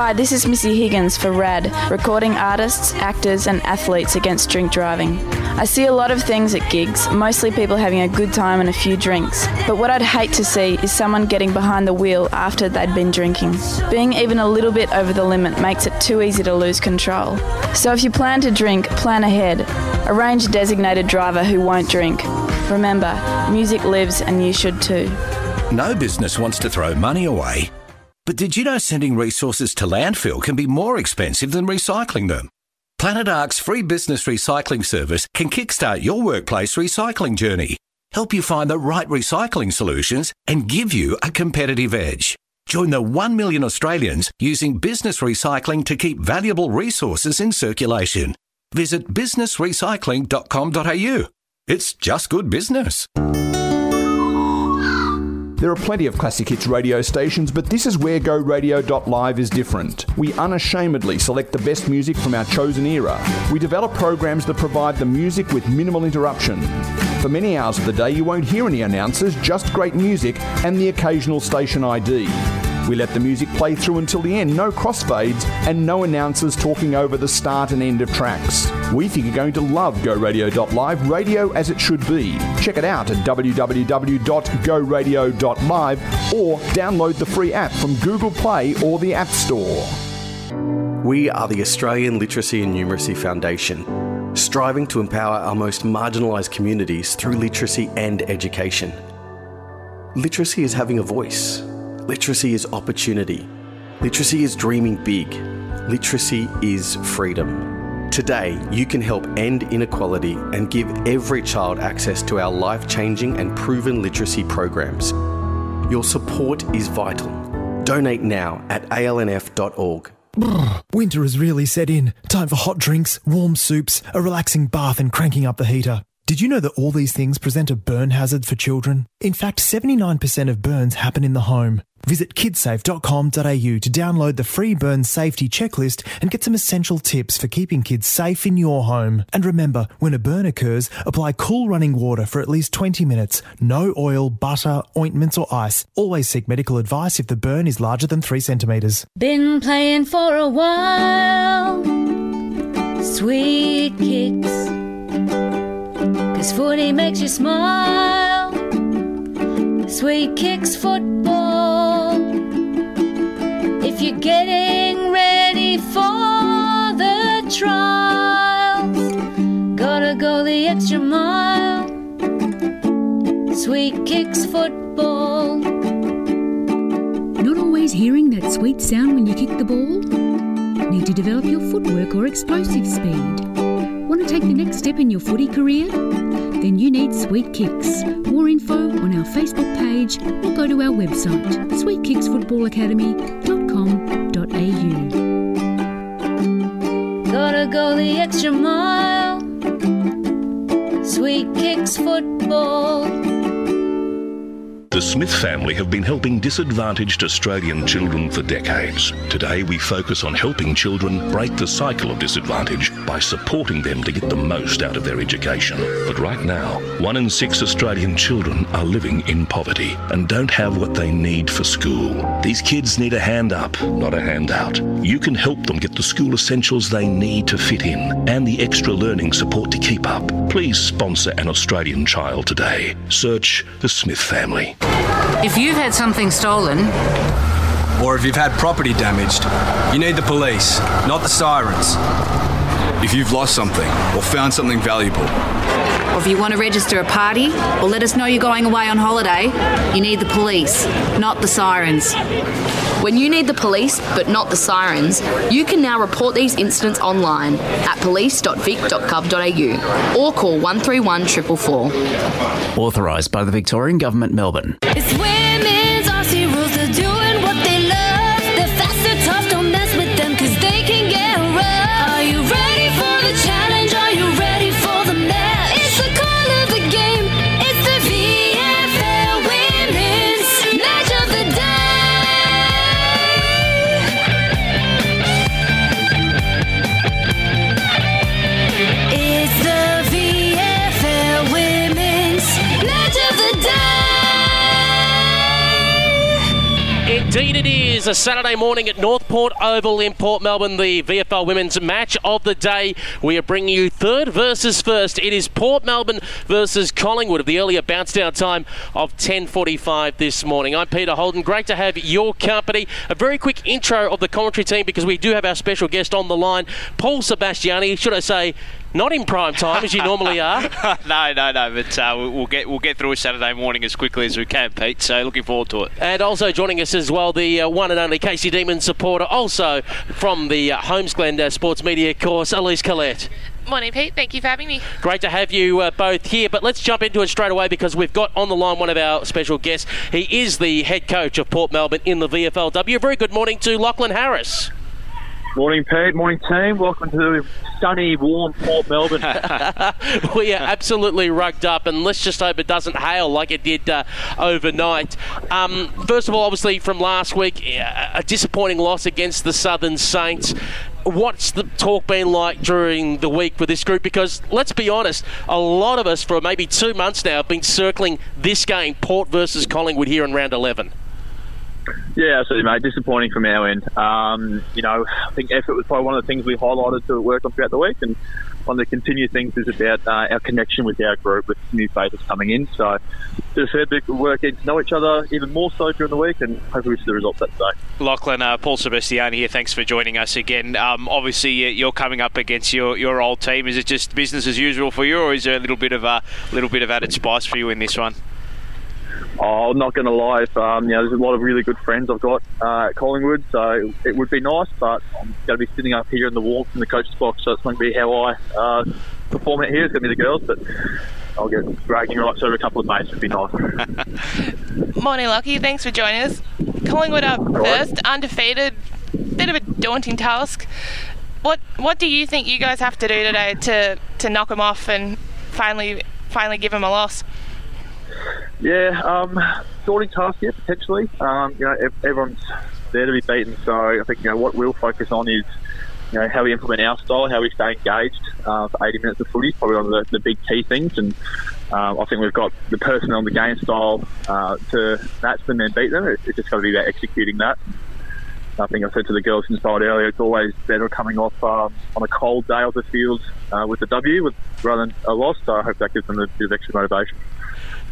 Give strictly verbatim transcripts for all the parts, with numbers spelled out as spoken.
Hi, this is Missy Higgins for RAD, recording artists, actors and athletes against drink driving. I see a lot of things at gigs, mostly people having a good time and a few drinks, but what I'd hate to see is someone getting behind the wheel after they'd been drinking. Being even a little bit over the limit makes it too easy to lose control. So if you plan to drink, plan ahead. Arrange a designated driver who won't drink. Remember, music lives and you should too. No business wants to throw money away. But did you know sending resources to landfill can be more expensive than recycling them? Planet Ark's free business recycling service can kickstart your workplace recycling journey, help you find the right recycling solutions, and give you a competitive edge. Join the one million Australians using business recycling to keep valuable resources in circulation. Visit business recycling dot com dot a u. It's just good business. There are plenty of classic hits radio stations, but this is where Go Radio dot live is different. We unashamedly select the best music from our chosen era. We develop programs that provide the music with minimal interruption. For many hours of the day, you won't hear any announcers, just great music and the occasional station I D. We let the music play through until the end, no crossfades and no announcers talking over the start and end of tracks. We think you're going to love Go Radio dot live, radio as it should be. Check it out at w w w dot go radio dot live or download the free app from Google Play or the App Store. We are the Australian Literacy and Numeracy Foundation, striving to empower our most marginalised communities through literacy and education. Literacy is having a voice. Literacy is opportunity. Literacy is dreaming big. Literacy is freedom. Today, you can help end inequality and give every child access to our life-changing and proven literacy programs. Your support is vital. Donate now at a l n f dot org. Winter has really set in. Time for hot drinks, warm soups, a relaxing bath and cranking up the heater. Did you know that all these things present a burn hazard for children? In fact, seventy-nine percent of burns happen in the home. Visit kid safe dot com dot a u to download the free burn safety checklist and get some essential tips for keeping kids safe in your home. And remember, when a burn occurs, apply cool running water for at least twenty minutes. No oil, butter, ointments or ice. Always seek medical advice if the burn is larger than three centimetres. Been playing for a while, Sweet Kicks. 'Cause footy makes you smile, Sweet Kicks football. If you're getting ready for the trials, gotta go the extra mile, Sweet Kicks football. Not always hearing that sweet sound when you kick the ball? Need to develop your footwork or explosive speed? Want to take the next step in your footy career? Then you need Sweet Kicks. More info on our Facebook page or go to our website, sweet kicks football academy dot com dot a u. Gotta go the extra mile, Sweet Kicks football. The Smith family have been helping disadvantaged Australian children for decades. Today we focus on helping children break the cycle of disadvantage by supporting them to get the most out of their education. But right now, one in six Australian children are living in poverty and don't have what they need for school. These kids need a hand up, not a handout. You can help them get the school essentials they need to fit in and the extra learning support to keep up. Please sponsor an Australian child today. Search The Smith Family. If you've had something stolen, or if you've had property damaged, you need the police, not the sirens. If you've lost something or found something valuable, or if you want to register a party or let us know you're going away on holiday, you need the police, not the sirens. When you need the police, but not the sirens, you can now report these incidents online at police dot vic dot gov dot a u or call one three one, four four four. Authorised by the Victorian Government, Melbourne. It's women's R C rules, they're doing what they love. They're fast and tough, don't mess with them because they can get rough. Are you ready for the challenge? Are you ready for the match? It's the call of the game. It's the V F L Women's Match of the Day. It's the V F L Women's Match of the Day. Indeed it is. A Saturday morning at North Port Oval in Port Melbourne, the V F L Women's match of the day. We are bringing you third versus first. It is Port Melbourne versus Collingwood of the earlier bounced out time of ten forty-five this morning. I'm Peter Holden. Great to have your company. A very quick intro of the commentary team because we do have our special guest on the line, Paul Sebastiani, should I say, not in prime time as you normally are. no, no, no. But uh, we'll get we'll get through a Saturday morning as quickly as we can, Pete. So looking forward to it. And also joining us as well, the uh, one and only Casey Demon supporter, also from the uh, Holmes Glen uh, Sports Media course, Elise Collette. Morning, Pete. Thank you for having me. Great to have you uh, both here, but let's jump into it straight away because we've got on the line one of our special guests. He is the head coach of Port Melbourne in the V F L W. Very good morning to Lachlan Harris. Morning, Pete. Morning, team. Welcome to sunny, warm Port Melbourne. We are absolutely rugged up, and let's just hope it doesn't hail like it did uh, overnight. Um, first of all, obviously, from last week, a disappointing loss against the Southern Saints. What's the talk been like during the week with this group? Because, let's be honest, a lot of us for maybe two months now have been circling this game, Port versus Collingwood, here in round eleven. Yeah, absolutely, mate. Disappointing from our end. Um, you know, I think effort was probably one of the things we highlighted to work on throughout the week, and one of the continued things is about uh, our connection with our group, with new faces coming in. So, just a fair bit of work getting to know each other even more so during the week, and hopefully we see the results that day. Lachlan, uh, Paul Sebastiani here. Thanks for joining us again. Um, obviously, you're coming up against your, your old team. Is it just business as usual for you, or is there a little bit of a little bit of added spice for you in this one? Oh, I'm not going to lie. If, um, you know, there's a lot of really good friends I've got uh, at Collingwood, so it would be nice, but I'm going to be sitting up here in the warmth in the coach's box, so it's not going to be how I uh, perform it here. It's going to be the girls, but I'll get dragging right over a couple of mates. It would be nice. Morning, Lockie. Thanks for joining us. Collingwood up first, right. Undefeated. Bit of a daunting task. What What do you think you guys have to do today to, to knock them off and finally finally give them a loss? Yeah, um, daunting task, yeah, potentially. Um, you know, everyone's there to be beaten, so I think, you know, what we'll focus on is, you know, how we implement our style, how we stay engaged uh, for eighty minutes of footy, probably one of the, the big key things, and um, I think we've got the personnel and the game style uh, to match them and beat them. It's just got to be about executing that. I think I said to the girls inside earlier, it's always better coming off um, on a cold day off the field uh, with a W with, rather than a loss, so I hope that gives them a bit of extra motivation.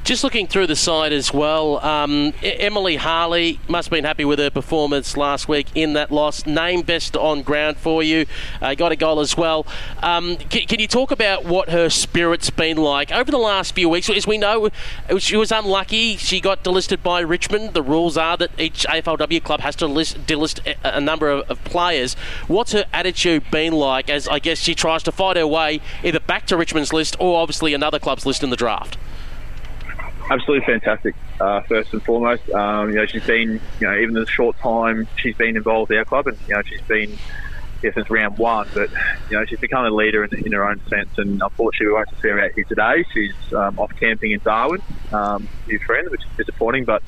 Just looking through the side as well, um, Emily Harley must have been happy with her performance last week in that loss. Named best on ground for you. Uh, got a goal as well. Um, can, can you talk about what her spirit's been like over the last few weeks? As we know, she was unlucky. She got delisted by Richmond. The rules are that each A F L W club has to list, delist a, a number of, of players. What's her attitude been like as, I guess, she tries to fight her way either back to Richmond's list or obviously another club's list in the draft? Absolutely fantastic, uh, first and foremost. Um, you know, she's been, you know, even the short time she's been involved with our club, and, you know, she's been, yeah, since round one, but, you know, she's become a leader in, in her own sense, and unfortunately we won't see her out here today. She's um, off camping in Darwin, um, new friend, which is disappointing, but,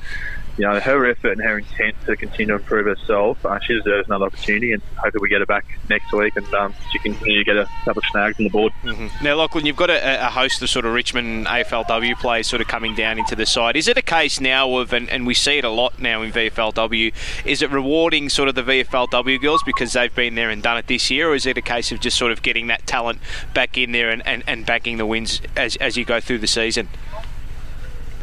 you know, her effort and her intent to continue to improve herself, uh, she deserves another opportunity, and hopefully we get her back next week and um, she can continue to get a couple of snags on the board. Mm-hmm. Now, Lachlan, you've got a, a host of sort of Richmond A F L W players sort of coming down into the side. Is it a case now of, and, and we see it a lot now in V F L W, is it rewarding sort of the V F L W girls because they've been there and done it this year, or is it a case of just sort of getting that talent back in there and, and, and backing the wins as, as you go through the season?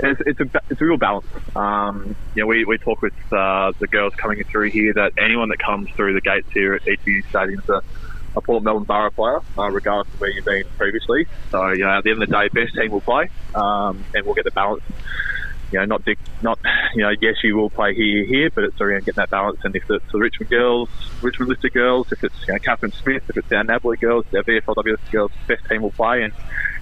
It's, it's, a, it's a real balance. Um, you know, we, we talk with uh, the girls coming through here that anyone that comes through the gates here at each of these stadiums is a, a Port Melbourne Borough player, uh, regardless of where you've been previously. So, you know, at the end of the day, best team will play, um, and we'll get the balance. You know, not, not you know, yes, you will play here, here, but it's around getting that balance. And if it's the Richmond girls, Richmond listed girls, if it's, you know, Catherine Smith, if it's our N A B League girls, our V F L W girls, best team will play, and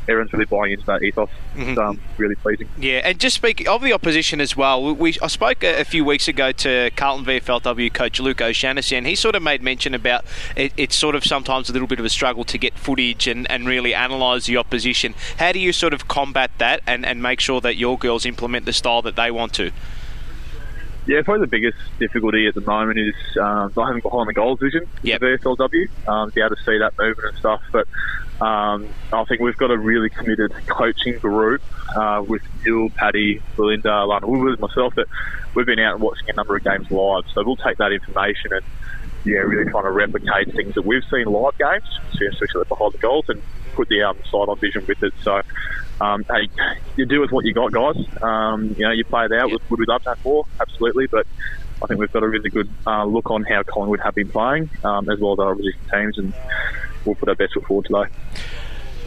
everyone's really buying into that ethos. Mm-hmm. It's um, really pleasing. Yeah, and just speaking of the opposition as well, we I spoke a, a few weeks ago to Carlton V F L W coach Luke O'Shaughnessy, and he sort of made mention about it, it's sort of sometimes a little bit of a struggle to get footage and, and really analyse the opposition. How do you sort of combat that and, and make sure that your girls implement the style that they want to? Yeah, probably the biggest difficulty at the moment is um, not having behind the goals vision yep. in the V F L W, um, to be able to see that movement and stuff. But um, I think we've got a really committed coaching group uh, with Jill, Paddy, Belinda, Lana Woodward, myself, that we've been out and watching a number of games live. So we'll take that information and, yeah, really trying to replicate things that we've seen live games, especially behind the goals, and put the um, side-on vision with it. So, um, hey, you do with what you got, guys. Um, you know, you play it out. Yep. Would we love to have more? Absolutely. But I think we've got a really good uh, look on how Collingwood have been playing, um, as well as our opposition teams, and we'll put our best foot forward today.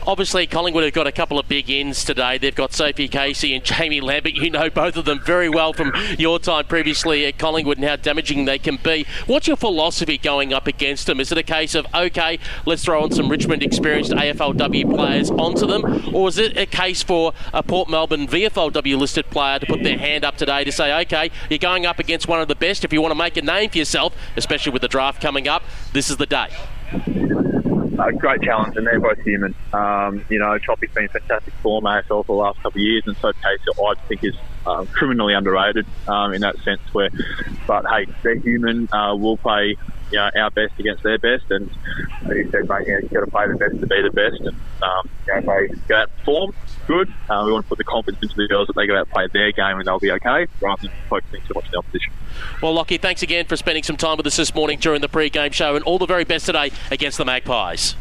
Obviously, Collingwood have got a couple of big ins today. They've got Sophie Casey and Jamie Lambert. You know both of them very well from your time previously at Collingwood and how damaging they can be. What's your philosophy going up against them? Is it a case of, OK, let's throw on some Richmond-experienced A F L W players onto them? Or is it a case for a Port Melbourne V F L W-listed player to put their hand up today to say, OK, you're going up against one of the best. If you want to make a name for yourself, especially with the draft coming up, this is the day? A great challenge, and they're both human. Um, you know, Choppy's been fantastic form A F L for the last couple of years, and so Casey, I think, is um, criminally underrated um, in that sense. Where, but hey, they're human. Uh, we'll play, you know, our best against their best, and like you said, mate, you know, you've got to play the best to be the best. And um, you know, if they go out and perform, good. Uh, we want to put the confidence into the girls that they go out and play their game, and they'll be okay, rather than focusing too much on the opposition. Well, Lockie, thanks again for spending some time with us this morning during the pre-game show, and all the very best today against the Magpies.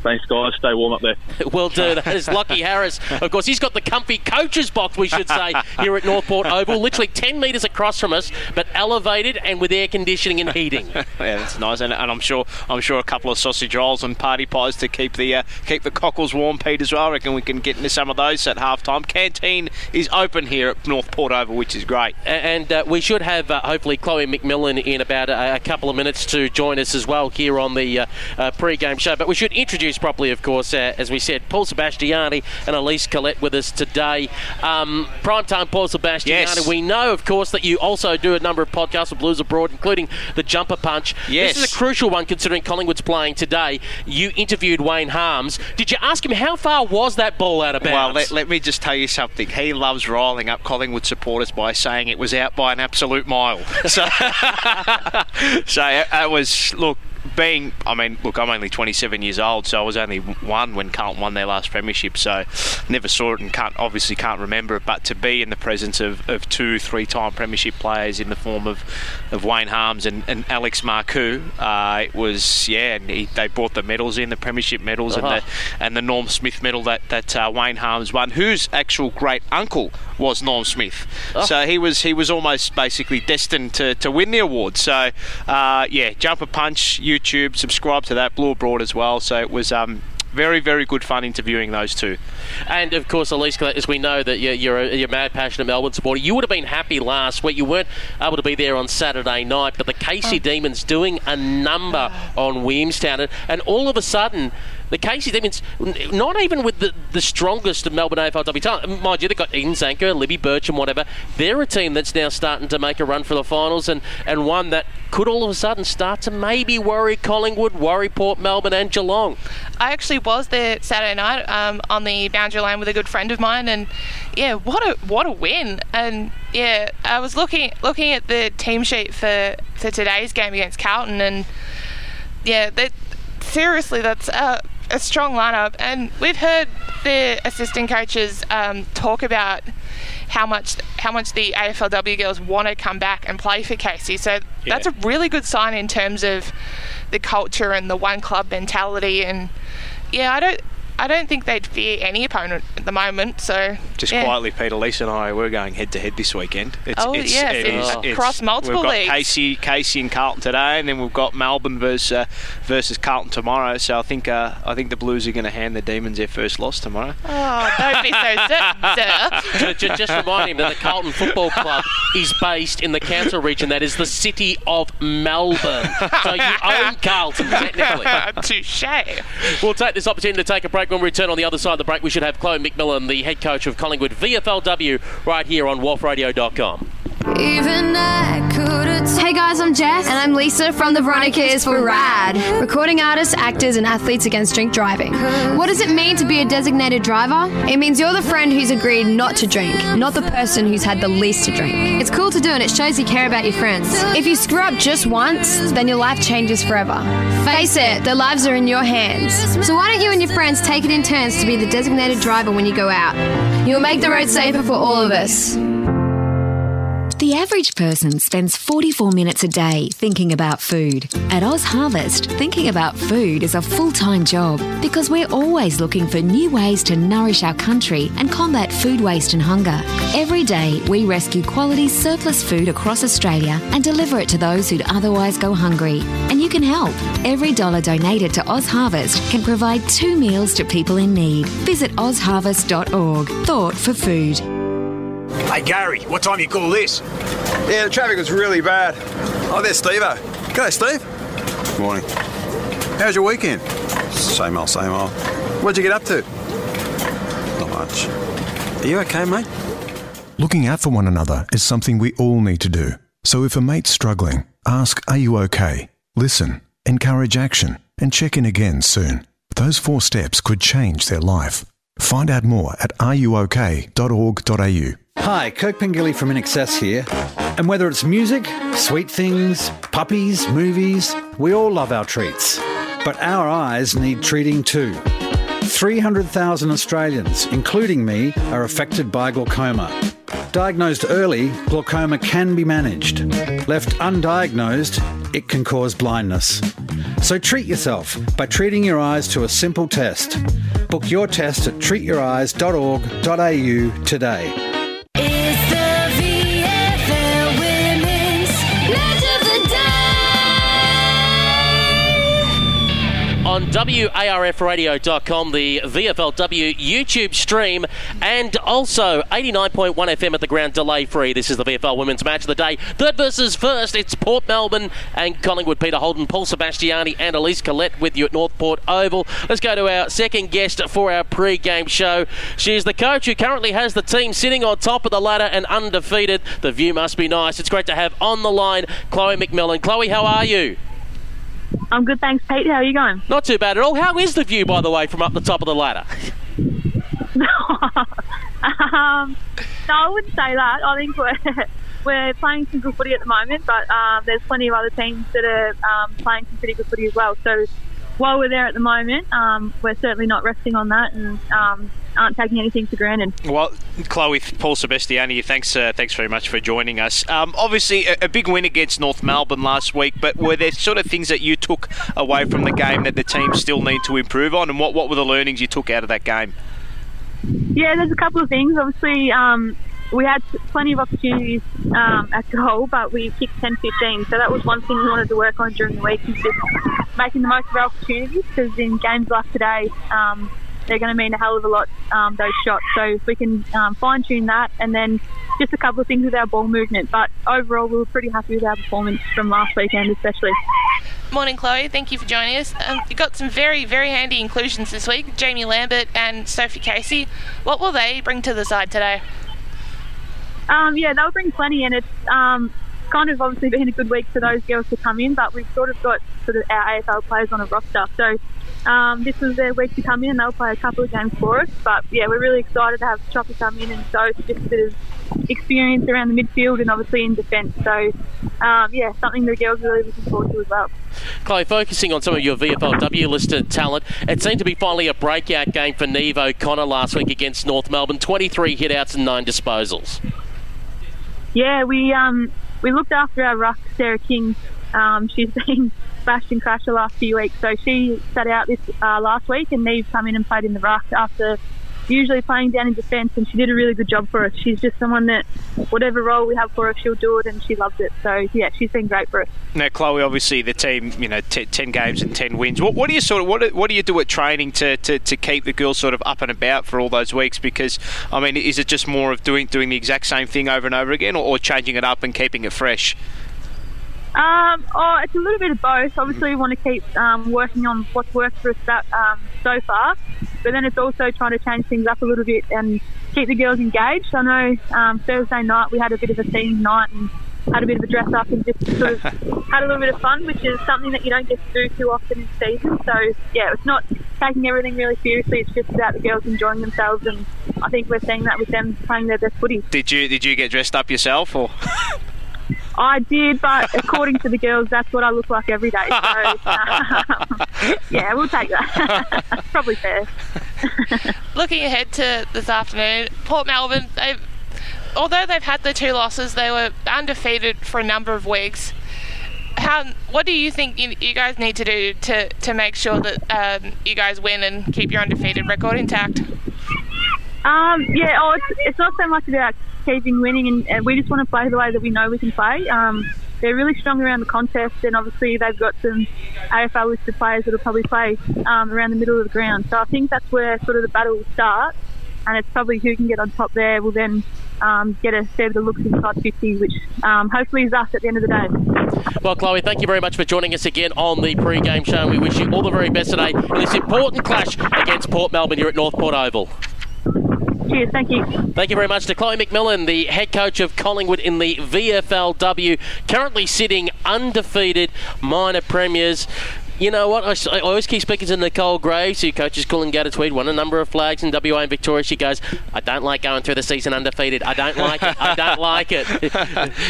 Thanks, guys. Stay warm up there. Will do. That is Lachlan Harris. Of course, he's got the comfy coach's box, we should say, here at North Port Oval. Literally ten metres across from us, but elevated and with air conditioning and heating. Yeah, that's nice. And, and I'm sure I'm sure a couple of sausage rolls and party pies to keep the uh, keep the cockles warm, Pete, as well. I reckon we can get into some of those at halftime. Canteen is open here at North Port Oval, which is great. And uh, we should have, uh, hopefully, Chloe McMillan in about a, a couple of minutes to join us as well here on the uh, uh, pre-game show. But we should introduce properly, of course, uh, as we said, Paul Sebastiani and Elise Collette with us today. Um, Primetime Paul Sebastiani, yes. We know, of course, that you also do a number of podcasts with Blues Abroad, including The Jumper Punch. Yes. This is a crucial one considering Collingwood's playing today. You interviewed Wayne Harms. Did you ask him how far was that ball out of bounds? Well, let, let me just tell you something. He loves riling up Collingwood supporters by saying it was out by an absolute mile. So, so it, it was, look, Being, I mean, look, I'm only twenty-seven years old, so I was only one when Carlton won their last premiership, so never saw it and can't obviously can't remember it. But to be in the presence of, of two, three-time premiership players in the form of, of Wayne Harms and, and Alex Marcoux, uh, it was, yeah, and he, they brought the medals in, the premiership medals uh-huh. and the and the Norm Smith medal that, that uh, Wayne Harms won, whose actual great-uncle was Norm Smith. Oh. So he was he was almost basically destined to, to win the award. So, uh, yeah, Jumper Punch, you YouTube, subscribe to that, Blue Abroad as well. So it was um, very, very good fun interviewing those two. And of course, Elise, as we know that you're, you're, a, you're a mad passionate Melbourne supporter, you would have been happy last week. You weren't able to be there on Saturday night, but the Casey oh. Demons doing a number on Williamstown, and, and all of a sudden, the Casey Demons, not even with the, the strongest of Melbourne A F L W talent, mind you, they've got Eden Zanker, Libby Birch and whatever. They're a team that's now starting to make a run for the finals, and, and one that could all of a sudden start to maybe worry Collingwood, worry Port Melbourne and Geelong. I actually was there Saturday night um, on the boundary line with a good friend of mine, and yeah, what a what a win. And yeah, I was looking looking at the team sheet for, for today's game against Carlton, and yeah, they, seriously, that's... Uh, a strong lineup, and we've heard the assistant coaches um, talk about how much how much the A F L W girls want to come back and play for Casey. So yeah. that's a really good sign in terms of the culture and the one club mentality. And yeah, I don't I don't think they'd fear any opponent at the moment. So just yeah. quietly, Peter, Lisa and I we're going head to head this weekend. It's, oh it's, yes, it is, it's across multiple leagues. We've got Casey, Casey and Carlton today, and then we've got Melbourne versus uh, versus Carlton tomorrow. So I think uh, I think the Blues are going to hand the Demons their first loss tomorrow. Oh, don't be so certain, sir. Just remind him that the Carlton Football Club is based in the council region that is the city of Melbourne. So you own Carlton technically. Touché. We'll take this opportunity to take a break. When we return on the other side of the break, we should have Chloe McMillan, the head coach of Collingwood V F L W, right here on W A R F Radio dot com. Even I could've. Hey guys, I'm Jess. And I'm Lisa from the Veronicas for RAD. Recording artists, actors and athletes against drink driving. What does it mean to be a designated driver? It means you're the friend who's agreed not to drink, not the person who's had the least to drink. It's cool to do and it shows you care about your friends. If you screw up just once, then your life changes forever. Face it, their lives are in your hands. So why don't you and your friends take it in turns to be the designated driver when you go out? You'll make the road safer for all of us. The average person spends forty-four minutes a day thinking about food. At OzHarvest, thinking about food is a full-time job because we're always looking for new ways to nourish our country and combat food waste and hunger. Every day, we rescue quality surplus food across Australia and deliver it to those who'd otherwise go hungry. And you can help. Every dollar donated to OzHarvest can provide two meals to people in need. Visit oz harvest dot org. Thought for food. Hey Gary, what time you call this? Yeah, the traffic was really bad. Oh, there's Steve-o. G'day, Steve. Morning. How's your weekend? Same old, same old. What'd you get up to? Not much. Are you okay, mate? Looking out for one another is something we all need to do. So if a mate's struggling, ask, are you okay? Listen, encourage action, and check in again soon. Those four steps could change their life. Find out more at are you okay dot org dot a u. Hi, Kirk Pengilly from In Excess here. And whether it's music, sweet things, puppies, movies, we all love our treats. But our eyes need treating too. three hundred thousand Australians, including me, are affected by glaucoma. Diagnosed early, glaucoma can be managed. Left undiagnosed, it can cause blindness. So treat yourself by treating your eyes to a simple test. Book your test at treat your eyes dot org dot a u today. On W A R F radio dot com, the V F L W YouTube stream, and also eighty-nine point one F M at the ground, delay free. This is the V F L Women's Match of the Day. Third versus first, it's Port Melbourne and Collingwood. Peter Holden, Paul Sebastiani and Elise Collette with you at North Port Oval. Let's go to our second guest for our pre-game show. She is the coach who currently has the team sitting on top of the ladder and undefeated. The view must be nice. It's great to have on the line Chloe McMillan. Chloe, how are you? I'm good, thanks, Pete. How are you going? Not too bad at all. How is the view, by the way, from up the top of the ladder? um, no, I wouldn't say that. I think we're, we're playing some good footy at the moment, but um, there's plenty of other teams that are um, playing some pretty good footy as well. So while we're there at the moment, um, we're certainly not resting on that and um, aren't taking anything for granted. Well, Chloe, Paul Sebastiani, thanks uh, thanks very much for joining us. Um, obviously, a, a big win against North Melbourne last week, but were there sort of things that you took away from the game that the team still need to improve on, and what, what were the learnings you took out of that game? Yeah, there's a couple of things. Obviously, um, we had plenty of opportunities um, at goal, but we kicked ten fifteen, so that was one thing we wanted to work on during the week, is just making the most of our opportunities, because in games like today, um, they're going to mean a hell of a lot, um, those shots. So if we can um, fine-tune that, and then just a couple of things with our ball movement. But overall, we were pretty happy with our performance from last weekend especially. Morning, Chloe. Thank you for joining us. Um, you've got some very, very handy inclusions this week, Jamie Lambert and Sophie Casey. What will they bring to the side today? Um, yeah, they'll bring plenty, and it's um, kind of obviously been a good week for those girls to come in, but we've sort of got sort of our A F L players on a roster. So Um, this was their week to come in, and they'll play a couple of games for us. But yeah, we're really excited to have Chopper come in, and so it's just a bit of experience around the midfield and obviously in defence. So um, yeah, something the girls are really looking forward to as well. Chloe, focusing on some of your V F L W listed talent, it seemed to be finally a breakout game for Neve O'Connor last week against North Melbourne. twenty-three hit-outs and nine disposals. Yeah, we um, we looked after our ruck, Sarah King. Um, she's been bashed and crashed the last few weeks, so she sat out this uh, last week, and Neve's come in and played in the ruck after usually playing down in defence, and she did a really good job for us. She's just someone that whatever role we have for her, she'll do it, and she loves it. So yeah, she's been great for us. Now, Chloe, obviously the team, you know, t- ten games and ten wins. What, what do you sort of what, what do you do at training to, to, to keep the girls sort of up and about for all those weeks? Because I mean, is it just more of doing doing the exact same thing over and over again, or, or changing it up and keeping it fresh? Um, oh, it's a little bit of both. Obviously, we want to keep um, working on what's worked for us that, um, so far, but then it's also trying to change things up a little bit and keep the girls engaged. I know um, Thursday night we had a bit of a theme night and had a bit of a dress up and just sort of had a little bit of fun, which is something that you don't get to do too often in season. So, yeah, it's not taking everything really seriously. It's just about the girls enjoying themselves, and I think we're seeing that with them playing their best footy. Did you did you get dressed up yourself? Or I did, but according to the girls, that's what I look like every day. So, um, yeah, we'll take that. Probably fair. Looking ahead to this afternoon, Port Melbourne, they've although they've had the two losses, they were undefeated for a number of weeks. How? What do you think you, you guys need to do to, to make sure that um, you guys win and keep your undefeated record intact? Um, yeah, oh, it's, it's not so much about keeping winning, and, and we just want to play the way that we know we can play. Um, they're really strong around the contest, and obviously they've got some A F L-listed players that will probably play um, around the middle of the ground. So I think that's where sort of the battle will start, and it's probably who can get on top there will then... Um, get a fair bit of looks inside fifty, which um, hopefully is us at the end of the day. Well, Chloe, thank you very much for joining us again on the pre-game show. We wish you all the very best today in this important clash against Port Melbourne here at North Port Oval. Cheers, thank you. Thank you very much to Chloe McMillan, the head coach of Collingwood in the V F L W, currently sitting undefeated minor premiers. You know what, I, I always keep speaking to Nicole Graves, who coaches Coolangatta Tweed, won a number of flags in W A and Victoria. She goes, I don't like going through the season undefeated. I don't like it. I don't like it.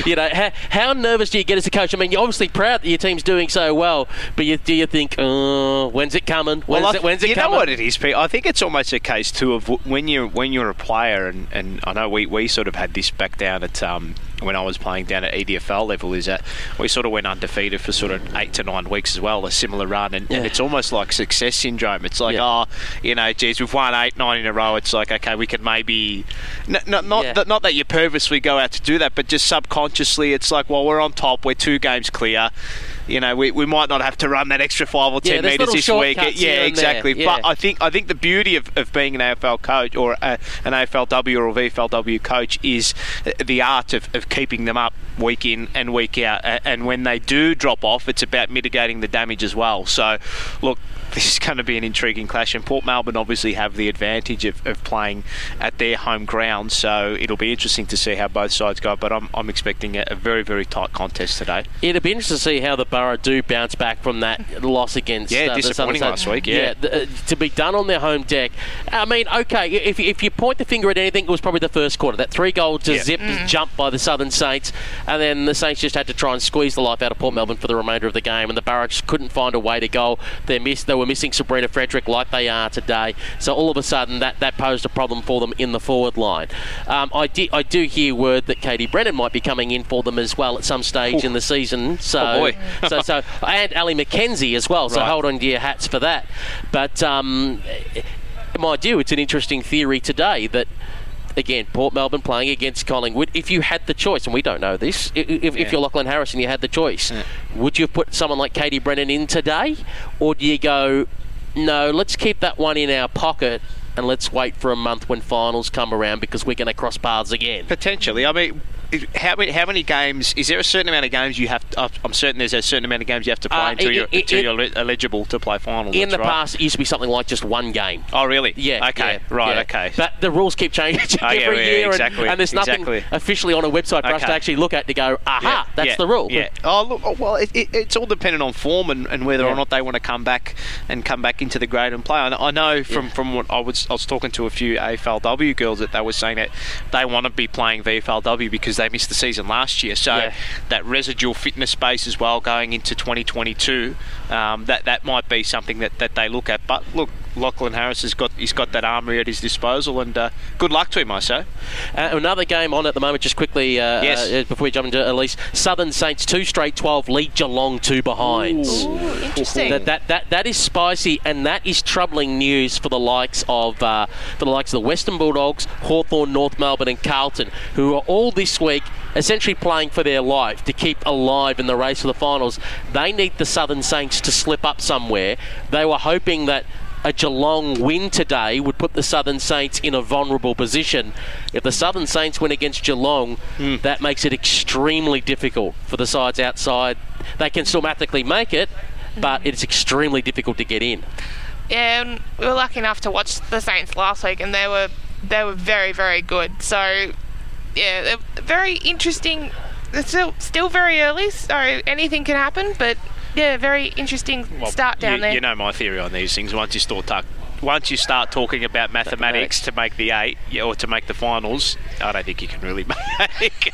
You know, how, how nervous do you get as a coach? I mean, you're obviously proud that your team's doing so well, but you, do you think, oh, when's it coming? When's well, it, when's it you coming? You know what it is, Pete? I think it's almost a case, too, of when you're, when you're a player, and, and I know we, we sort of had this back down at... Um, when I was playing down at E D F L level, is that we sort of went undefeated for sort of eight to nine weeks as well, a similar run, and, yeah. and it's almost like success syndrome. It's like, yeah. oh, you know, geez, we've won eight, nine in a row. It's like, okay, we could maybe... N- not not, yeah. th- not that you purposely go out to do that, but just subconsciously, it's like, well, we're on top, we're two games clear. You know, we, we might not have to run that extra five or ten yeah, metres this week. Yeah, exactly. Yeah. But I think I think the beauty of, of being an A F L coach or a, an A F L W or a V F L W coach is the art of, of keeping them up week in and week out. And when they do drop off, it's about mitigating the damage as well. So, look, this is going to be an intriguing clash. And Port Melbourne obviously have the advantage of, of playing at their home ground. So it'll be interesting to see how both sides go. But I'm, I'm expecting a, a very, very tight contest today. It'll be interesting to see how the do bounce back from that loss against yeah, uh, the Southern Saints last week. Yeah, yeah th- uh, to be done on their home deck. I mean, okay, if if you point the finger at anything, it was probably the first quarter. That three goal to yeah. zip mm. jump by the Southern Saints, and then the Saints just had to try and squeeze the life out of Port Melbourne for the remainder of the game, and the Barracks couldn't find a way to goal. They missed. They were missing Sabrina Frederick like they are today. So all of a sudden, that, that posed a problem for them in the forward line. Um, I di- I do hear word that Katie Brennan might be coming in for them as well at some stage Ooh. in the season. So. Oh boy. So, so and Ali McKenzie as well. So right. hold on to your hats for that. But um, my dear, it's an interesting theory today that, again, Port Melbourne playing against Collingwood. If you had the choice, and we don't know this, if, yeah. if you're Lachlan Harris and you had the choice, yeah. would you have put someone like Katie Brennan in today, or do you go, no, let's keep that one in our pocket? And let's wait for a month when finals come around because we're going to cross paths again. Potentially. I mean, how many, how many games... Is there a certain amount of games you have... To, I'm certain there's a certain amount of games you have to play uh, until, it, you're, it, until it, you're eligible to play finals. In the right. past, it used to be something like just one game. Oh, really? Yeah. Okay. Yeah, right, yeah. okay. But the rules keep changing every oh, yeah, year. Yeah, exactly. And, and there's nothing exactly. officially on a website for okay. us to actually look at to go, aha, yeah, that's yeah, the rule. Yeah. Oh, look, oh, well, it, it, it's all dependent on form and, and whether yeah. or not they want to come back and come back into the grade and play. I, I know from, yeah. from what I would... I was talking to a few A F L W girls that they were saying that they want to be playing V F L W because they missed the season last year. So yeah. that residual fitness space as well going into twenty twenty-two, um, that that might be something that, that they look at. But look, Lachlan Harris has got he's got that armoury at his disposal, and uh, good luck to him, I say. Uh, another game on at the moment, just quickly uh, yes. uh, before we jump into Elise. Southern Saints two straight twelve lead Geelong two behinds. Ooh, Ooh, interesting. That, that that that is spicy, and that is troubling news for the likes of uh, for the likes of the Western Bulldogs, Hawthorn, North Melbourne, and Carlton, who are all this week essentially playing for their life to keep alive in the race for the finals. They need the Southern Saints to slip up somewhere. They were hoping that a Geelong win today would put the Southern Saints in a vulnerable position. If the Southern Saints win against Geelong, mm. that makes it extremely difficult for the sides outside. They can still mathematically make it, but it's extremely difficult to get in. Yeah, and we were lucky enough to watch the Saints last week, and they were they were very, very good. So, yeah, very interesting. It's still, still very early, so anything can happen. But, yeah, very interesting well, start down you, there. You know my theory on these things. Once you start talking. Once you start talking about mathematics, mathematics to make the eight yeah, or to make the finals, I don't think you can really make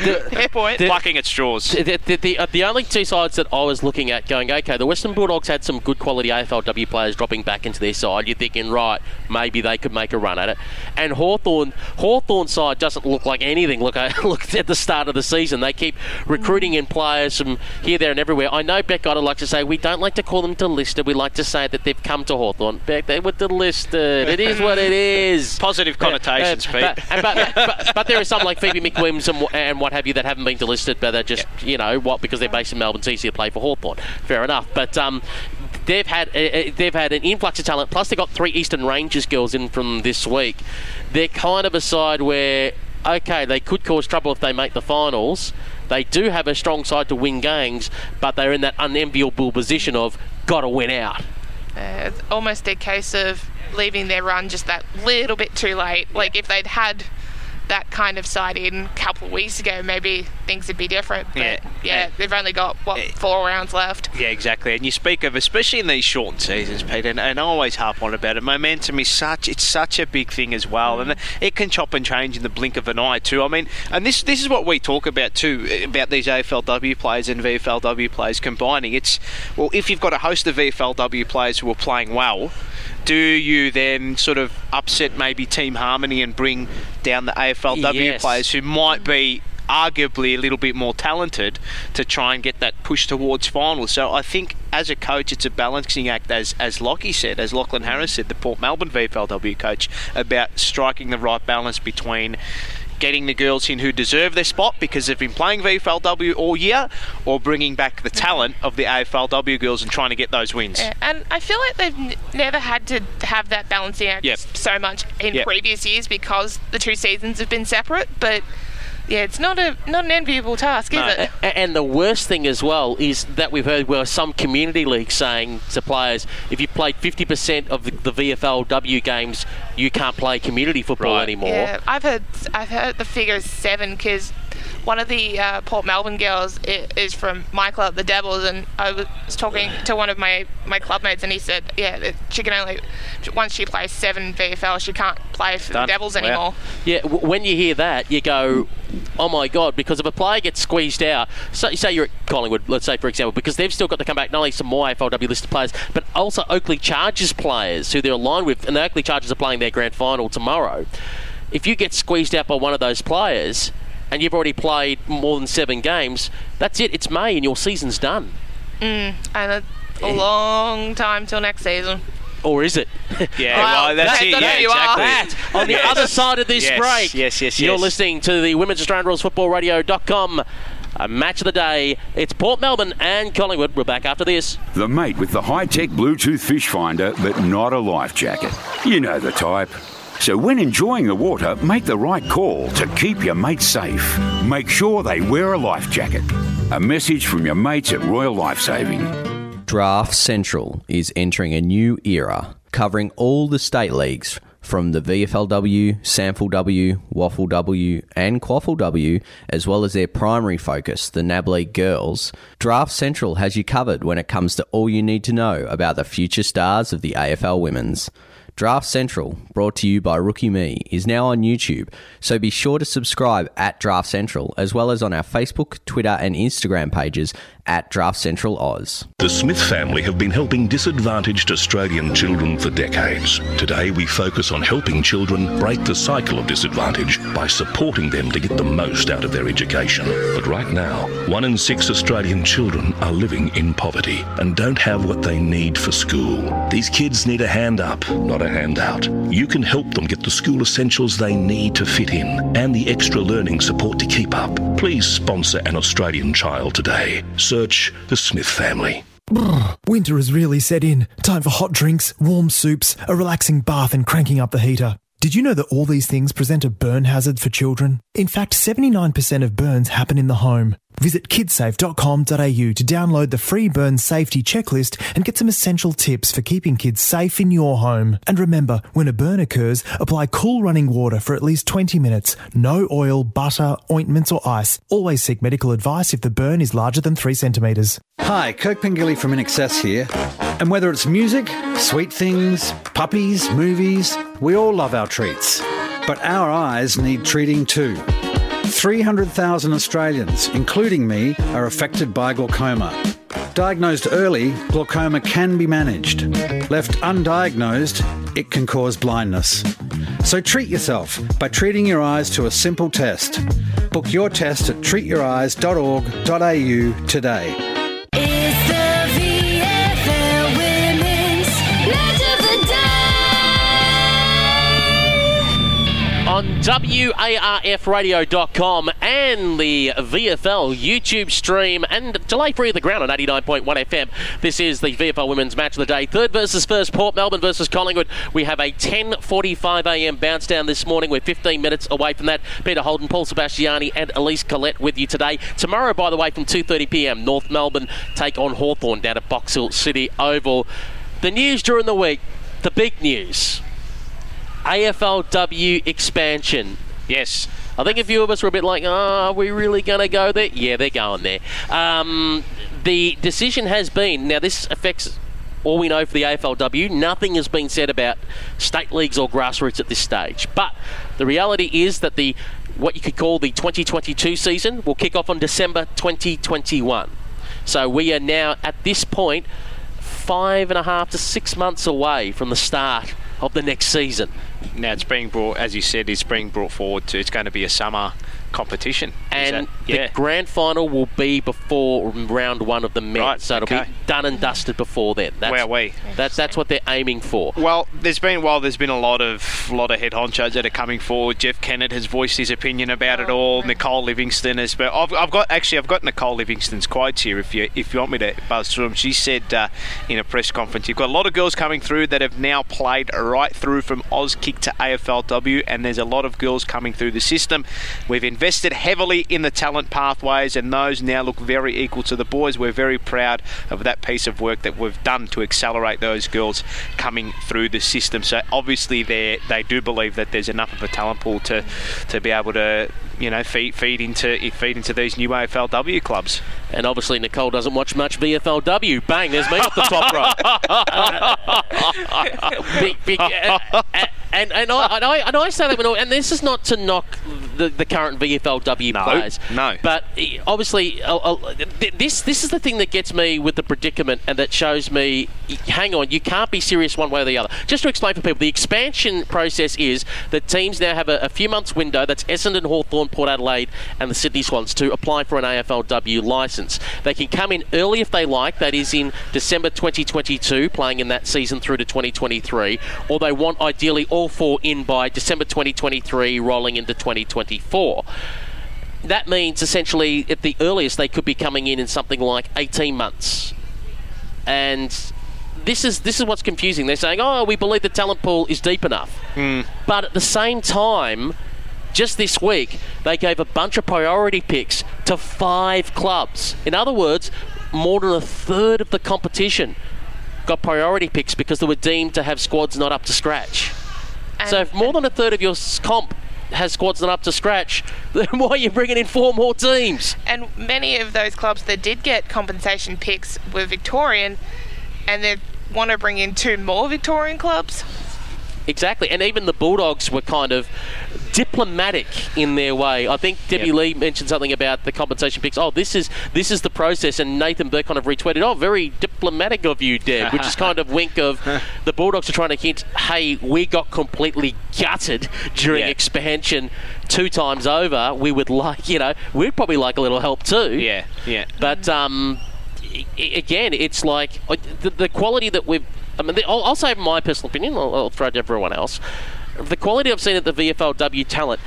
it. point. Plucking at straws. The, the, the, uh, the only two sides that I was looking at going, okay, the Western Bulldogs had some good quality A F L W players dropping back into their side. You're thinking, right, maybe they could make a run at it. And Hawthorn, Hawthorn's side doesn't look like anything. Look, I looked at the start of the season. They keep recruiting in players from here, there and everywhere. I know Beck Goddard likes to say, we don't like to call them delisted. We like to say that they've come to Hawthorn. Beck, they were delisted. It is what it is. Positive connotations, uh, uh, Pete. But, but, but, but there are some like Phoebe McWilliams and, and what have you that haven't been delisted, but they're just, yeah. you know, what because they're based in Melbourne, it's easier to play for Hawthorn. Fair enough. But um, they've had uh, they've had an influx of talent. Plus, they got three Eastern Rangers girls in from this week. They're kind of a side where, okay, they could cause trouble if they make the finals. They do have a strong side to win games, but they're in that unenviable position of got to win out. Uh, it's almost a case of leaving their run just that little bit too late. Yeah. Like if they'd had that kind of side in a couple of weeks ago, maybe things would be different. But yeah, yeah and they've only got what four rounds left. Yeah, exactly. And you speak of, especially in these shortened seasons, Pete, and, and I always harp on about it. Momentum is such it's such a big thing as well, mm. and it can chop and change in the blink of an eye too. I mean, and this this is what we talk about too about these A F L W players and V F L W players combining. It's well, if you've got a host of V F L W players who are playing well. Do you then sort of upset maybe team harmony and bring down the A F L W yes. players who might be arguably a little bit more talented to try and get that push towards finals? So I think as a coach, it's a balancing act, as as Lachie said, as Lachlan Harris said, the Port Melbourne V F L W coach, about striking the right balance between getting the girls in who deserve their spot because they've been playing V F L W all year, or bringing back the talent of the A F L W girls and trying to get those wins. Yeah, and I feel like they've n- never had to have that balancing act yep. so much in yep. previous years because the two seasons have been separate, but yeah, it's not a not an enviable task, is no. it? And the worst thing as well is that we've heard where some community leagues saying to players, if you played fifty percent of the V F L W games, you can't play community football right. anymore. Yeah, I've heard I've heard the figure is seven because one of the uh, Port Melbourne girls is from my club, the Devils, and I was talking to one of my, my club mates, and he said, yeah, she can only once she plays seven V F L, she can't play for Done. the Devils anymore. Wow. Yeah, w- when you hear that, you go, oh my God, because if a player gets squeezed out, so you say you're at Collingwood, let's say for example, because they've still got to come back not only some more A F L W listed players, but also Oakley Chargers players who they're aligned with, and the Oakley Chargers are playing their grand final tomorrow. If you get squeezed out by one of those players, and you've already played more than seven games, that's it. It's May and your season's done. Mm, and a yeah. long time till next season. Or is it? Yeah, well, well that's, that's it. Yeah, you exactly. Are. That, on the yes. other side of this yes. break, yes, yes, yes, you're yes. listening to the Women's Australian Rules Football Radio dot com. A match of the day. It's Port Melbourne and Collingwood. We're back after this. The mate with the high-tech Bluetooth fish finder, but not a life jacket. You know the type. So when enjoying the water, make the right call to keep your mates safe. Make sure they wear a life jacket. A message from your mates at Royal Lifesaving. Draft Central is entering a new era, covering all the state leagues from the V F L W, Sample W, Waffle W and Quaffle W, as well as their primary focus, the N A B League girls. Draft Central has you covered when it comes to all you need to know about the future stars of the A F L Women's. Draft Central, brought to you by Rookie Me, is now on YouTube, so be sure to subscribe at Draft Central, as well as on our Facebook, Twitter and Instagram pages at Draft Central Oz. The Smith family have been helping disadvantaged Australian children for decades. Today we focus on helping children break the cycle of disadvantage by supporting them to get the most out of their education. But right now, one in six Australian children are living in poverty and don't have what they need for school. These kids need a hand up, not a handout. You can help them get the school essentials they need to fit in and the extra learning support to keep up. Please sponsor an Australian child today. Search the Smith family. Winter has really set in. Time for hot drinks, warm soups, a relaxing bath and cranking up the heater. Did you know that all these things present a burn hazard for children? In fact, seventy-nine percent of burns happen in the home. Visit kidsafe dot com dot a u to download the free burn safety checklist and get some essential tips for keeping kids safe in your home. And remember, when a burn occurs, apply cool running water for at least twenty minutes. No oil, butter, ointments or ice. Always seek medical advice if the burn is larger than three centimetres. Hi, Kirk Pengilly from In Excess here. And whether it's music, sweet things, puppies, movies, we all love our treats. But our eyes need treating too. three hundred thousand Australians, including me, are affected by glaucoma. Diagnosed early, glaucoma can be managed. Left undiagnosed, it can cause blindness. So treat yourself by treating your eyes to a simple test. Book your test at treat your eyes dot org dot a u today. On W A R F radio dot com and the V F L YouTube stream and delay free of the ground on eighty-nine point one F M. This is the V F L Women's Match of the Day. Third versus first, Port Melbourne versus Collingwood. We have a ten forty-five a m bounce down this morning. We're fifteen minutes away from that. Peter Holden, Paul Sebastiani and Elise Collette with you today. Tomorrow, by the way, from two thirty p m, North Melbourne take on Hawthorn down at Box Hill City Oval. The news during the week, the big news. A F L W expansion. Yes. I think a few of us were a bit like, oh, are we really going to go there? Yeah, they're going there. Um, the decision has been, now this affects all we know for the A F L W. Nothing has been said about state leagues or grassroots at this stage. But the reality is that the what you could call the twenty twenty-two season will kick off on December twenty twenty-one. So we are now, at this point, five and a half to six months away from the start of the next season. Now it's being brought, as you said, it's being brought forward to, it's going to be a summer competition. And that, yeah. the grand final will be before round one of the men. Right, so okay. It'll be done and dusted before then. That's, Where are we? That, that's what they're aiming for. Well, there's been well, there's been a lot of lot of head honchos that are coming forward. Jeff Kennett has voiced his opinion about it all. Nicole Livingston has. But I've, I've got actually I've got Nicole Livingston's quotes here. If you if you want me to buzz through them, she said uh, in a press conference, "You've got a lot of girls coming through that have now played right through from OzKick to A F L W, and there's a lot of girls coming through the system. We've invested heavily in the talent pathways and those now look very equal to the boys. We're very proud of that piece of work that we've done to accelerate those girls coming through the system." So obviously they they do believe that there's enough of a talent pool to to be able to, you know, feed feed into feed into these new A F L W clubs. And obviously Nicole doesn't watch much V F L W. Bang, there's me at the top right. big, big, uh, uh, And and I, and I and I say that when I, and this is not to knock the, the current V F L W no, players. No. But obviously, I'll, I'll, this this is the thing that gets me with the predicament and that shows me, hang on, you can't be serious one way or the other. Just to explain for people, the expansion process is that teams now have a, a few months window, that's Essendon, Hawthorn, Port Adelaide and the Sydney Swans, to apply for an A F L W licence. They can come in early if they like, that is in December twenty twenty-two, playing in that season through to twenty twenty-three, or they want ideally all four in by December twenty twenty-three, rolling into twenty twenty-four. That means essentially at the earliest they could be coming in in something like eighteen months. And this is this is what's confusing. They're saying, oh, we believe the talent pool is deep enough. Mm. But at the same time, just this week, they gave a bunch of priority picks to five clubs. In other words, more than a third of the competition got priority picks because they were deemed to have squads not up to scratch. So if more than a third of your comp has squads not up to scratch, then why are you bringing in four more teams? And many of those clubs that did get compensation picks were Victorian, and they want to bring in two more Victorian clubs. Exactly, and even the Bulldogs were kind of diplomatic in their way. I think Debbie yep. Lee mentioned something about the compensation picks. Oh, this is this is the process, and Nathan Burke kind of retweeted, oh, very diplomatic of you, Deb, which is kind of wink of the Bulldogs are trying to hint, hey, we got completely gutted during yep. expansion two times over. We would like, you know, we'd probably like a little help too. Yeah, yeah. But um, again, it's like the, the quality that we've... I mean, I'll, I'll say my personal opinion, I'll, I'll throw it to everyone else. The quality I've seen at the V F L W talent,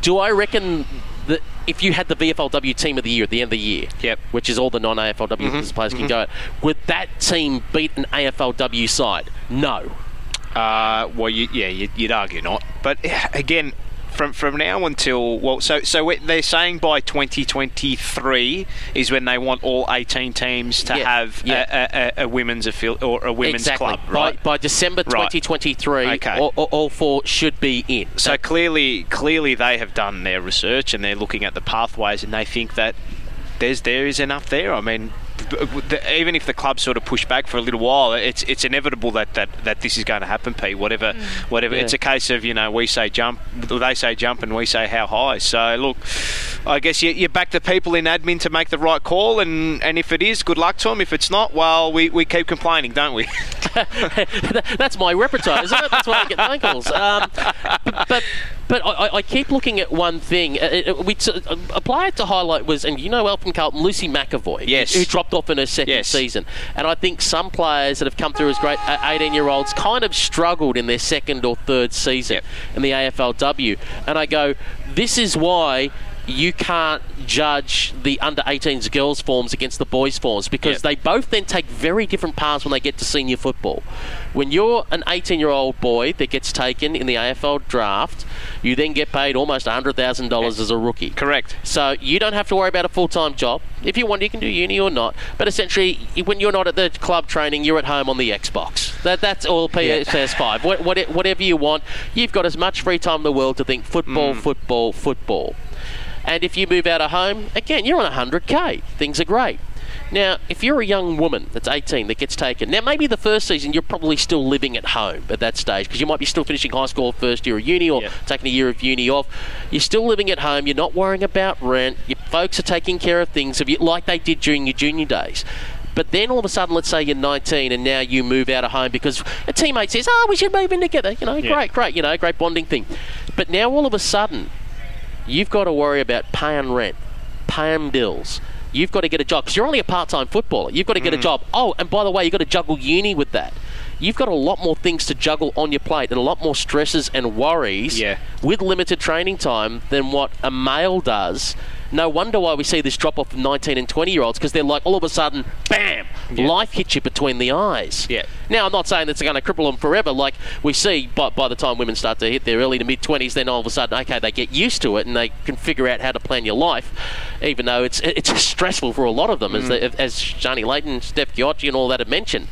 do I reckon that if you had the V F L W team of the year at the end of the year, yep. which is all the non-A F L W mm-hmm. players mm-hmm. can go, would that team beat an A F L W side? No. Uh, well, you, yeah, you, you'd argue not. But again, from from now until well, so so they're saying by twenty twenty-three is when they want all eighteen teams to yeah, have yeah. A, a, a women's affili- or a women's exactly. club, right? By, by December twenty twenty-three, right. okay. all, all four should be in. So That's clearly, clearly they have done their research and they're looking at the pathways and they think that there's there is enough there. I mean, even if the club sort of push back for a little while, it's it's inevitable that, that, that this is going to happen, Pete. Whatever, mm. whatever. Yeah. It's a case of, you know, we say jump, they say jump, and we say how high. So look, I guess you, you back the people in admin to make the right call, and, and if it is, good luck to them. If it's not, well, we, we keep complaining, don't we? That's my repertoire, isn't it? That's why I get phone calls. Um, but. but But I, I keep looking at one thing. It, it, we t- a player to highlight was, and you know, well from Carlton, Lucy McAvoy, yes. who, who dropped off in her second yes. season. And I think some players that have come through as great eighteen-year-olds kind of struggled in their second or third season yep. in the A F L W. And I go, this is why you can't judge the under eighteens girls' forms against the boys' forms, because yep. they both then take very different paths when they get to senior football. When you're an eighteen-year-old boy that gets taken in the A F L draft, you then get paid almost one hundred thousand dollars as a rookie. Correct. So you don't have to worry about a full-time job. If you want, you can do uni or not. But essentially, when you're not at the club training, you're at home on the Xbox. That, that's all P- yeah. P S five. What, what, whatever you want, you've got as much free time in the world to think football, mm. football, football. And if you move out of home, again, you're on one hundred K. Things are great. Now, if you're a young woman that's eighteen that gets taken, now maybe the first season you're probably still living at home at that stage because you might be still finishing high school first year of uni or yeah. taking a year of uni off. You're still living at home. You're not worrying about rent. Your folks are taking care of things of you, like they did during your junior days. But then all of a sudden, let's say you're nineteen and now you move out of home because a teammate says, oh, we should move in together. You know, yeah. great, great, you know, great bonding thing. But now all of a sudden, you've got to worry about paying rent, paying bills. You've got to get a job because you're only a part-time footballer. You've got to get mm. a job. Oh, and by the way, you've got to juggle uni with that. You've got a lot more things to juggle on your plate and a lot more stresses and worries yeah. with limited training time than what a male does. No wonder why we see this drop-off of nineteen- and twenty-year-olds because they're like, all of a sudden, bam, yeah. life hits you between the eyes. Yeah. Now, I'm not saying that's going to cripple them forever. Like we see, by, by the time women start to hit their early to mid-twenties, then all of a sudden, okay, they get used to it and they can figure out how to plan your life, even though it's it's stressful for a lot of them, mm. as, they, as Shani Layton, Steph Giorgi and all that have mentioned.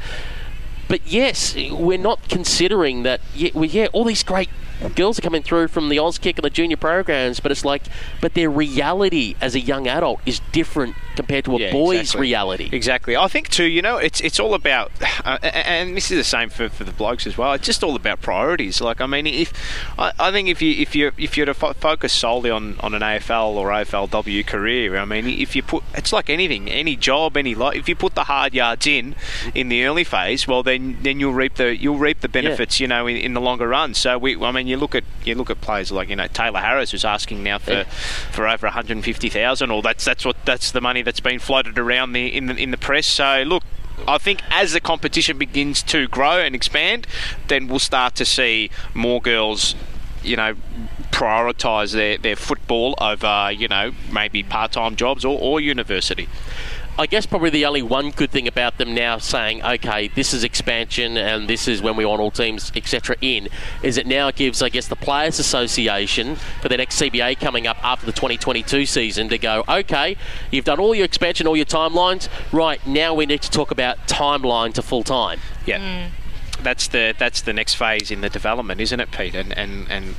But yes, we're not considering that, yeah, we, yeah all these great girls are coming through from the Auskick and the junior programs, but it's like, but their reality as a young adult is different compared to a yeah, boy's exactly. reality. Exactly. I think too, you know, it's it's all about, uh, and this is the same for, for the blokes as well. It's just all about priorities. Like, I mean, if I, I think if you if you if you're to fo- focus solely on, on an A F L or A F L W career, I mean, if you put, it's like anything, any job, any life. If you put the hard yards in in the early phase, well, then then you'll reap the you'll reap the benefits, yeah. you know, in, in the longer run. So we, I mean. You look at you look at players like, you know, Taylor Harris, who's asking now for, yeah. for over one hundred and fifty thousand, or that's that's what that's the money that's been floated around the in the in the press. So look, I think as the competition begins to grow and expand, then we'll start to see more girls, you know, prioritise their, their football over, you know, maybe part time jobs or, or university. I guess probably the only one good thing about them now saying, okay, this is expansion and this is when we want all teams, et cetera in, is it now gives, I guess, the Players Association for the next C B A coming up after the twenty twenty-two season to go, okay, you've done all your expansion, all your timelines, right, now we need to talk about timeline to full-time. Yeah. Mm. That's the that's the next phase in the development, isn't it, Pete? And, and, and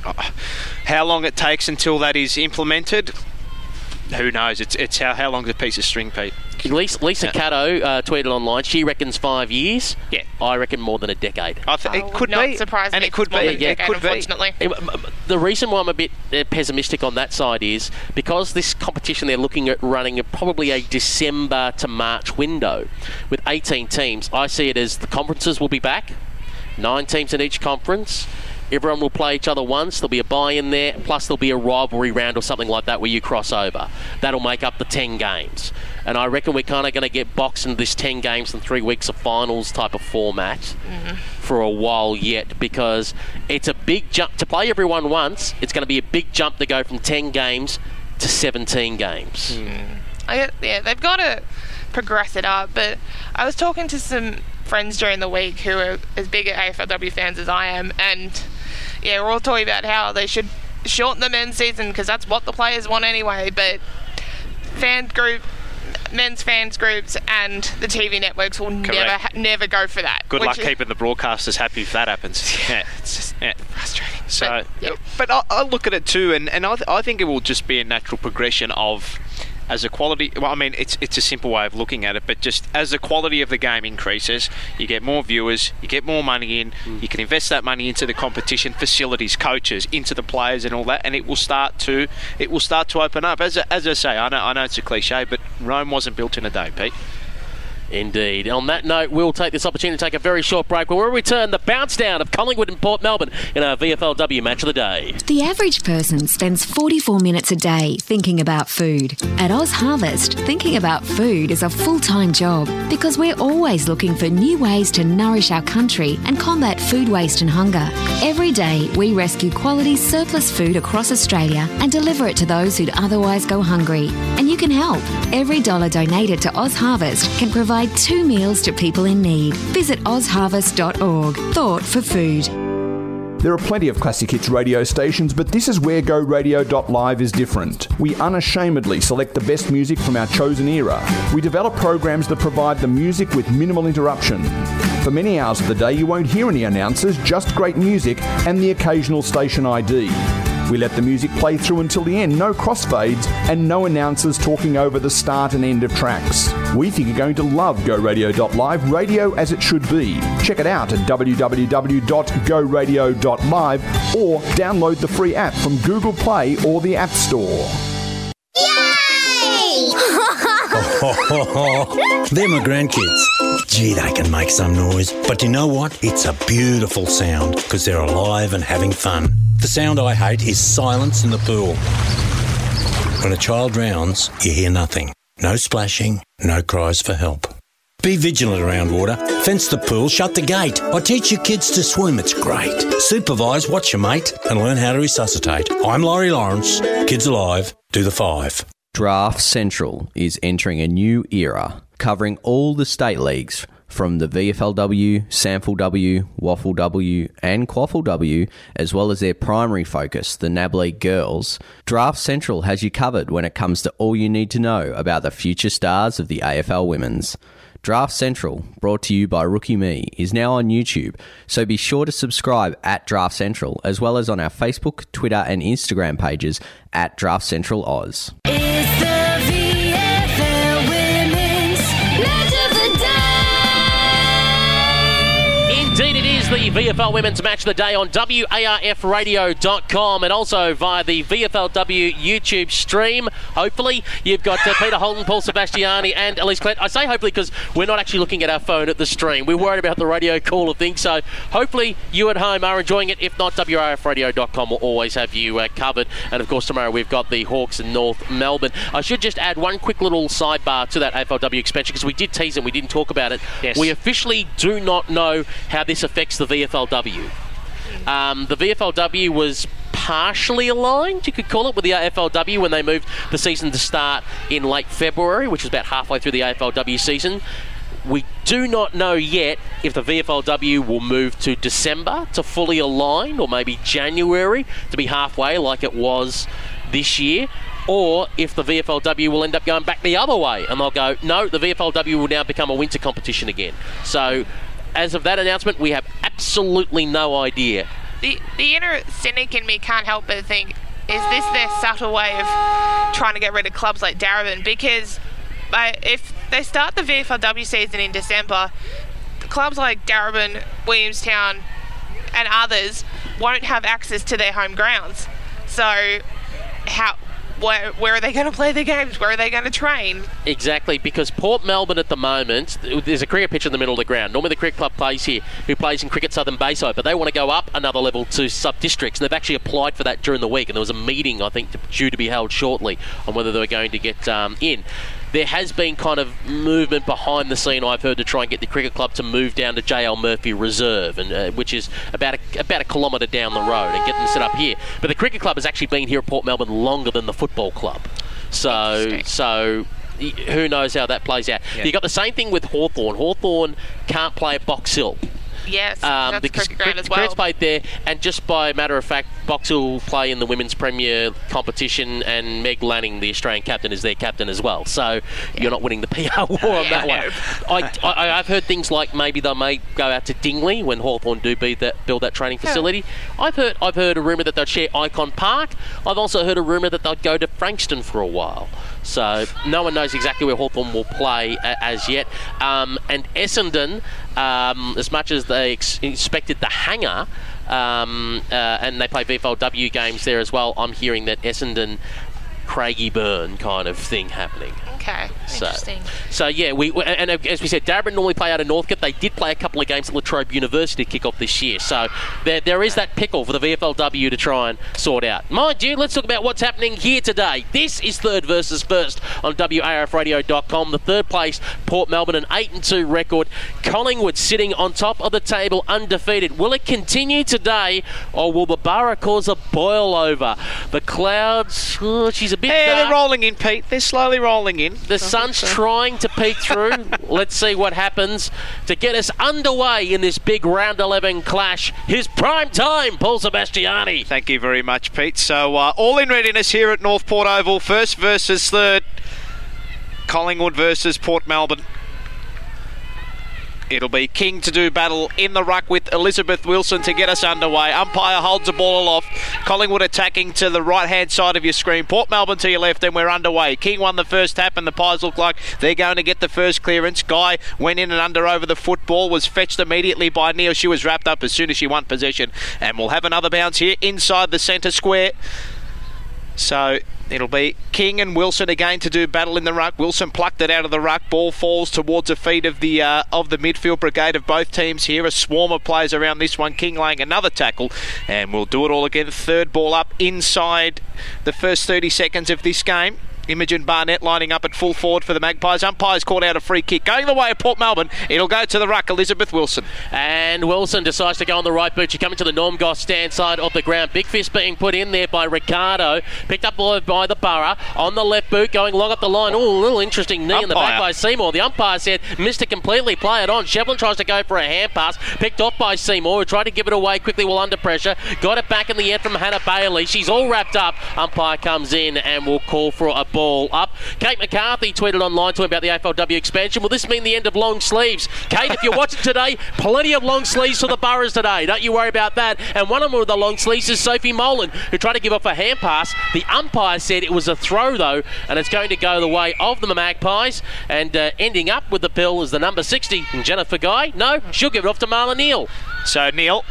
how long it takes until that is implemented? Who knows? It's it's how how long's a piece of string, Pete? Lisa, Lisa yeah. Caddo uh, tweeted online. She reckons five years. Yeah, I reckon more than a decade. I th- it could not be, surprising, and it could be. Yeah, it could unfortunately. be. Unfortunately, the reason why I'm a bit pessimistic on that side is because this competition they're looking at running at probably a December to March window with eighteen teams. I see it as the conferences will be back, nine teams in each conference. Everyone will play each other once. There'll be a buy-in there. Plus, there'll be a rivalry round or something like that where you cross over. That'll make up the ten games. And I reckon we're kind of going to get boxed into this ten games and three weeks of finals type of format mm-hmm. for a while yet because it's a big jump. To play everyone once, it's going to be a big jump to go from ten games to seventeen games. Mm. I, yeah, they've got to progress it up. But I was talking to some friends during the week who are as big A F L W fans as I am, and yeah, we're all talking about how they should shorten the men's season because that's what the players want anyway, but fan group, men's fans groups and the T V networks will Correct. never ha- never go for that. Good luck is, keeping the broadcasters happy if that happens. Yeah, it's just yeah. frustrating. So, but, yeah. but I, I look at it too, and, and I, th- I think it will just be a natural progression of, as a quality, well, I mean, it's it's a simple way of looking at it, but just as the quality of the game increases, you get more viewers, you get more money in, mm. you can invest that money into the competition, facilities, coaches, into the players and all that, and it will start to it will start to open up. As as I say, I know I know it's a cliche, but Rome wasn't built in a day, Pete. Indeed. On that note, we'll take this opportunity to take a very short break. When we return, the bounce down of Collingwood and Port Melbourne in our V F L W Match of the Day. The average person spends forty-four minutes a day thinking about food. At OzHarvest, thinking about food is a full-time job because we're always looking for new ways to nourish our country and combat food waste and hunger. Every day, we rescue quality surplus food across Australia and deliver it to those who'd otherwise go hungry. And you can help. Every dollar donated to OzHarvest can provide two meals to people in need. Visit oz harvest dot org. Thought for food. There are plenty of classic hits radio stations, but this is where Go Radio dot live is different. We unashamedly select the best music from our chosen era. We develop programs that provide the music with minimal interruption. For many hours of the day, you won't hear any announcers, just great music and the occasional station I D. We let the music play through until the end, no crossfades and no announcers talking over the start and end of tracks. We think you're going to love Go Radio dot live, radio as it should be. Check it out at w w w dot go radio dot live or download the free app from Google Play or the App Store. They're my grandkids. Gee, they can make some noise. But you know what? It's a beautiful sound because they're alive and having fun. The sound I hate is silence in the pool. When a child drowns, you hear nothing. No splashing, no cries for help. Be vigilant around water. Fence the pool, shut the gate. I teach your kids to swim, it's great. Supervise, watch your mate, and learn how to resuscitate. I'm Laurie Lawrence. Kids Alive, do the five. Draft Central is entering a new era, covering all the state leagues, from the V F L W, Sample W, Waffle W and Quaffle W, as well as their primary focus, the N A B League Girls. Draft Central has you covered when it comes to all you need to know about the future stars of the A F L Women's. Draft Central, brought to you by Rookie Me, is now on YouTube, so be sure to subscribe at Draft Central, as well as on our Facebook, Twitter and Instagram pages at Draft Central Oz. Indeed, it is the V F L Women's Match of the Day on W A R F radio dot com and also via the V F L W YouTube stream. Hopefully, you've got uh, Peter Holden, Paul Sebastiani and Elise Collette. I say hopefully because we're not actually looking at our phone at the stream. We're worried about the radio call of things. So hopefully you at home are enjoying it. If not, W A R F radio dot com will always have you uh, covered. And of course, tomorrow we've got the Hawks in North Melbourne. I should just add one quick little sidebar to that A F L W expansion because we did tease and we didn't talk about it. Yes. We officially do not know how this affects the V F L W. Um, the V F L W was partially aligned, you could call it, with the A F L W when they moved the season to start in late February, which was about halfway through the A F L W season. We do not know yet if the V F L W will move to December to fully align, or maybe January to be halfway like it was this year, or if the V F L W will end up going back the other way and they'll go, no, the V F L W will now become a winter competition again. So as of that announcement, we have absolutely no idea. The the inner cynic in me can't help but think, is this their subtle way of trying to get rid of clubs like Darebin? Because uh, if they start the V F L W season in December, clubs like Darebin, Williamstown and others won't have access to their home grounds. So how... Where, where are they going to play their games? Where are they going to train? Exactly, because Port Melbourne at the moment, there's a cricket pitch in the middle of the ground. Normally the cricket club plays here, who plays in Cricket Southern Bayside, but they want to go up another level to sub-districts, and they've actually applied for that during the week, and there was a meeting, I think, due to be held shortly on whether they were going to get um, in. There has been kind of movement behind the scene, I've heard, to try and get the cricket club to move down to J L Murphy Reserve, and uh, which is about a, about a kilometre down the road, and get them set up here. But the cricket club has actually been here at Port Melbourne longer than the football club. So, so who knows how that plays out. Yeah. You've got the same thing with Hawthorn. Hawthorn can't play at Box Hill. Yes, um, that's because Cricket as well. Cricket's played there, and just by matter of fact, Box Hill play in the Women's Premier competition, and Meg Lanning, the Australian captain, is their captain as well. So yeah. You're not winning the P R war oh, on yeah, that no. one. I, I, I've heard things like maybe they may go out to Dingley when Hawthorn do be that, build that training facility. Oh. I've heard I've heard a rumour that they'd share Icon Park. I've also heard a rumour that they'd go to Frankston for a while. So no one knows exactly where Hawthorn will play uh, as yet. Um, and Essendon, um, as much as they ex- expected the Hangar, um, uh, and they play V F L W games there as well, I'm hearing that Essendon, Craigie Burn kind of thing happening. Okay, so, interesting. So, yeah, we and, and as we said, Darabin normally play out of Northcote. They did play a couple of games at La Trobe University kick-off this year. So there, there is that pickle for the V F L W to try and sort out. Mind you, let's talk about what's happening here today. This is third versus first on W A R F radio dot com. The third place, Port Melbourne, an eight and two record. Collingwood sitting on top of the table undefeated. Will it continue today, or will Barbara cause a boil over? The clouds, oh, she's a bit yeah, dark. They're rolling in, Pete. They're slowly rolling in. The sun's so. trying to peek through. Let's see what happens to get us underway in this big round eleven clash. His prime time, Paul Sebastiani. Thank you very much, Pete. So uh, all in readiness here at North Port Oval. First versus third. Collingwood versus Port Melbourne. It'll be King to do battle in the ruck with Elizabeth Wilson to get us underway. Umpire holds the ball aloft. Collingwood attacking to the right-hand side of your screen. Port Melbourne to your left, and we're underway. King won the first tap, and the Pies look like they're going to get the first clearance. Guy went in and under over the football, was fetched immediately by Neil. She was wrapped up as soon as she won possession. And we'll have another bounce here inside the centre square. So it'll be King and Wilson again to do battle in the ruck. Wilson plucked it out of the ruck. Ball falls towards the feet of the uh, of the midfield brigade of both teams here. A swarm of players around this one. King laying another tackle, and we'll do it all again. Third ball up inside the first thirty seconds of this game. Imogen Barnett lining up at full forward for the Magpies. Umpire's called out a free kick. Going the way of Port Melbourne. It'll go to the ruck, Elizabeth Wilson. And Wilson decides to go on the right boot. She's coming to the Normgoss stand side of the ground. Big fist being put in there by Ricardo. Picked up by the Burra. On the left boot, going long up the line. Oh, a little interesting knee umpire. In the back by Seymour. The umpire said, missed it completely. Play it on. Shevlin tries to go for a hand pass. Picked off by Seymour, who tried to give it away quickly while under pressure. Got it back in the end from Hannah Bailey. She's all wrapped up. Umpire comes in and will call for a ball up. Kate McCarthy tweeted online to him about the A F L W expansion. Will this mean the end of long sleeves? Kate, if you're watching today, plenty of long sleeves for the Burras today. Don't you worry about that. And one of them with the long sleeves is Sophie Molan, who tried to give off a hand pass. The umpire said it was a throw, though, and it's going to go the way of the Magpies. And uh, ending up with the pill is the number sixty, Jennifer Guy. No, she'll give it off to Marla Neal. So, Neal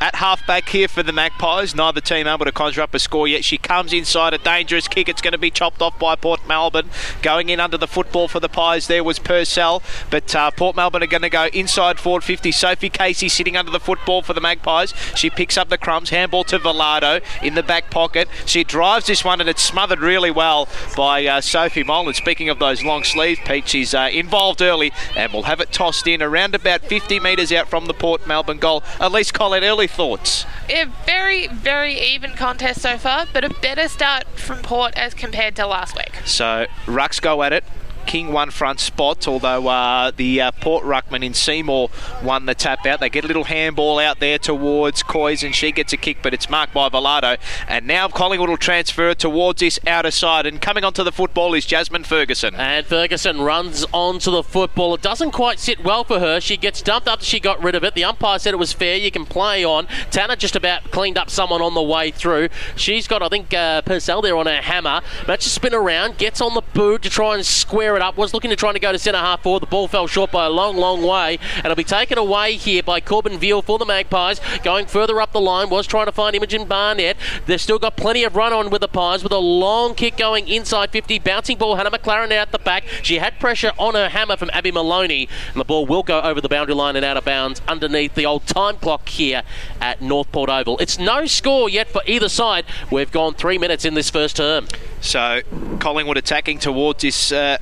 at half-back here for the Magpies. Neither team able to conjure up a score yet. She comes inside, a dangerous kick. It's going to be chopped off by Port Melbourne. Going in under the football for the Pies there was Purcell. But uh, Port Melbourne are going to go inside forward fifty. Sophie Casey sitting under the football for the Magpies. She picks up the crumbs. Handball to Velardo in the back pocket. She drives this one, and it's smothered really well by uh, Sophie Molan. Speaking of those long sleeve, Pete, she's uh, involved early and will have it tossed in around about fifty metres out from the Port Melbourne goal. Elise Collette early thoughts? Yeah, very, very even contest so far, but a better start from Port as compared to last week. So, rucks go at it. King won front spot, although uh, the uh, Port ruckman in Seymour won the tap out. They get a little handball out there towards Coys, and she gets a kick, but it's marked by Velardo. And now Collingwood will transfer it towards this outer side, and coming onto the football is Jasmine Ferguson. And Ferguson runs onto the football. It doesn't quite sit well for her. She gets dumped after she got rid of it. The umpire said it was fair. You can play on. Tanner just about cleaned up someone on the way through. She's got, I think, uh, Purcell there on her hammer. Matches spin around, gets on the boot to try and square it up, was looking to try to go to centre half forward. The ball fell short by a long, long way, and it'll be taken away here by Corbin Veal for the Magpies. Going further up the line, was trying to find Imogen Barnett. They've still got plenty of run on with the Pies, with a long kick going inside fifty. Bouncing ball, Hannah McLaren out the back. She had pressure on her hammer from Abby Maloney, and the ball will go over the boundary line and out of bounds underneath the old time clock here at North Port Oval. It's no score yet for either side. We've gone three minutes in this first term. So Collingwood attacking towards this uh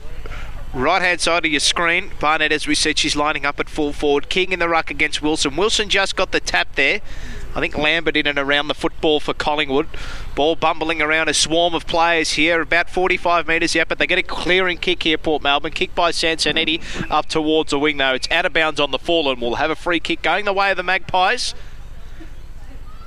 right-hand side of your screen. Barnett, as we said, she's lining up at full forward. King in the ruck against Wilson. Wilson just got the tap there. I think Lambert in and around the football for Collingwood. Ball bumbling around a swarm of players here, about forty-five metres out, but they get a clearing kick here, Port Melbourne. Kick by Sansanetti up towards the wing, though. It's out of bounds on the full, and we'll have a free kick going the way of the Magpies.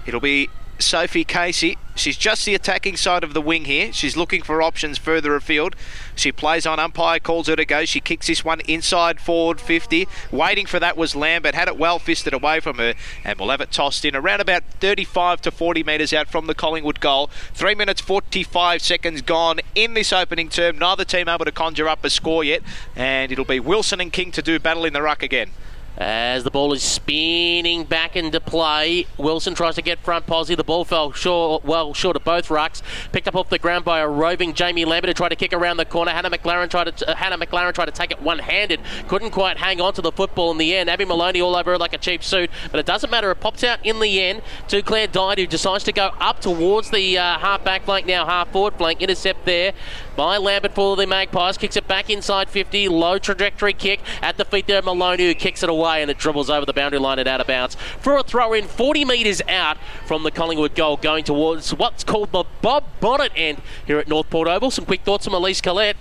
It'll be Sophie Casey. She's just the attacking side of the wing here. She's looking for options further afield. She plays on. Umpire calls her to go. She kicks this one inside forward fifty. Waiting for that was Lambert. Had it well fisted away from her. And we'll have it tossed in around about thirty-five to forty metres out from the Collingwood goal. three minutes forty-five seconds gone in this opening term. Neither team able to conjure up a score yet. And it'll be Wilson and King to do battle in the ruck again. As the ball is spinning back into play, Wilson tries to get front posse. The ball fell short, well short of both rucks. Picked up off the ground by a roving Jamie Lambert, who tried to kick around the corner. Hannah McLaren tried to uh, Hannah McLaren tried to take it one-handed. Couldn't quite hang on to the football in the end. Abby Maloney all over her like a cheap suit, but it doesn't matter. It pops out in the end to Claire Dyde, who decides to go up towards the uh, half-back flank, now half-forward flank. Intercept there by Lambert for the Magpies. Kicks it back inside fifty. Low trajectory kick at the feet there of Maloney, who kicks it away. And it dribbles over the boundary line and out of bounds for a throw in forty metres out from the Collingwood goal, going towards what's called the Bob Bonnet end here at North Port Oval. Some quick thoughts from Elise Collette.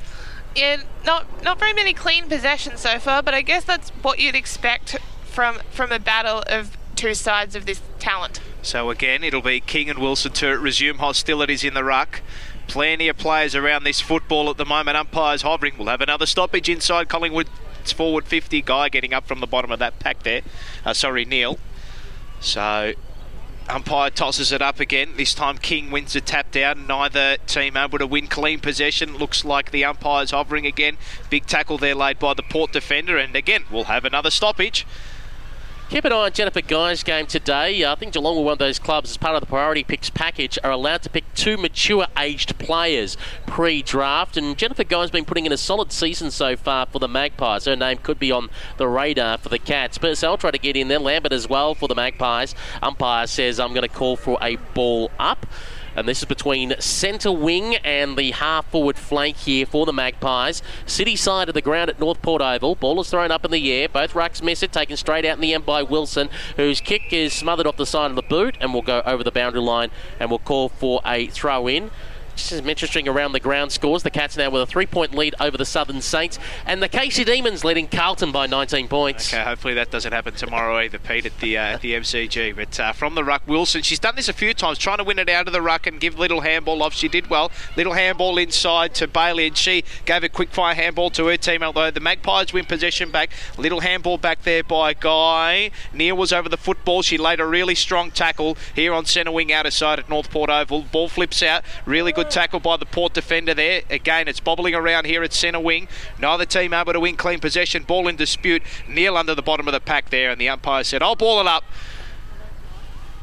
Yeah, not not very many clean possessions so far, but I guess that's what you'd expect from from a battle of two sides of this talent. So again, it'll be King and Wilson to resume hostilities in the ruck. Plenty of players around this football at the moment. Umpires hovering. We'll have another stoppage inside Collingwood. It's forward fifty. Guy getting up from the bottom of that pack there. Uh, sorry, Neil. So umpire tosses it up again. This time King wins the tap down. Neither team able to win clean possession. Looks like the umpire's hovering again. Big tackle there laid by the Port defender. And again, we'll have another stoppage. Keep an eye on Jennifer Guy's game today. I think Geelong were one of those clubs, as part of the priority picks package, are allowed to pick two mature-aged players pre-draft. And Jennifer Guy's been putting in a solid season so far for the Magpies. Her name could be on the radar for the Cats. Purcell tried to get in there. Lambert as well for the Magpies. Umpire says, I'm going to call for a ball up. And this is between centre wing and the half-forward flank here for the Magpies. City side of the ground at North Port Oval. Ball is thrown up in the air. Both rucks miss it. Taken straight out in the end by Wilson, whose kick is smothered off the side of the boot and will go over the boundary line and will call for a throw-in. Just some interesting around the ground scores. The Cats now with a three-point lead over the Southern Saints. And the K C Demons leading Carlton by nineteen points. Okay, hopefully that doesn't happen tomorrow either, Pete, at the, uh, at the M C G. But uh, from the ruck, Wilson, she's done this a few times, trying to win it out of the ruck and give little handball off. She did well. Little handball inside to Bailey, and she gave a quick-fire handball to her team, although the Magpies win possession back. Little handball back there by Guy. Neil was over the football. She laid a really strong tackle here on centre wing outer side at North Port Oval. Ball flips out. Really good tackle by the Port defender there. Again, it's bobbling around here at centre wing. Neither team able to win clean possession. Ball in dispute. Neil under the bottom of the pack there, and the umpire said, I'll ball it up.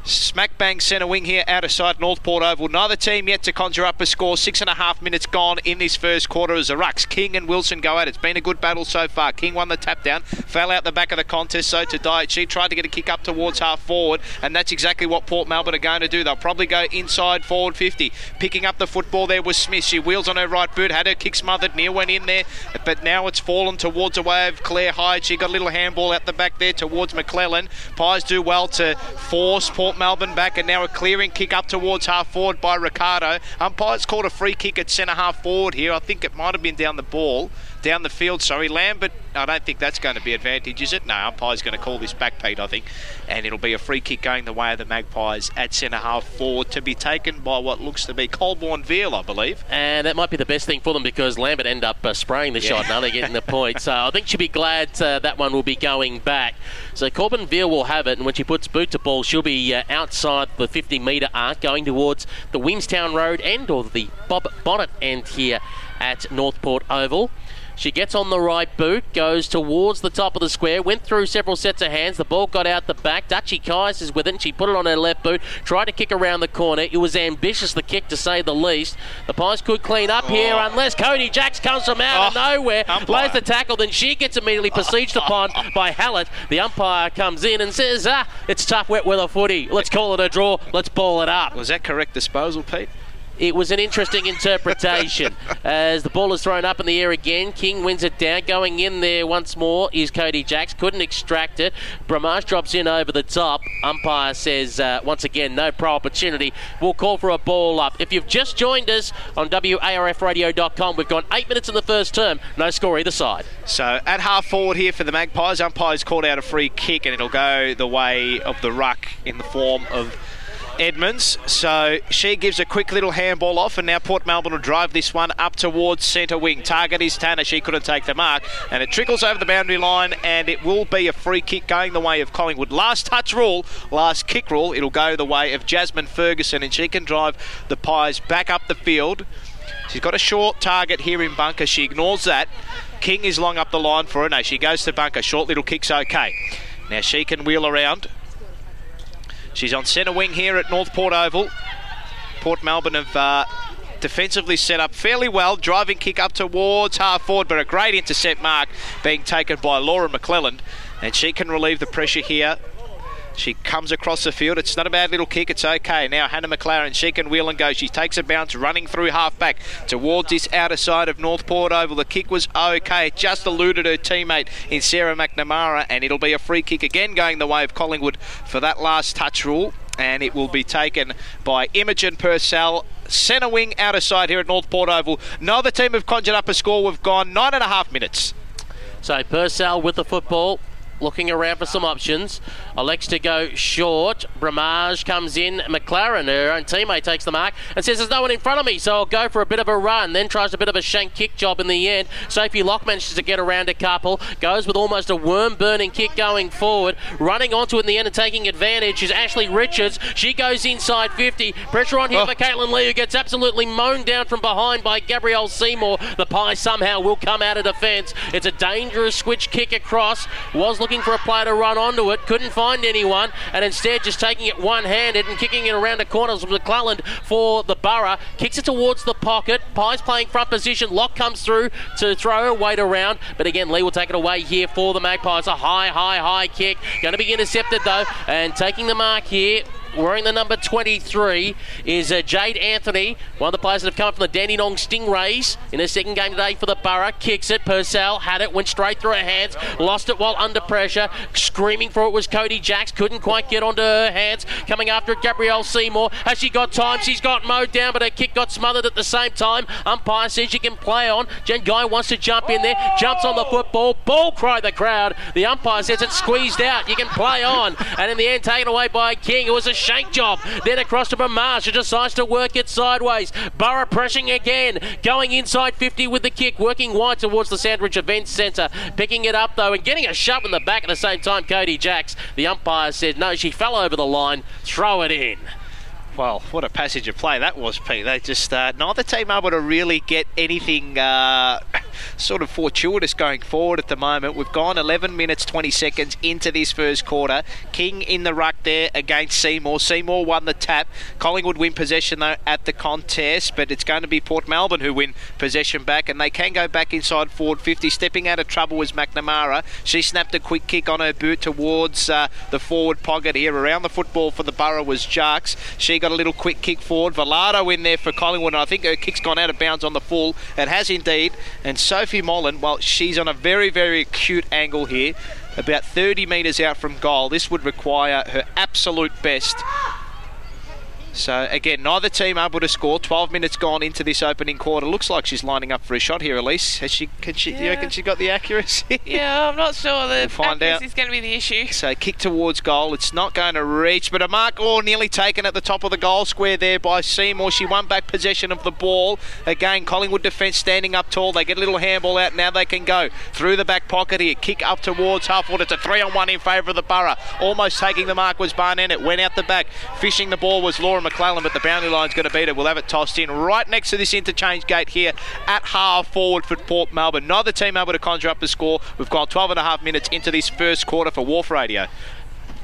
Smack bang centre wing here out of sight North Port Oval. Neither team yet to conjure up a score. Six and a half minutes gone in this first quarter as the Rucks, King and Wilson, go at it. It's been a good battle so far. King won the tap down, fell out the back of the contest, so to Diet. She tried to get a kick up towards half forward, and that's exactly what Port Melbourne are going to do. They'll probably go inside forward fifty. Picking up the football there was Smith. She wheels on her right boot, had her kick smothered, Neil went in there, but now it's fallen towards a way of Claire Hyde. She got a little handball out the back there towards McClellan. Pies do well to force Port Melbourne back, and now a clearing kick up towards half forward by Ricardo. Umpire's called a free kick at centre half forward here. I think it might have been down the ball down the field sorry Lambert. I don't think that's going to be advantage, is it? No, umpire's going to call this back, Pete, I think, and it'll be a free kick going the way of the Magpies at centre half forward, to be taken by what looks to be Colborne Veal, I believe, and that might be the best thing for them, because Lambert end up uh, spraying the yeah. shot, now they're getting the point. So I think she'll be glad uh, that one will be going back. So Colborne Veal will have it, and when she puts boot to ball, she'll be uh, outside the fifty metre arc, going towards the Williamstown Road end, or the Bob Bonnet end here at North Port Oval. She gets on the right boot, goes towards the top of the square, went through several sets of hands. The ball got out the back. Dutchie Kais is with it, and she put it on her left boot, tried to kick around the corner. It was ambitious, the kick, to say the least. The Pies could clean up oh. here, unless Cody Jacks comes from out oh. of nowhere, umpire. lays the tackle, then she gets immediately besieged upon by Hallett. The umpire comes in and says, ah, it's tough wet weather footy. Let's call it a draw. Let's ball it up. Was that correct disposal, Pete? It was an interesting interpretation as the ball is thrown up in the air again. King wins it down. Going in there once more is Cody Jacks. Couldn't extract it. Bromage drops in over the top. Umpire says, uh, once again, no pro opportunity. We'll call for a ball up. If you've just joined us on W A R F radio dot com, we've gone eight minutes in the first term. No score either side. So at half forward here for the Magpies, umpire's called out a free kick and it'll go the way of the ruck in the form of Edmonds. So she gives a quick little handball off, and now Port Melbourne will drive this one up towards centre wing. Target is Tanner. She couldn't take the mark, and it trickles over the boundary line, and it will be a free kick going the way of Collingwood. Last touch rule, last kick rule, it'll go the way of Jasmine Ferguson, and she can drive the Pies back up the field. She's got a short target here in bunker. She ignores that. King is long up the line for her. No, she goes to bunker. Short little kick's okay. Now she can wheel around. She's on centre wing here at North Port Oval. Port Melbourne have uh, defensively set up fairly well. Driving kick up towards half forward, but a great intercept mark being taken by Laura McClelland. And she can relieve the pressure here. She comes across the field. It's not a bad little kick. It's okay. Now Hannah McLaren, she can wheel and go. She takes a bounce running through half-back towards this outer side of North Port Oval. The kick was okay. It just eluded her teammate in Sarah McNamara, and it'll be a free kick again going the way of Collingwood for that last touch rule, and it will be taken by Imogen Purcell. Centre wing, outer side here at North Port Oval. No other team have conjured up a score. We've gone nine and a half minutes. So Purcell with the football, looking around for some options. Elects to go short. Bramage comes in. McLaren, her own teammate, takes the mark and says, there's no one in front of me, so I'll go for a bit of a run. Then tries a bit of a shank kick job in the end. Sophie Locke manages to get around a couple. Goes with almost a worm-burning kick going forward. Running onto it in the end and taking advantage is Ashley Richards. She goes inside fifty. Pressure on here oh. for Caitlin Lee, who gets absolutely mown down from behind by Gabrielle Seymour. The Pies somehow will come out of defence. It's a dangerous switch kick across. Was looking for a player to run onto it, couldn't find anyone, and instead just taking it one-handed and kicking it around the corners with McClelland for the Borough. Kicks it towards the pocket. Pies playing front position. Locke comes through to throw her weight around, but again Lee will take it away here for the Magpies. A high, high, high kick. Going to be intercepted though, and taking the mark here, wearing the number twenty-three, is uh, Jade Anthony, one of the players that have come from the Dandenong Stingrays in her second game today for the Borough. Kicks it. Purcell had it, went straight through her hands, lost it while under pressure. Screaming for it was Cody Jacks, couldn't quite get onto her hands. Coming after it, Gabrielle Seymour. Has she got time? She's got mowed down, but her kick got smothered at the same time. Umpire says she can play on. Jen Guy wants to jump in there, jumps on the football. Ball, cry the crowd. The umpire says it's squeezed out. You can play on. And in the end, taken away by King. It was a shank job, then across to Bramage, who decides to work it sideways. Borough pressing again, going inside fifty with the kick, working wide towards the Sandridge Events Centre, picking it up though and getting a shove in the back at the same time. Cody Jacks, the umpire said no, she fell over the line, throw it in. Well, what a passage of play that was, Pete. They just, uh, neither team able to really get anything uh, sort of fortuitous going forward at the moment. We've gone eleven minutes, twenty seconds into this first quarter. King in the ruck there against Seymour. Seymour won the tap. Collingwood win possession, though, at the contest, but it's going to be Port Melbourne who win possession back, and they can go back inside forward fifty. Stepping out of trouble was McNamara. She snapped a quick kick on her boot towards uh, the forward pocket here. Around the football for the Borough was Jarks. She got a little quick kick forward. Velardo in there for Collingwood, and I think her kick's gone out of bounds on the full. It has indeed. And Sophie Molan, well, she's on a very, very acute angle here, about thirty metres out from goal. This would require her absolute best. So, again, neither team able to score. twelve minutes gone into this opening quarter. Looks like she's lining up for a shot here, Elise. Has she, can she, yeah. Do you reckon she's got the accuracy? Yeah, I'm not sure the we'll accuracy is going to be the issue. So, kick towards goal. It's not going to reach, but a mark all oh, nearly taken at the top of the goal square there by Seymour. She won back possession of the ball. Again, Collingwood defence standing up tall. They get a little handball out. Now they can go through the back pocket here. Kick up towards half-forward. It's a three-on-one in favour of the Borough. Almost taking the mark was Barnett. It went out the back. Fishing the ball was Laura McClellan, but the boundary line's going to beat it. We'll have it tossed in right next to this interchange gate here at half forward for Port Melbourne. Neither team able to conjure up the score. We've got twelve and a half minutes into this first quarter for WARF Radio.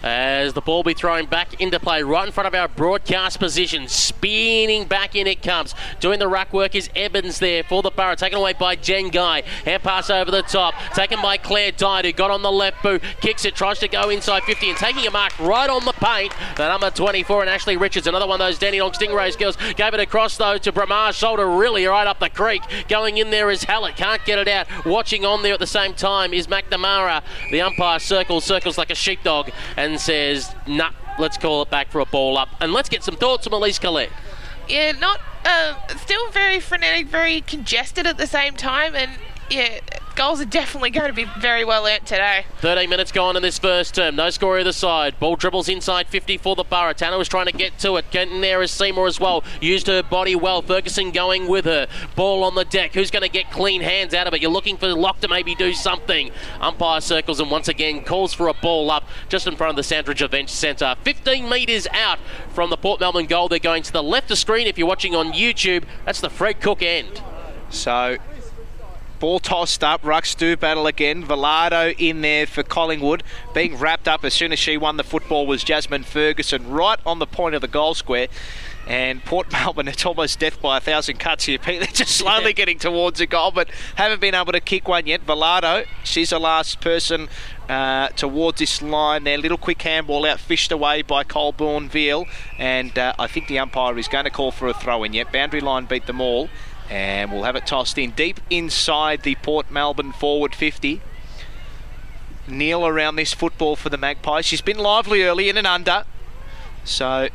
as the ball be thrown back into play right in front of our broadcast position. Spinning back in it comes. Doing the ruck work is Evans there for the Burra. Taken away by Jen Guy. Hand pass over the top. Taken by Claire Dyde, who got on the left boot. Kicks it, tries to go inside fifty, and taking a mark right on the paint. The number twenty-four and Ashley Richards. Another one of those Dandenong Stingrays girls. Gave it across, though, to Bramar's shoulder, really right up the creek. Going in there is Hallett. Can't get it out. Watching on there at the same time is McNamara. The umpire circles, circles like a sheepdog, and says, nah, let's call it back for a ball up. And let's get some thoughts from Elise Collette. Yeah, not uh, still very frenetic, very congested at the same time, and yeah, goals are definitely going to be very well earned today. thirteen minutes gone in this first term. No score either side. Ball dribbles inside fifty for the Burra. Tanner was trying to get to it. Kenton there is Seymour as well. Used her body well. Ferguson going with her. Ball on the deck. Who's going to get clean hands out of it? You're looking for Locke to maybe do something. Umpire circles and once again calls for a ball up just in front of the Sandridge Event Centre. fifteen metres out from the Port Melbourne goal. They're going to the left of screen. If you're watching on YouTube, that's the Fred Cook end. So... ball tossed up, rucks do battle again. Velardo in there for Collingwood. Being wrapped up as soon as she won the football was Jasmine Ferguson, right on the point of the goal square. And Port Melbourne, it's almost death by a thousand cuts here, Pete. They're just slowly yeah. getting towards the goal, but haven't been able to kick one yet. Velardo, she's the last person uh, towards this line there. Little quick handball out, fished away by Colborne-Veal. And uh, I think the umpire is going to call for a throw-in yet. Boundary line beat them all. And we'll have it tossed in deep inside the Port Melbourne forward fifty. Neil around this football for the Magpies. She's been lively early in and under. So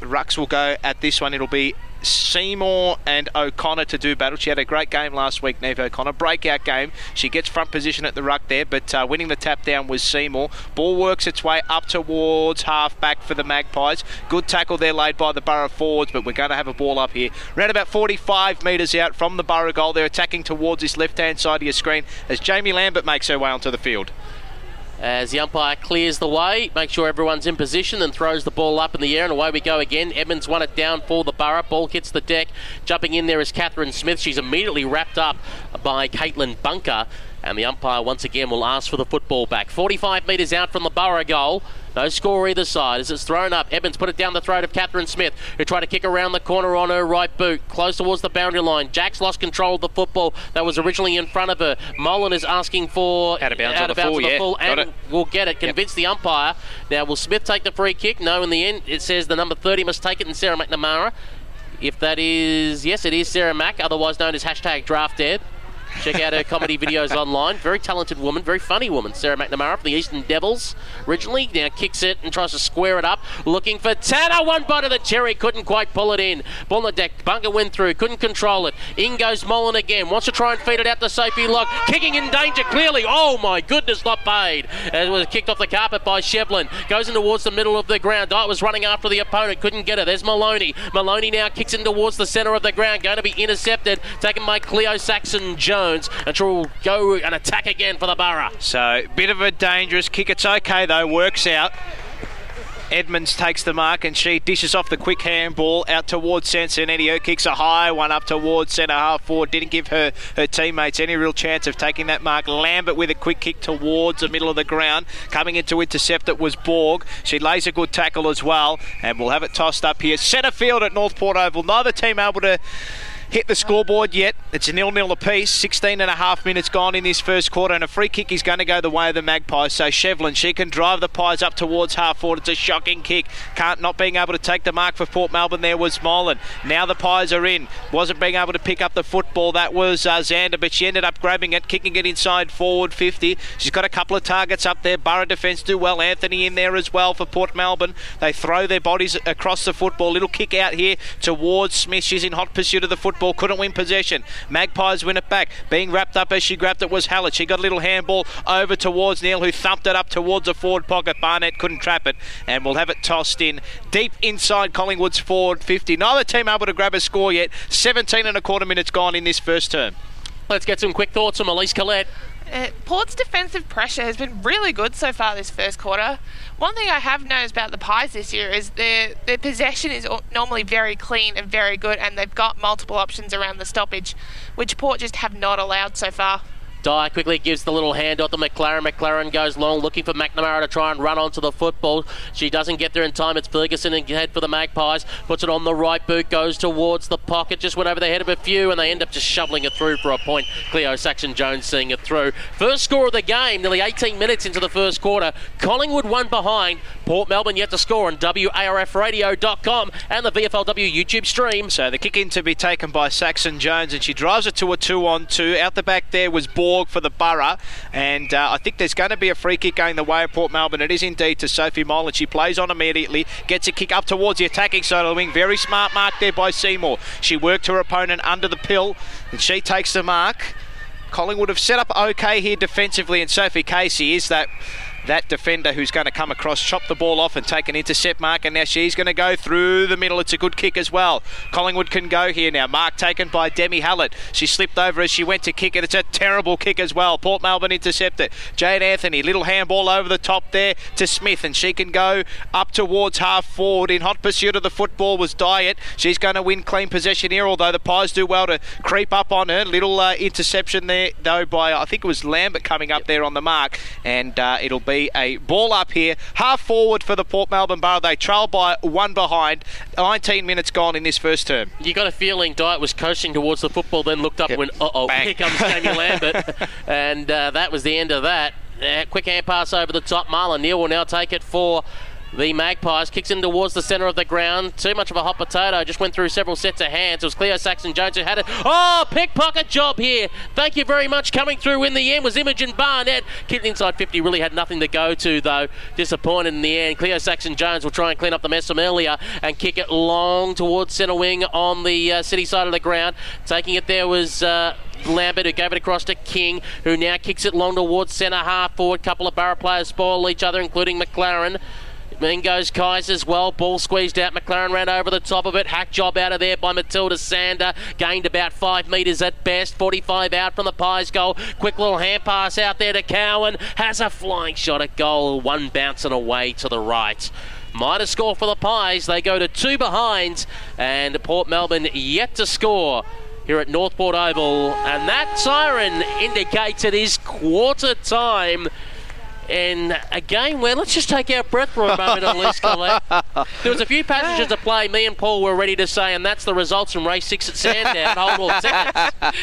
rucks will go at this one. It'll be Seymour and O'Connor to do battle. She had a great game last week, Neve O'Connor. Breakout game. She gets front position at the ruck there, but uh, winning the tap down was Seymour. Ball works its way up towards half back for the Magpies. Good tackle there laid by the Burra forwards, but we're going to have a ball up here. Around about forty-five metres out from the Burra goal. They're attacking towards this left-hand side of your screen as Jamie Lambert makes her way onto the field. As the umpire clears the way, makes sure everyone's in position, and throws the ball up in the air, and away we go again. Edmonds won it down for the Burra. Ball hits the deck. Jumping in there is Catherine Smith. She's immediately wrapped up by Caitlin Bunker, and the umpire once again will ask for the football back. forty-five metres out from the Burra goal. No score either side as it's thrown up. Evans put it down the throat of Catherine Smith, who tried to kick around the corner on her right boot. Close towards the boundary line. Jack's lost control of the football that was originally in front of her. Molan is asking for out of bounds on the full, yeah. And will get it. Convince yep. the umpire. Now, will Smith take the free kick? No, in the end, it says the number thirty must take it, and Sarah McNamara. If that is... yes, it is Sarah Mack, otherwise known as hashtag Draft Deb. Check out her comedy videos online. Very talented woman, very funny woman. Sarah McNamara from the Eastern Devils originally. Now kicks it and tries to square it up. Looking for Tanner. One bite of the cherry. Couldn't quite pull it in. Ball on the deck. Bunker went through. Couldn't control it. In goes Molan again. Wants to try and feed it out to Sophie Locke. Kicking in danger clearly. Oh my goodness, not paid. As it was kicked off the carpet by Shevlin. Goes in towards the middle of the ground. Dyke was running after the opponent. Couldn't get it. There's Maloney. Maloney now kicks in towards the centre of the ground. Going to be intercepted. Taken by Cleo Saxon-Jones. And she'll go and attack again for the Burra. So, bit of a dangerous kick. It's okay, though. Works out. Edmonds takes the mark, and she dishes off the quick handball out towards Sansonetti. Kicks a high one up towards centre half forward. Didn't give her, her teammates any real chance of taking that mark. Lambert with a quick kick towards the middle of the ground. Coming in to intercept it was Borg. She lays a good tackle as well, and we'll have it tossed up here. Centre field at North Port Oval. Neither team able to hit the scoreboard yet. It's a nil-nil apiece. sixteen and a half minutes gone in this first quarter, and a free kick is going to go the way of the Magpies. So Shevlin, she can drive the Pies up towards half forward. It's a shocking kick. Can't not being able to take the mark for Port Melbourne. There was Molan. Now the Pies are in. Wasn't being able to pick up the football. That was uh, Xander, but she ended up grabbing it, kicking it inside forward fifty. She's got a couple of targets up there. Burra defence do well. Anthony in there as well for Port Melbourne. They throw their bodies across the football. Little kick out here towards Smith. She's in hot pursuit of the football. Couldn't win possession. Magpies win it back. Being wrapped up as she grabbed it was Hallett. She got a little handball over towards Neil, who thumped it up towards the forward pocket. Barnett couldn't trap it, and we'll have it tossed in deep inside Collingwood's forward fifty. Neither team able to grab a score yet. seventeen and a quarter minutes gone in this first term. Let's get some quick thoughts from Elise Collette. Uh, Port's defensive pressure has been really good so far this first quarter. One thing I have noticed about the Pies this year is their, their possession is normally very clean and very good, and they've got multiple options around the stoppage, which Port just have not allowed so far. Dyer quickly gives the little handoff to McLaren. McLaren goes long, looking for McNamara to try and run onto the football. She doesn't get there in time. It's Ferguson and head for the Magpies. Puts it on the right boot, goes towards the pocket. Just went over the head of a few, and they end up just shoveling it through for a point. Cleo Saxon-Jones seeing it through. First score of the game, nearly eighteen minutes into the first quarter. Collingwood one behind. Port Melbourne yet to score on W A R F radio dot com and the V F L W YouTube stream. So the kick in to be taken by Saxon-Jones, and she drives it to a two-on-two. Out the back there was Borg for the Borough, and uh, I think there's going to be a free kick going the way of Port Melbourne. It is indeed to Sophie Moyle, and she plays on immediately, gets a kick up towards the attacking side of the wing. Very smart mark there by Seymour. She worked her opponent under the pill, and she takes the mark. Collingwood have set up okay here defensively, and Sophie Casey is that that defender who's going to come across, chop the ball off and take an intercept mark, and now she's going to go through the middle. It's a good kick as well. Collingwood can go here now. Mark taken by Demi Hallett. She slipped over as she went to kick it. It's a terrible kick as well. Port Melbourne intercept it. Jade Anthony, little handball over the top there to Smith, and she can go up towards half forward. In hot pursuit of the football was Diet. She's going to win clean possession here, although the Pies do well to creep up on her. Little uh, interception there though by, I think it was Lambert coming up yep. there on the mark, and uh, it'll be a ball up here, half forward for the Port Melbourne Borough. They trail by one behind. nineteen minutes gone in this first term. You got a feeling Diet was coasting towards the football, then looked up yep. and went, uh-oh, bang. Here comes Jamie Lambert. And uh, that was the end of that. Uh, quick hand pass over the top. Marlon Neal will now take it for the Magpies. Kicks in towards the centre of the ground. Too much of a hot potato. Just went through several sets of hands. It was Cleo Saxon-Jones who had it. Oh, pickpocket job here. Thank you very much. Coming through in the end was Imogen Barnett. Kicking inside fifty. Really had nothing to go to, though. Disappointed in the end. Cleo Saxon-Jones will try and clean up the mess from earlier and kick it long towards centre wing on the uh, city side of the ground. Taking it there was Uh, Lambert, who gave it across to King, who now kicks it long towards centre half forward. Couple of Borough players spoil each other, including McLaren. Then goes Kais as well. Ball squeezed out. McLaren ran over the top of it. Hack job out of there by Matilda Sander. Gained about five metres at best. forty-five out from the Pies goal. Quick little hand pass out there to Cowan. Has a flying shot at goal. One bouncing away to the right. Minor score for the Pies. They go to two behind. And Port Melbourne yet to score here at North Port Oval. And that siren indicates it is quarter time. And a game where, let's just take our breath for a moment, Elise Collette. There was a few passages to play. Me and Paul were ready to say, and that's the results from race six at Sandown. Hold all tickets.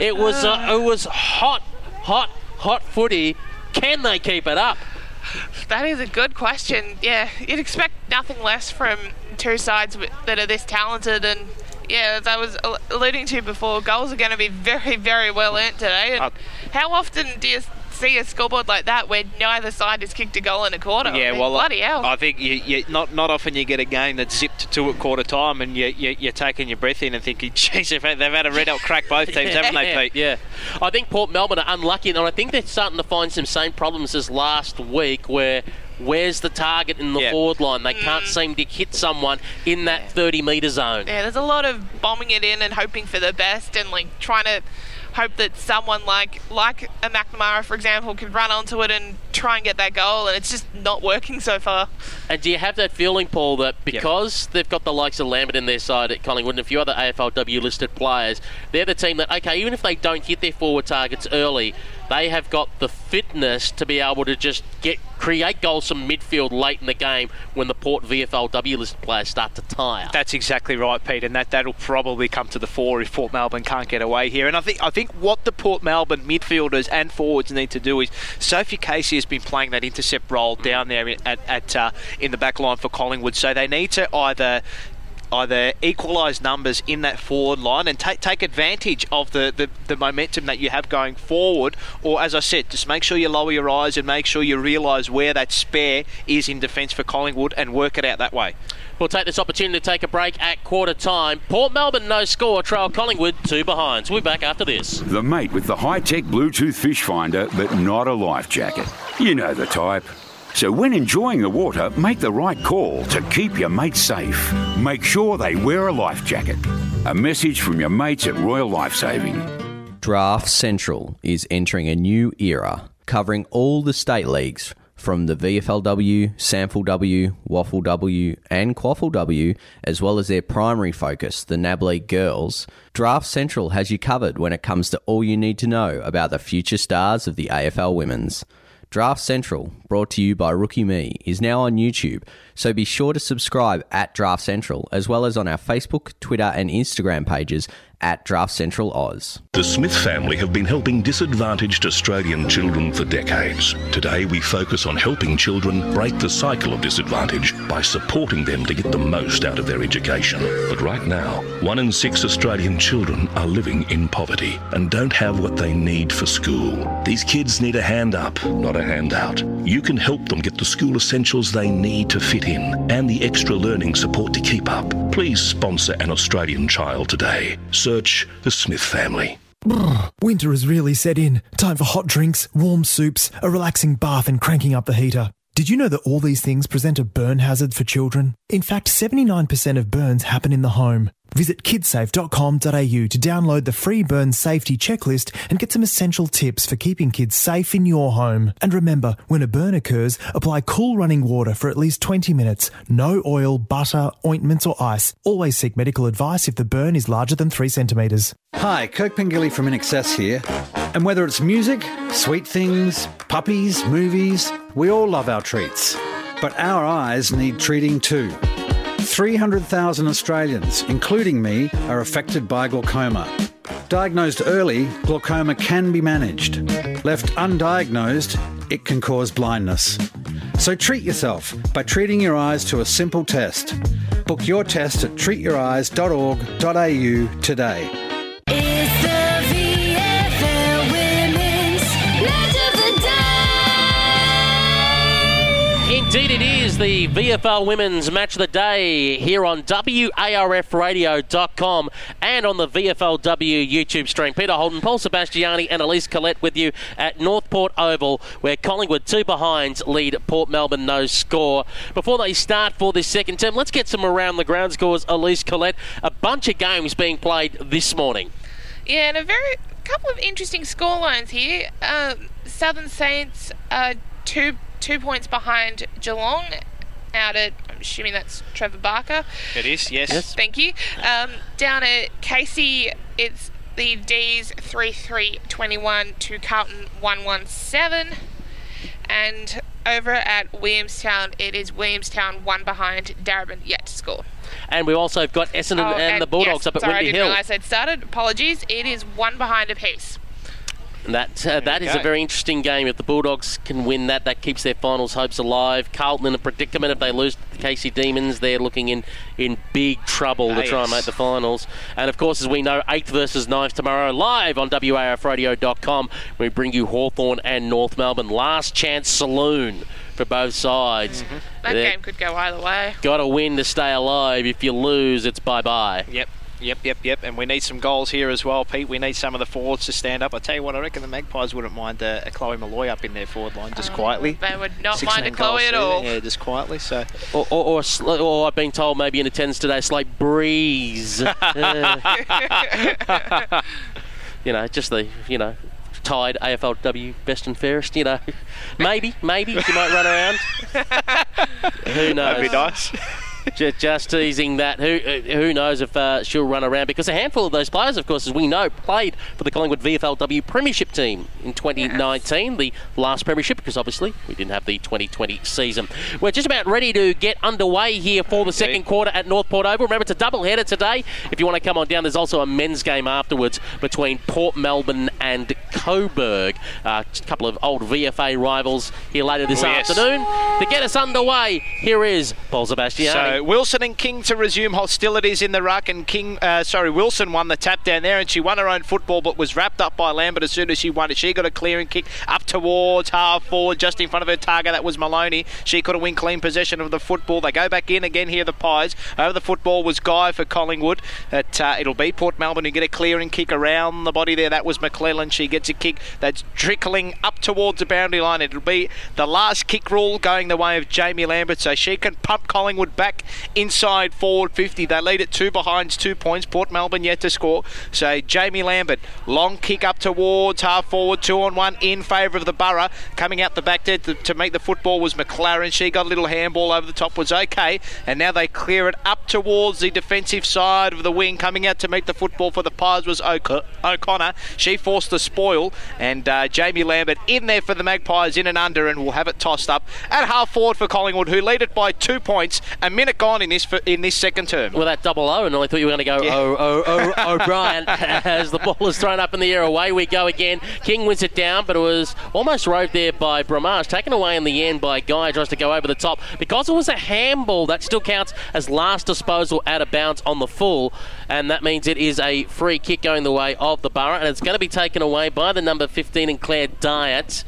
It was uh, it was hot, hot, hot footy. Can they keep it up? That is a good question. Yeah, you'd expect nothing less from two sides that are this talented, and yeah, as I was alluding to before, goals are going to be very, very well earned today. And how often do you see a scoreboard like that where neither side has kicked a goal in a quarter? Yeah, I mean, well, bloody hell. I think you, you, not not often you get a game that's zipped to at quarter time, and you, you, you're taking your breath in and thinking, geez, they've had, they've had a red-hot crack, both teams, yeah, haven't they, Pete? Yeah. I think Port Melbourne are unlucky, and I think they're starting to find some same problems as last week where where's the target in the yep. forward line? They mm. can't seem to hit someone in that thirty-metre zone. Yeah, there's a lot of bombing it in and hoping for the best and, like, trying to hope that someone like like a McNamara, for example, could run onto it and try and get that goal, and it's just not working so far. And do you have that feeling, Paul, that because yep. they've got the likes of Lambert in their side at Collingwood and a few other A F L W-listed players, they're the team that, okay, even if they don't hit their forward targets early, they have got the fitness to be able to just get create goals from midfield late in the game when the Port V F L W list players start to tire. That's exactly right, Pete, and that, that'll probably come to the fore if Port Melbourne can't get away here. And I think I think what the Port Melbourne midfielders and forwards need to do is, Sophie Casey has been playing that intercept role down there at, at uh, in the back line for Collingwood, so they need to either... either equalise numbers in that forward line and take take advantage of the, the, the momentum that you have going forward, or, as I said, just make sure you lower your eyes and make sure you realise where that spare is in defence for Collingwood and work it out that way. We'll take this opportunity to take a break at quarter time. Port Melbourne no score, trail Collingwood two behinds. We'll be back after this. The mate with the high-tech Bluetooth fish finder but not a life jacket. You know the type. So when enjoying the water, make the right call to keep your mates safe. Make sure they wear a life jacket. A message from your mates at Royal Lifesaving. Draft Central is entering a new era, covering all the state leagues from the V F L W, Sample W, Waffle W and Quaffle W, as well as their primary focus, the N A B League girls, Draft Central has you covered when it comes to all you need to know about the future stars of the A F L Women's. Draft Central, brought to you by Rookie Me, is now on YouTube, so be sure to subscribe at Draft Central, as well as on our Facebook, Twitter and Instagram pages at Draft Central Oz. The Smith family have been helping disadvantaged Australian children for decades. Today we focus on helping children break the cycle of disadvantage by supporting them to get the most out of their education. But right now, one in six Australian children are living in poverty and don't have what they need for school. These kids need a hand up, not a handout. You can help them get the school essentials they need to fit in and the extra learning support to keep up. Please sponsor an Australian child today. Search The Smith Family. Winter has really set in. Time for hot drinks, warm soups, a relaxing bath and cranking up the heater. Did you know that all these things present a burn hazard for children? In fact, seventy-nine percent of burns happen in the home. Visit kid safe dot com dot a u to download the free burn safety checklist and get some essential tips for keeping kids safe in your home. And remember, when a burn occurs, apply cool running water for at least twenty minutes. No oil, butter, ointments or ice. Always seek medical advice if the burn is larger than three centimetres. Hi, Kirk Pengilly from In Excess here. And whether it's music, sweet things, puppies, movies, we all love our treats. But our eyes need treating too. three hundred thousand Australians, including me, are affected by glaucoma. Diagnosed early, glaucoma can be managed. Left undiagnosed, it can cause blindness. So treat yourself by treating your eyes to a simple test. Book your test at treat your eyes dot org dot a u today. Indeed it is, the V F L Women's Match of the Day here on W A R F radio dot com and on the V F L W YouTube stream. Peter Holden, Paul Sebastiani and Elise Collette with you at North Port Oval, where Collingwood two behinds lead Port Melbourne no score. Before they start for this second term, let's get some around the ground scores. Elise Collette, a bunch of games being played this morning. Yeah, and a very couple of interesting scorelines here. Um, Southern Saints uh, two Two points behind Geelong, out at, I'm assuming that's Trevor Barker. It is, yes. yes. Thank you. Um, down at Casey, it's the D's three three twenty-one to Carlton one one seven. And over at Williamstown, it is Williamstown one behind Darebin, yet to score. And we also have got Essendon oh, and, and the Bulldogs yes, up at sorry, Windy Hill. Sorry, I didn't realise I'd started. Apologies. It is one behind apiece. And that uh, that is go. a very interesting game. If the Bulldogs can win that, that keeps their finals hopes alive. Carlton in a predicament. If they lose to the Casey Demons, they're looking in, in big trouble oh, to try yes. and make the finals. And, of course, as we know, eighth versus ninth tomorrow live on W A R F radio dot com. We bring you Hawthorn and North Melbourne. Last chance saloon for both sides. Mm-hmm. That they're game could go either way. Got to win to stay alive. If you lose, it's bye-bye. Yep. Yep, yep, yep. And we need some goals here as well, Pete. We need some of the forwards to stand up. I tell you what, I reckon the Magpies wouldn't mind uh, a Chloe Malloy up in their forward line, just um, quietly. They would not Six mind a Chloe at all. Yeah, just quietly. So, Or, or, or, or I've been told maybe in attendance today, it's like breeze. you know, just the, you know, tied A F L W best and fairest, you know. Maybe, maybe she might run around. Who knows? That'd be nice. Just teasing that. Who who knows if uh, she'll run around? Because a handful of those players, of course, as we know, played for the Collingwood V F L W Premiership team in twenty nineteen, yes. the last Premiership, because obviously we didn't have the twenty twenty season. We're just about ready to get underway here for the okay. second quarter at North Port Oval. Remember, it's a double-header today. If you want to come on down, there's also a men's game afterwards between Port Melbourne and Coburg. Uh, a couple of old V F A rivals here later this oh, afternoon. Yes. To get us underway, here is Paul Sebastiani. So Wilson and King to resume hostilities in the ruck, and King, uh, sorry, Wilson won the tap down there, and she won her own football, but was wrapped up by Lambert as soon as she won it. She got a clearing kick up towards half forward, just in front of her target. That was Maloney. She couldn't win clean possession of the football. They go back in again here, the Pies. Over the football was Guy for Collingwood. At, uh, it'll be Port Melbourne who get a clearing kick around the body there. That was McClellan. She gets a kick that's trickling up towards the boundary line. It'll be the last kick rule going the way of Jamie Lambert, so she can pump Collingwood back inside forward fifty. They lead at two behinds, two points. Port Melbourne yet to score. So Jamie Lambert, long kick up towards half forward, two on one in favour of the Borough. Coming out the back there to, to make the football was McLaren. She got a little handball over the top, was okay. And now they clear it up towards the defensive side of the wing. Coming out to make the football for the Pies was O'C- O'Connor. She forced the spoil. And uh, Jamie Lambert in there for the Magpies, in and under, and will have it tossed up at half forward for Collingwood, who lead it by two points. A minute gone in this for, in this second term. Well, that double O, and I thought you were going to go yeah. O O O O'Brien as the ball is thrown up in the air. Away we go again. King wins it down, but it was almost roved there by Bramage. Taken away in the end by Guy, tries to go over the top. Because it was a handball, that still counts as last disposal out of bounds on the full, and that means it is a free kick going the way of the Borough, and it's going to be taken away by the number fifteen and Claire Diet.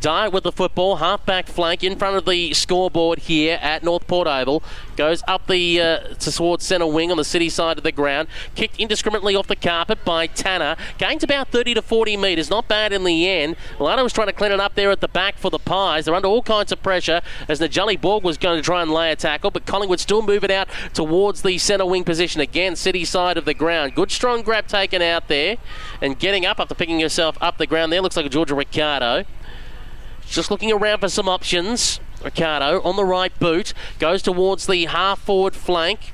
Diet with the football, half-back flank in front of the scoreboard here at North Port Oval. Goes up the uh, towards centre wing on the city side of the ground. Kicked indiscriminately off the carpet by Tanner. Gained about thirty to forty metres. Not bad in the end. Milano was trying to clean it up there at the back for the Pies. They're under all kinds of pressure as Najali Borg was going to try and lay a tackle, but Collingwood still move it out towards the centre wing position again, city side of the ground. Good strong grab taken out there and getting up after picking herself up the ground there. Looks like a Georgia Ricardo. Just looking around for some options. Ricardo on the right boot. Goes towards the half-forward flank.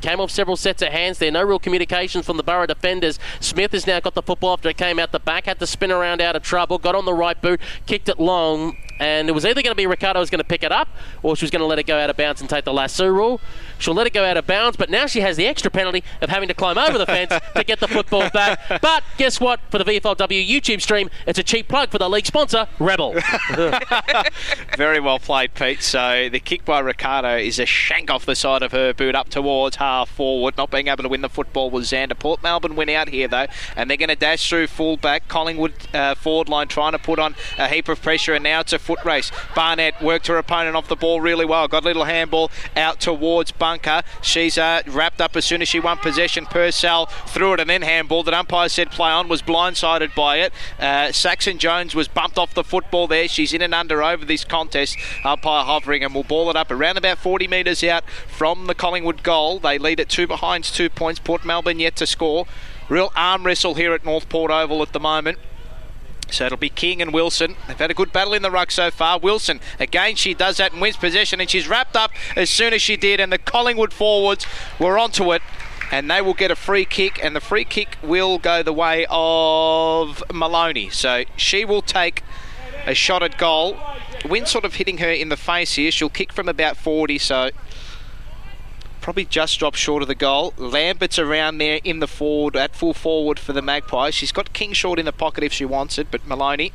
Came off several sets of hands there. No real communications from the Borough defenders. Smith has now got the football after it came out the back. Had to spin around out of trouble. Got on the right boot. Kicked it long. And it was either going to be Ricardo was going to pick it up, or she was going to let it go out of bounds and take the lasso rule. She'll let it go out of bounds, but now she has the extra penalty of having to climb over the fence to get the football back. But guess what? For the V F L W YouTube stream, it's a cheap plug for the league sponsor, Rebel. Very well played, Pete. So the kick by Ricardo is a shank off the side of her boot up towards half forward. Not being able to win the football was Xander. Port Melbourne went out here, though, and they're going to dash through full-back. Collingwood uh, forward line trying to put on a heap of pressure, and now it's a foot race. Barnett worked her opponent off the ball really well. Got a little handball out towards Barnett. Bunker. She's uh, wrapped up as soon as she won possession. Purcell threw it and then handballed. The umpire said play on, was blindsided by it. Uh, Saxon Jones was bumped off the football there. She's in and under over this contest. Umpire hovering and will ball it up around about forty metres out from the Collingwood goal. They lead at two behinds, two points. Port Melbourne yet to score. Real arm wrestle here at North Port Oval at the moment. So it'll be King and Wilson. They've had a good battle in the ruck so far. Wilson, again, she does that and wins possession, and she's wrapped up as soon as she did, and the Collingwood forwards were onto it, and they will get a free kick, and the free kick will go the way of Maloney. So she will take a shot at goal. Wind sort of hitting her in the face here. She'll kick from about forty, so probably just dropped short of the goal. Lambert's around there in the forward, at full forward for the Magpies. She's got King short in the pocket if she wants it, but Maloney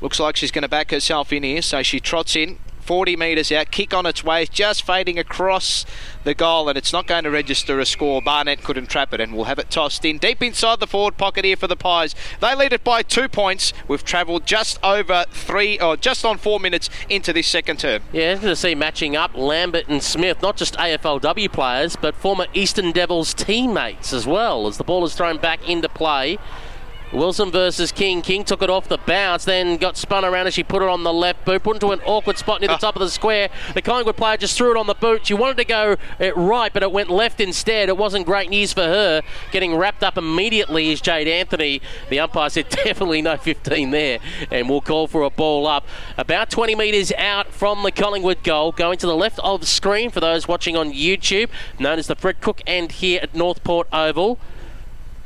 looks like she's going to back herself in here, so she trots in. forty metres out, kick on its way, just fading across the goal, and it's not going to register a score. Barnett couldn't trap it, and we'll have it tossed in deep inside the forward pocket here for the Pies. They lead it by two points. We've travelled just over three, or just on four minutes into this second term. Yeah, interesting to see matching up Lambert and Smith, not just A F L W players, but former Eastern Devils teammates as well, as the ball is thrown back into play. Wilson versus King. King took it off the bounce, then got spun around as she put it on the left boot, put into an awkward spot near the top of the square. The Collingwood player just threw it on the boot. She wanted to go right, but it went left instead. It wasn't great news for her. Getting wrapped up immediately is Jade Anthony. The umpire said definitely no fifteen there, and will call for a ball up. About twenty metres out from the Collingwood goal, going to the left of the screen for those watching on YouTube, known as the Fred Cook end here at North Port Oval.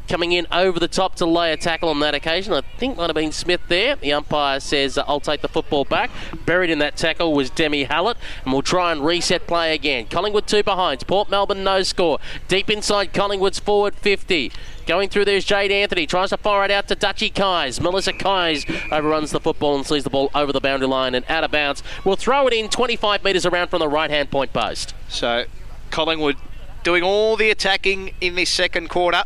Coming in over the top to lay a tackle on that occasion. I think might have been Smith there. The umpire says, uh, I'll take the football back. Buried in that tackle was Demi Hallett, and we'll try and reset play again. Collingwood two behinds. Port Melbourne no score. Deep inside Collingwood's forward fifty. Going through there's Jade Anthony. Tries to fire it out to Dutchie Kyes. Melissa Kyes overruns the football and sees the ball over the boundary line and out of bounds. We'll throw it in twenty-five metres around from the right-hand point post. So Collingwood doing all the attacking in this second quarter.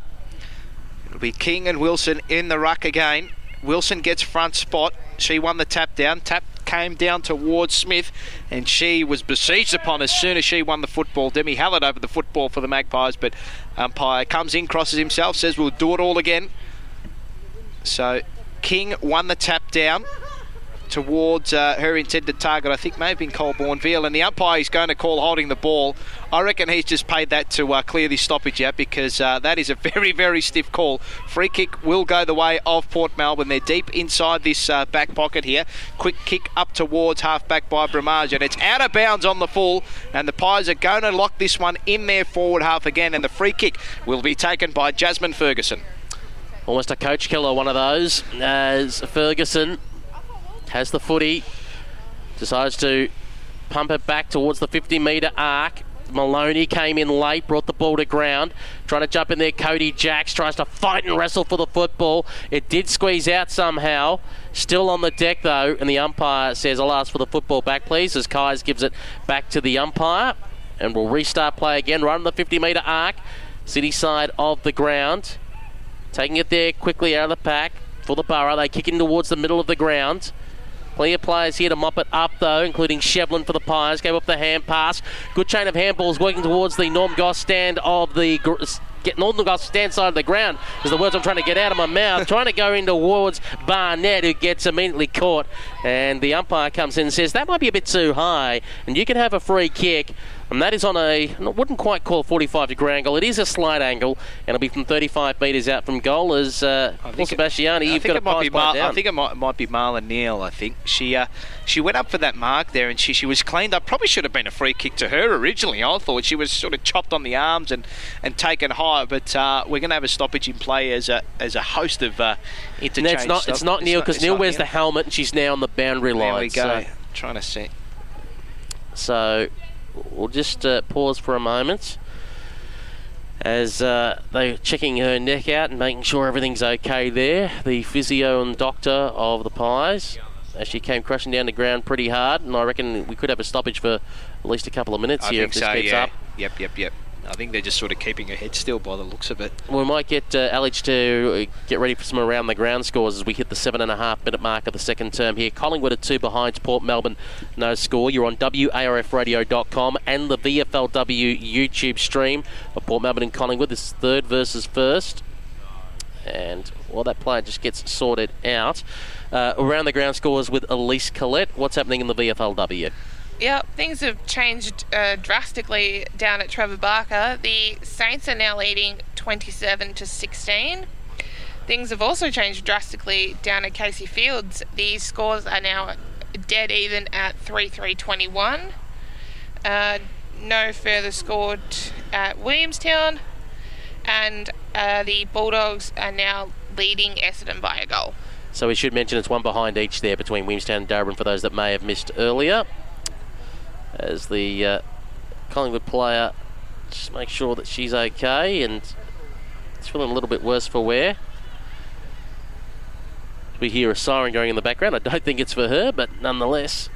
It'll be King and Wilson in the ruck again. Wilson gets front spot. She won the tap down. Tap came down towards Smith, and she was besieged upon as soon as she won the football. Demi Hallett over the football for the Magpies, but umpire comes in, crosses himself, says we'll do it all again. So King won the tap down towards uh, her intended target, I think may have been Colborne-Veal, and the umpire is going to call holding the ball. I reckon he's just paid that to uh, clear this stoppage out, because uh, that is a very, very stiff call. Free kick will go the way of Port Melbourne. They're deep inside this uh, back pocket here. Quick kick up towards half-back by Bramage, and it's out of bounds on the full, and the Pies are going to lock this one in their forward half again, and the free kick will be taken by Jasmine Ferguson. Almost a coach killer, one of those, as Ferguson has the footy, decides to pump it back towards the fifty metre arc. Maloney came in late, brought the ball to ground, trying to jump in there. Cody Jacks tries to fight and wrestle for the football. It did squeeze out somehow. Still on the deck though, and the umpire says, I'll ask for the football back please, as Kyes gives it back to the umpire, and we'll restart play again right on the fifty metre arc, city side of the ground. Taking it there quickly out of the pack for the Borough. They kick in towards the middle of the ground. Plenty of players here to mop it up though, including Shevlin for the Pies. Gave up the hand pass. Good chain of handballs working towards the Norm Goss stand of the... Get Norm Goss stand side of the ground is the words I'm trying to get out of my mouth. Trying to go in towards Barnett, who gets immediately caught. And the umpire comes in and says, that might be a bit too high, and you can have a free kick. And that is on a, I wouldn't quite call a forty-five degree angle. It is a slight angle, and it'll be from thirty-five metres out from goal. As uh, Paul Sebastiani, you've got a pass Mar- down. I think it might, might be Marla Neal, I think. She uh, she went up for that mark there, and she, she was cleaned up. Probably should have been a free kick to her originally, I thought. She was sort of chopped on the arms and, and taken high, but uh, we're going to have a stoppage in play as a as a host of uh, interchange. It's not, it's not Neal, because Neal wears the helmet, and she's now on the boundary there line. There we go. So. Trying to see. So... We'll just uh, pause for a moment as uh, they're checking her neck out and making sure everything's okay there. The physio and doctor of the Pies, as she came crashing down the ground pretty hard, and I reckon we could have a stoppage for at least a couple of minutes I here if this so, keeps yeah. up. Yep, yep, yep. I think they're just sort of keeping her head still by the looks of it. We might get uh, Alice to get ready for some around the ground scores as we hit the seven and a half minute mark of the second term here. Collingwood are two behind, Port Melbourne no score. You're on W A R F radio dot com and the V F L W YouTube stream of Port Melbourne and Collingwood. This is third versus first. And well, that player just gets sorted out. Uh, around the ground scores with Elise Collette. What's happening in the V F L W? Yeah, things have changed uh, drastically down at Trevor Barker. The Saints are now leading twenty-seven to sixteen. Things have also changed drastically down at Casey Fields. The scores are now dead even at three three twenty-one. Uh, no further scored at Williamstown. And uh, the Bulldogs are now leading Essendon by a goal. So we should mention it's one behind each there between Williamstown and Darwin for those that may have missed earlier. As the uh, Collingwood player just make sure that she's okay, and it's feeling a little bit worse for wear. We hear a siren going in the background. I don't think it's for her, but nonetheless,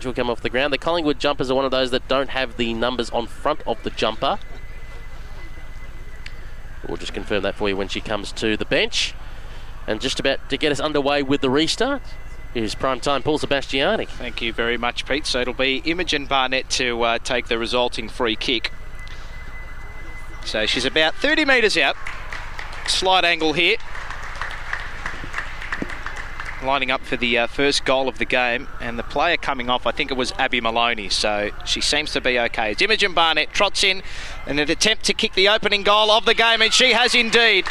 she'll come off the ground. The Collingwood jumpers are one of those that don't have the numbers on front of the jumper. We'll just confirm that for you when she comes to the bench. And just about to get us underway with the restart is primetime Paul Sebastiani. Thank you very much, Pete. So it'll be Imogen Barnett to uh, take the resulting free kick. So she's about thirty metres out. Slight angle here. Lining up for the uh, first goal of the game. And the player coming off, I think it was Abby Maloney. So she seems to be okay. As Imogen Barnett trots in in an attempt to kick the opening goal of the game. And she has indeed.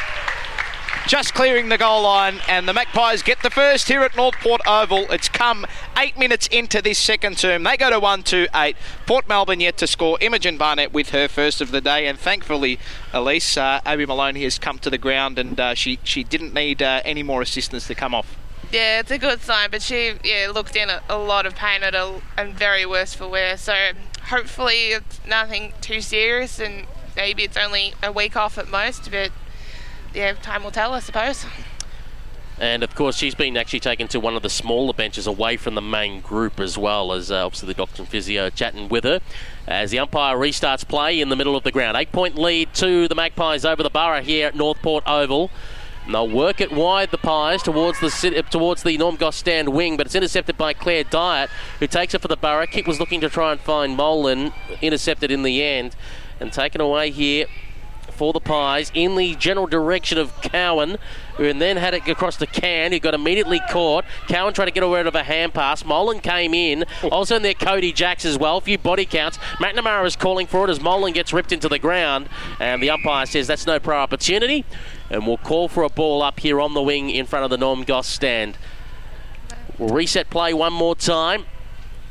Just clearing the goal line, and the Magpies get the first here at North Port Oval. It's come eight minutes into this second term. They go to one two eight. Port Melbourne yet to score. Imogen Barnett with her first of the day, and thankfully, Elise, uh, Abby Maloney has come to the ground, and uh, she, she didn't need uh, any more assistance to come off. Yeah, it's a good sign, but she yeah, looked in a, a lot of pain at a, and very worse for wear, so hopefully it's nothing too serious, and maybe it's only a week off at most, but yeah, time will tell, I suppose. And, of course, she's been actually taken to one of the smaller benches away from the main group as well, as uh, obviously the doctor and physio chatting with her as the umpire restarts play in the middle of the ground. Eight-point lead to the Magpies over the Borough here at North Port Oval. And they'll work it wide, the Pies, towards the towards the Norm Goss stand wing, but it's intercepted by Claire Diet, who takes it for the Borough. Kick was looking to try and find Molan, intercepted in the end, and taken away here for the Pies in the general direction of Cowan, who then had it across to Cann, who got immediately caught. Cowan tried to get away of a hand pass. Molan came in. Also in there, Cody Jacks as well. A few body counts. McNamara is calling for it as Molan gets ripped into the ground. And the umpire says that's no prior opportunity. And we'll call for a ball up here on the wing in front of the Norm Goss stand. We'll reset play one more time.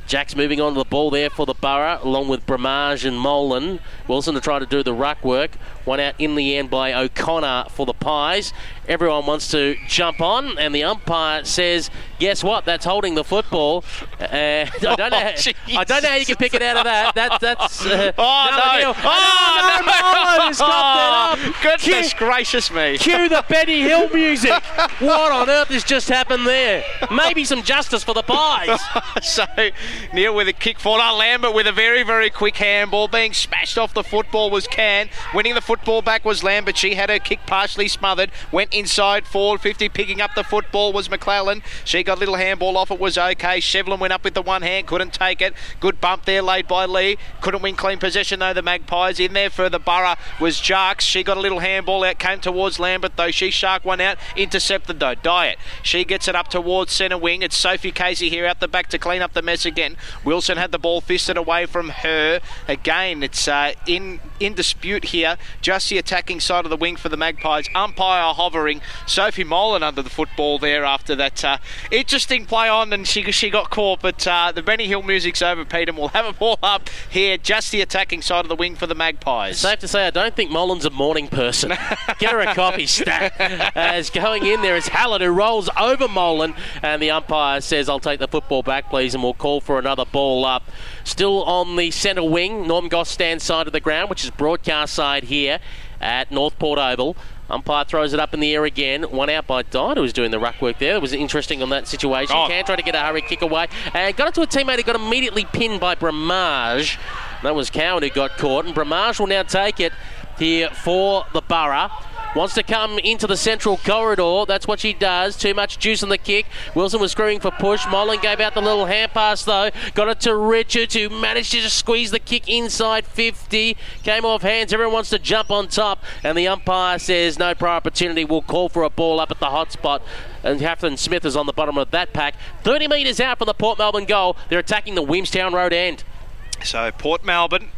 Jack's moving on to the ball there for the Borough, along with Bramage and Molan. Wilson to try to do the ruck work. One out in the end by O'Connor for the Pies. Everyone wants to jump on, and the umpire says, guess what? That's holding the football. Uh, I, don't oh, know how, I don't know how you can pick it out of that. that that's, uh, oh, no. Oh, no. Molan has got that up. Goodness cue, gracious me. Cue the Benny Hill music. What on earth has just happened there? Maybe some justice for the Pies. So... Neil with a kick forward. Oh, Lambert with a very, very quick handball. Being smashed off the football was Cann. Winning the football back was Lambert. She had her kick partially smothered. Went inside forward fifty. Picking up the football was McClellan. She got a little handball off. It was okay. Shevlin went up with the one hand. Couldn't take it. Good bump there laid by Lee. Couldn't win clean possession though. The Magpies in there for the Borough was Jarks. She got a little handball out. Came towards Lambert though. She shark one out. Intercepted though. Diet. She gets it up towards centre wing. It's Sophie Casey here out the back to clean up the mess again. Wilson had the ball fisted away from her. Again, it's uh, in in dispute here. Just the attacking side of the wing for the Magpies. Umpire hovering. Sophie Molan under the football there after that uh, interesting play on, and she she got caught. But uh, the Benny Hill music's over, Pete, and we'll have it all up here. Just the attacking side of the wing for the Magpies. It's safe to say I don't think Molan's a morning person. Get her a copy, stat. As going in there is Hallett, who rolls over Molan, and the umpire says, "I'll take the football back, please," and we'll call for another ball up. Still on the centre wing, Norm Goss stands side of the ground, which is broadcast side here at North Port Oval. Umpire throws it up in the air again. One out by Dodd, who was doing the ruck work there. It was interesting on that situation. Oh. Can't try to get a hurry kick away. And got it to a teammate who got immediately pinned by Bramage. That was Cowan who got caught. And Bramage will now take it here for the Borough. Wants to come into the central corridor. That's what she does. Too much juice on the kick. Wilson was screwing for push. Molan gave out the little hand pass, though. Got it to Richards, who managed to just squeeze the kick inside fifty. Came off hands. Everyone wants to jump on top. And the umpire says no prior opportunity. We'll call for a ball up at the hot spot. And Catherine Smith is on the bottom of that pack. thirty metres out from the Port Melbourne goal. They're attacking the Williamstown Road end. So Port Melbourne,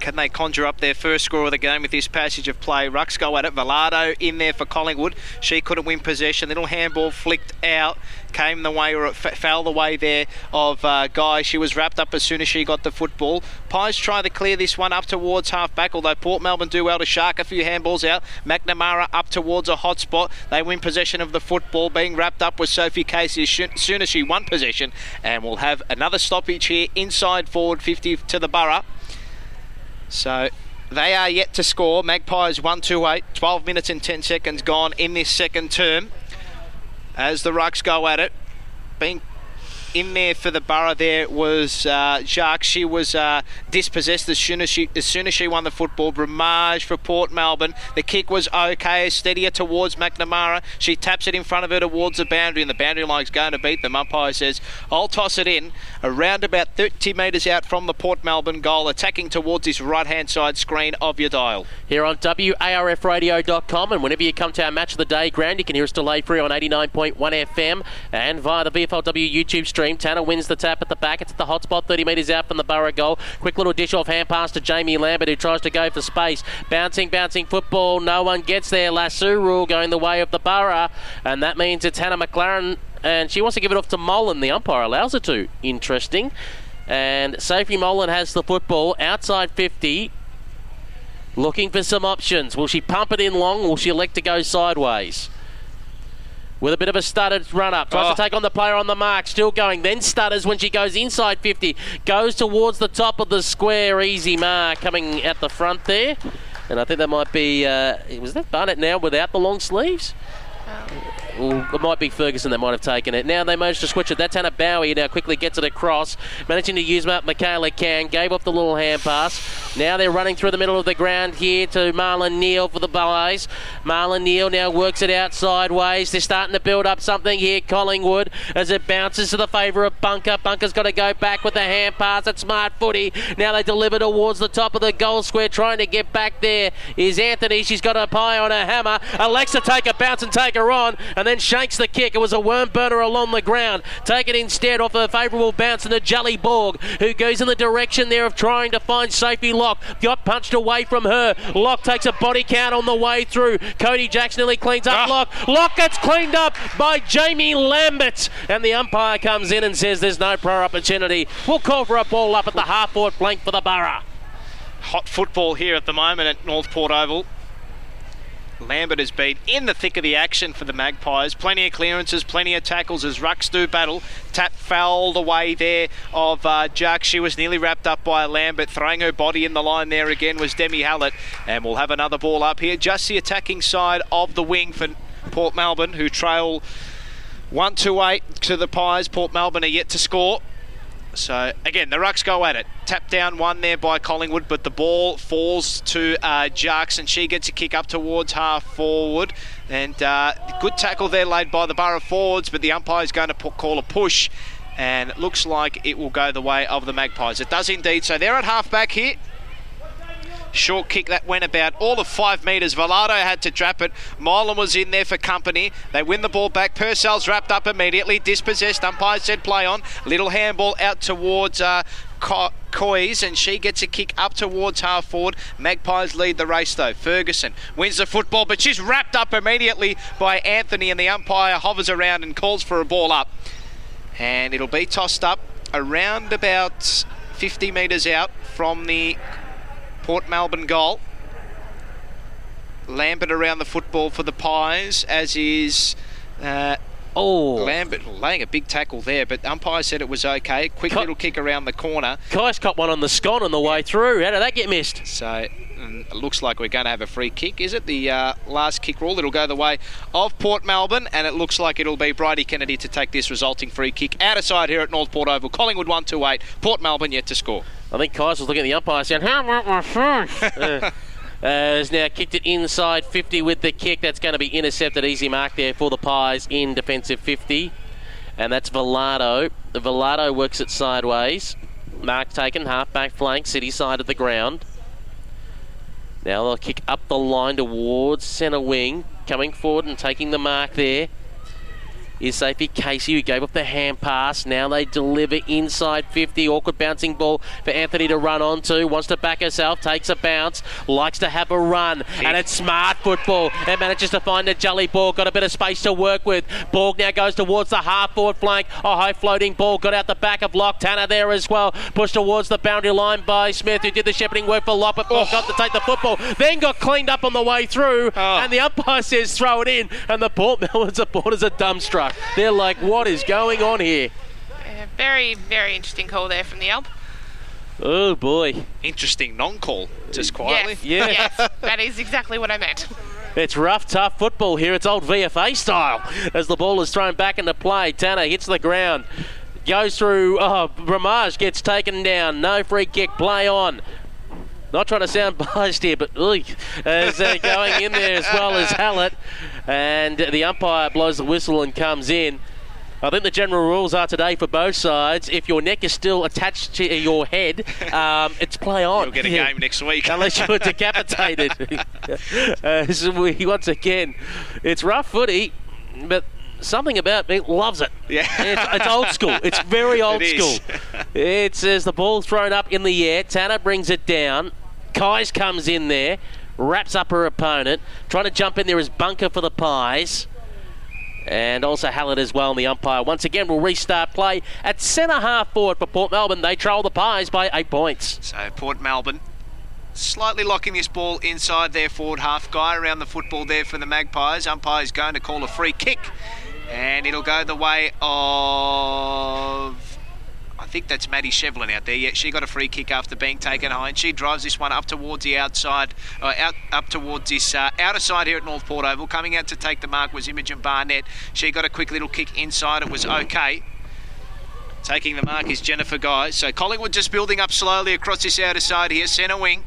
can they conjure up their first score of the game with this passage of play? Rucks go at it. Velardo in there for Collingwood. She couldn't win possession. Little handball flicked out. Came the way, or it f- fell the way there of uh, Guy. She was wrapped up as soon as she got the football. Pies try to clear this one up towards half-back, although Port Melbourne do well to shark a few handballs out. McNamara up towards a hot spot. They win possession of the football. Being wrapped up was Sophie Casey as soon as she won possession. And we'll have another stoppage here inside forward fifty to the Borough. So they are yet to score. Magpies one two eight, twelve minutes and ten seconds gone in this second term. As the Rucks go at it, being in there for the Borough there was uh, Jacques. She was uh, dispossessed as soon as she as soon as she won the football. Bramage for Port Melbourne. The kick was okay, steadier towards McNamara. She taps it in front of her towards the boundary, and the boundary line's going to beat them. Umpire says, "I'll toss it in." Around about thirty metres out from the Port Melbourne goal, attacking towards this right-hand side screen of your dial. Here on W A R F radio dot com, and whenever you come to our Match of the Day ground, you can hear us delay free on eighty-nine point one F M and via the V F L W YouTube stream. Tanner wins the tap at the back. It's at the hot spot, thirty metres out from the Borough goal. Quick little dish off hand pass to Jamie Lambert, who tries to go for space. Bouncing, bouncing football. No one gets there. Lassou rule going the way of the Borough. And that means it's Hannah McLaren. And she wants to give it off to Molan. The umpire allows her to. Interesting. And Sophie Molan has the football outside fifty. Looking for some options. Will she pump it in long? Will she elect to go sideways? With a bit of a stuttered run-up. Tries oh. to take on the player on the mark. Still going. Then stutters when she goes inside fifty. Goes towards the top of the square. Easy mark coming at the front there. And I think that might be... Uh, was that Barnett now without the long sleeves? Ooh, it might be Ferguson that might have taken it. Now they managed to switch it. That's Hannah Bowie. Now quickly gets it across. Managing to use up Michaela Cann. Gave off the little hand pass. Now they're running through the middle of the ground here to Marlon Neal for the Bulldogs. Marlon Neal now works it out sideways. They're starting to build up something here, Collingwood, as it bounces to the favour of Bunker. Bunker's got to go back with a hand pass. It's smart footy. Now they deliver towards the top of the goal square. Trying to get back there is Anthony. She's got her pie on her hammer. Alexa take a bounce and take her on, and then shanks the kick. It was a worm burner along the ground. Take it instead off a favourable bounce into Jolly Borg, who goes in the direction there of trying to find Sophie Locke. Got punched away from her. Locke takes a body count on the way through. Cody Jackson nearly cleans up ah. Locke. Locke gets cleaned up by Jamie Lambert, and the umpire comes in and says there's no prior opportunity. We'll call for a ball up at the half-forward flank for the Borough. Hot football here at the moment at North Port Oval. Lambert has been in the thick of the action for the Magpies. Plenty of clearances, plenty of tackles as rucks do battle. Tap fouled away there of uh, Jack. She was nearly wrapped up by Lambert. Throwing her body in the line there again was Demi Hallett. And we'll have another ball up here. Just the attacking side of the wing for Port Melbourne, who trail one two eight to the Pies. Port Melbourne are yet to score. So, again, the rucks go at it. Tap down one there by Collingwood, but the ball falls to uh, Jarks, and she gets a kick up towards half forward. And uh, good tackle there laid by the Borough forwards, but the umpire is going to put, call a push, and it looks like it will go the way of the Magpies. It does indeed. So they're at half-back here. Short kick that went about all of five metres. Velardo had to drop it. Moylan was in there for company. They win the ball back. Purcell's wrapped up immediately. Dispossessed. Umpire said play on. Little handball out towards uh, Co- Coyes, and she gets a kick up towards half forward. Magpies lead the race though. Ferguson wins the football, but she's wrapped up immediately by Anthony, and the umpire hovers around and calls for a ball up. And it'll be tossed up around about fifty metres out from the Port Melbourne goal. Lambert around the football for the Pies, as is uh, oh. Lambert laying a big tackle there, but umpire said it was okay. Quick Co- little kick around the corner. Kai's caught one on the scone on the way through. How did that get missed? So it looks like we're going to have a free kick. Is it the uh, last kick rule? It'll go the way of Port Melbourne, and it looks like it'll be Bridie Kennedy to take this resulting free kick. Out of side here at North Port Oval. Collingwood one two eight. Port Melbourne yet to score. I think Kais was looking at the umpire saying, how about my first? uh, has now kicked it inside fifty with the kick. That's going to be intercepted. Easy mark there for the Pies in defensive fifty. And that's Velardo. Velardo works it sideways. Mark taken, half-back flank, city side of the ground. Now they'll kick up the line towards centre wing. Coming forward and taking the mark there is Sophie Casey, who gave up the hand pass. Now they deliver inside fifty. Awkward bouncing ball for Anthony to run onto. Wants to back herself. Takes a bounce. Likes to have a run. Big. And it's smart football. And manages to find a Jolly Borg. Got a bit of space to work with. Borg now goes towards the half-forward flank. A high floating ball. Got out the back of Locke. Tanner there as well. Pushed towards the boundary line by Smith, who did the shepherding work for Locke. But Borg oh. got to take the football. Then got cleaned up on the way through. Oh. And the umpire says throw it in. And the Port Melbourne supporters are dumbstruck. They're like, what is going on here? Yeah, very, very interesting call there from the Elb. Oh, boy. Interesting non-call, just quietly. Yes, yeah. yes, that is exactly what I meant. It's rough, tough football here. It's old V F A style as the ball is thrown back into play. Tanner hits the ground. Goes through. Oh, Ramage gets taken down. No free kick. Play on. Not trying to sound biased here, but ugh, as uh, going in there as well as Hallett. And the umpire blows the whistle and comes in. I think the general rules are today for both sides, if your neck is still attached to your head, um, it's play on. You'll get a game next week. Unless you were decapitated. uh, so we, once again, it's rough footy, but something about me loves it. Yeah. It's, it's old school. It's very old it school. It's as the ball's thrown up in the air. Tanner brings it down. Kais comes in there. Wraps up her opponent. Trying to jump in there is Bunker for the Pies. And also Hallett as well, and the umpire once again will restart play at centre half forward for Port Melbourne. They trail the Pies by eight points. So Port Melbourne slightly locking this ball inside their forward half. Guy around the football there for the Magpies. Umpire is going to call a free kick. And it'll go the way of... I think that's Maddie Shevlin out there. Yeah, she got a free kick after being taken high, and she drives this one up towards the outside, uh, out up towards this uh, outer side here at North Port Oval. Coming out to take the mark was Imogen Barnett. She got a quick little kick inside. It was okay. Taking the mark is Jennifer Guy. So Collingwood just building up slowly across this outer side here. Centre wing.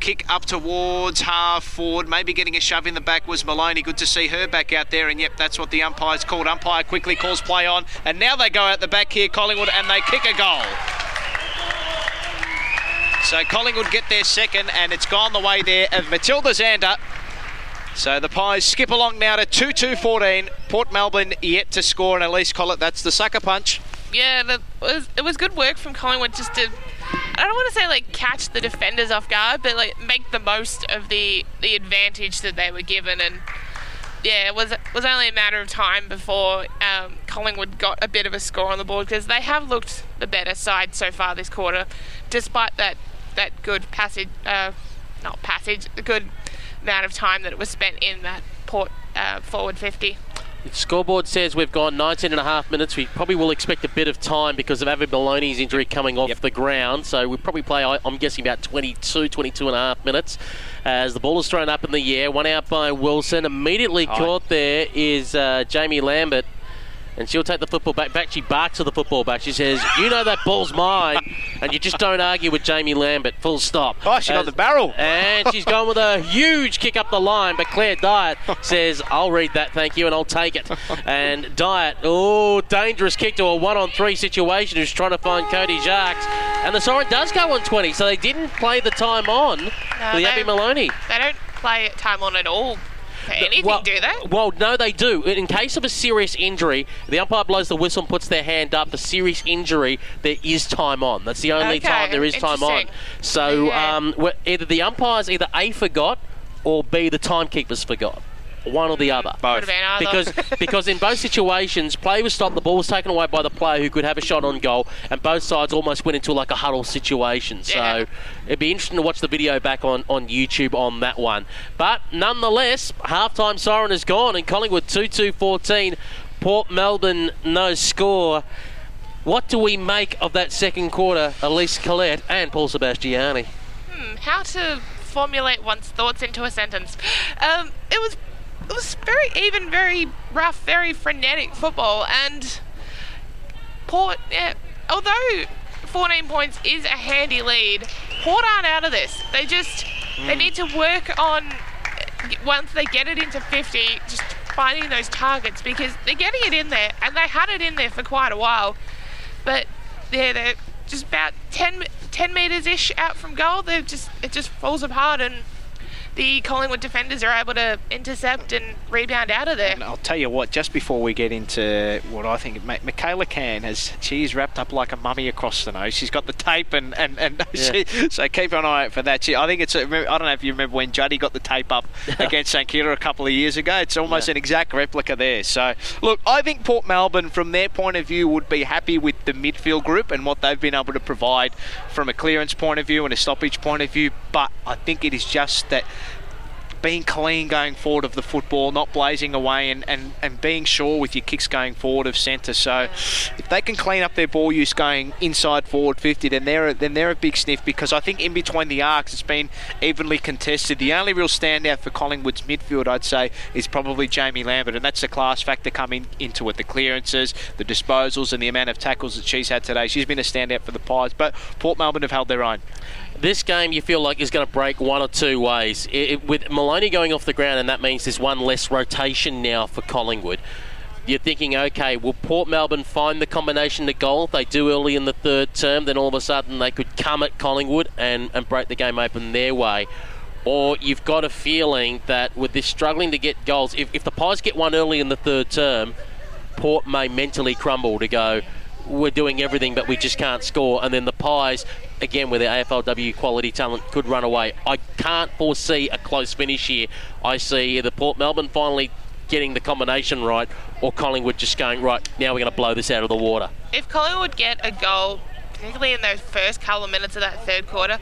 Kick up towards half forward. Maybe getting a shove in the back was Maloney. Good to see her back out there. And, yep, that's what the umpire's called. Umpire quickly calls play on. And now they go out the back here, Collingwood, and they kick a goal. So Collingwood get their second, and it's gone the way there of Matilda Zander. So the Pies skip along now to two two fourteen. Port Melbourne yet to score, and Elise Collette, that's the sucker punch. Yeah, that was, it was good work from Collingwood just to, I don't want to say like catch the defenders off guard, but like make the most of the, the advantage that they were given. And yeah, it was was only a matter of time before um, Collingwood got a bit of a score on the board, because they have looked the better side so far this quarter, despite that that good passage, uh, not passage, a good amount of time that it was spent in that Port uh, forward fifty. The scoreboard says we've gone nineteen and a half minutes. We probably will expect a bit of time because of Avi Maloney's injury coming off yep. the ground. So we'll probably play, I'm guessing, about twenty-two, twenty-two and a half minutes as the ball is thrown up in the air. One out by Wilson. Immediately oh. caught there is uh, Jamie Lambert. And she'll take the football back. back. She barks at the football back. She says, you know that ball's mine. And you just don't argue with Jamie Lambert. Full stop. Oh, she got the barrel. And she's gone with a huge kick up the line. But Claire Dyett says, I'll read that, thank you, and I'll take it. And Dyett, oh, dangerous kick to a one-on-three situation, who's trying to find Cody Jacques. And the siren does go on twenty. So they didn't play the time on no, for the Abbey Maloney. They don't play time on at all. Anything well, do that? Well, no, they do. In case of a serious injury, the umpire blows the whistle and puts their hand up. A serious injury, there is time on. That's the only okay, time there is time on. So yeah. um, either the umpires either A, forgot, or B, the timekeepers forgot. One or the other. Both. Because, because in both situations, play was stopped, the ball was taken away by the player who could have a shot on goal, and both sides almost went into like a huddle situation. Yeah. So it'd be interesting to watch the video back on, on YouTube on that one. But nonetheless, halftime siren is gone, and Collingwood two two fourteen, Port Melbourne no score. What do we make of that second quarter, Elise Collette and Paul Sebastiani? Hmm, how to formulate one's thoughts into a sentence. Um, it was... It was very even, very rough, very frenetic football, and Port, yeah, although fourteen points is a handy lead, Port aren't out of this. They just, mm. they need to work on, once they get it into fifty, just finding those targets, because they're getting it in there, and they had it in there for quite a while. But yeah, they're just about ten, ten metres-ish out from goal. They just it just falls apart, and the Collingwood defenders are able to intercept and rebound out of there. And I'll tell you what, just before we get into what I think, Ma- Michaela Cann has, she's wrapped up like a mummy across the nose. She's got the tape, and, and, and yeah. she, so keep an eye out for that. She, I think it's, a, I don't know if you remember when Juddy got the tape up against St Kilda a couple of years ago. It's almost yeah. an exact replica there. So look, I think Port Melbourne, from their point of view, would be happy with the midfield group and what they've been able to provide from a clearance point of view and a stoppage point of view. But I think it is just that being clean going forward of the football, not blazing away, and, and, and being sure with your kicks going forward of centre. So if they can clean up their ball use going inside forward fifty, then they're, then they're a big sniff, because I think in between the arcs it's been evenly contested. The only real standout for Collingwood's midfield, I'd say, is probably Jamie Lambert, and that's the class factor coming into it. The clearances, the disposals, and the amount of tackles that she's had today. She's been a standout for the Pies, but Port Melbourne have held their own. This game, you feel like, is going to break one or two ways. It, it, with Maloney going off the ground, and that means there's one less rotation now for Collingwood. You're thinking, okay, will Port Melbourne find the combination to goal? If they do early in the third term, then all of a sudden they could come at Collingwood and, and break the game open their way. Or you've got a feeling that with this struggling to get goals, if, if the Pies get one early in the third term, Port may mentally crumble to go, we're doing everything but we just can't score, and then the Pies, again with their A F L W quality talent, could run away. I can't foresee a close finish here. I see either Port Melbourne finally getting the combination right, or Collingwood just going, right, now we're going to blow this out of the water. If Collingwood get a goal, particularly in those first couple of minutes of that third quarter,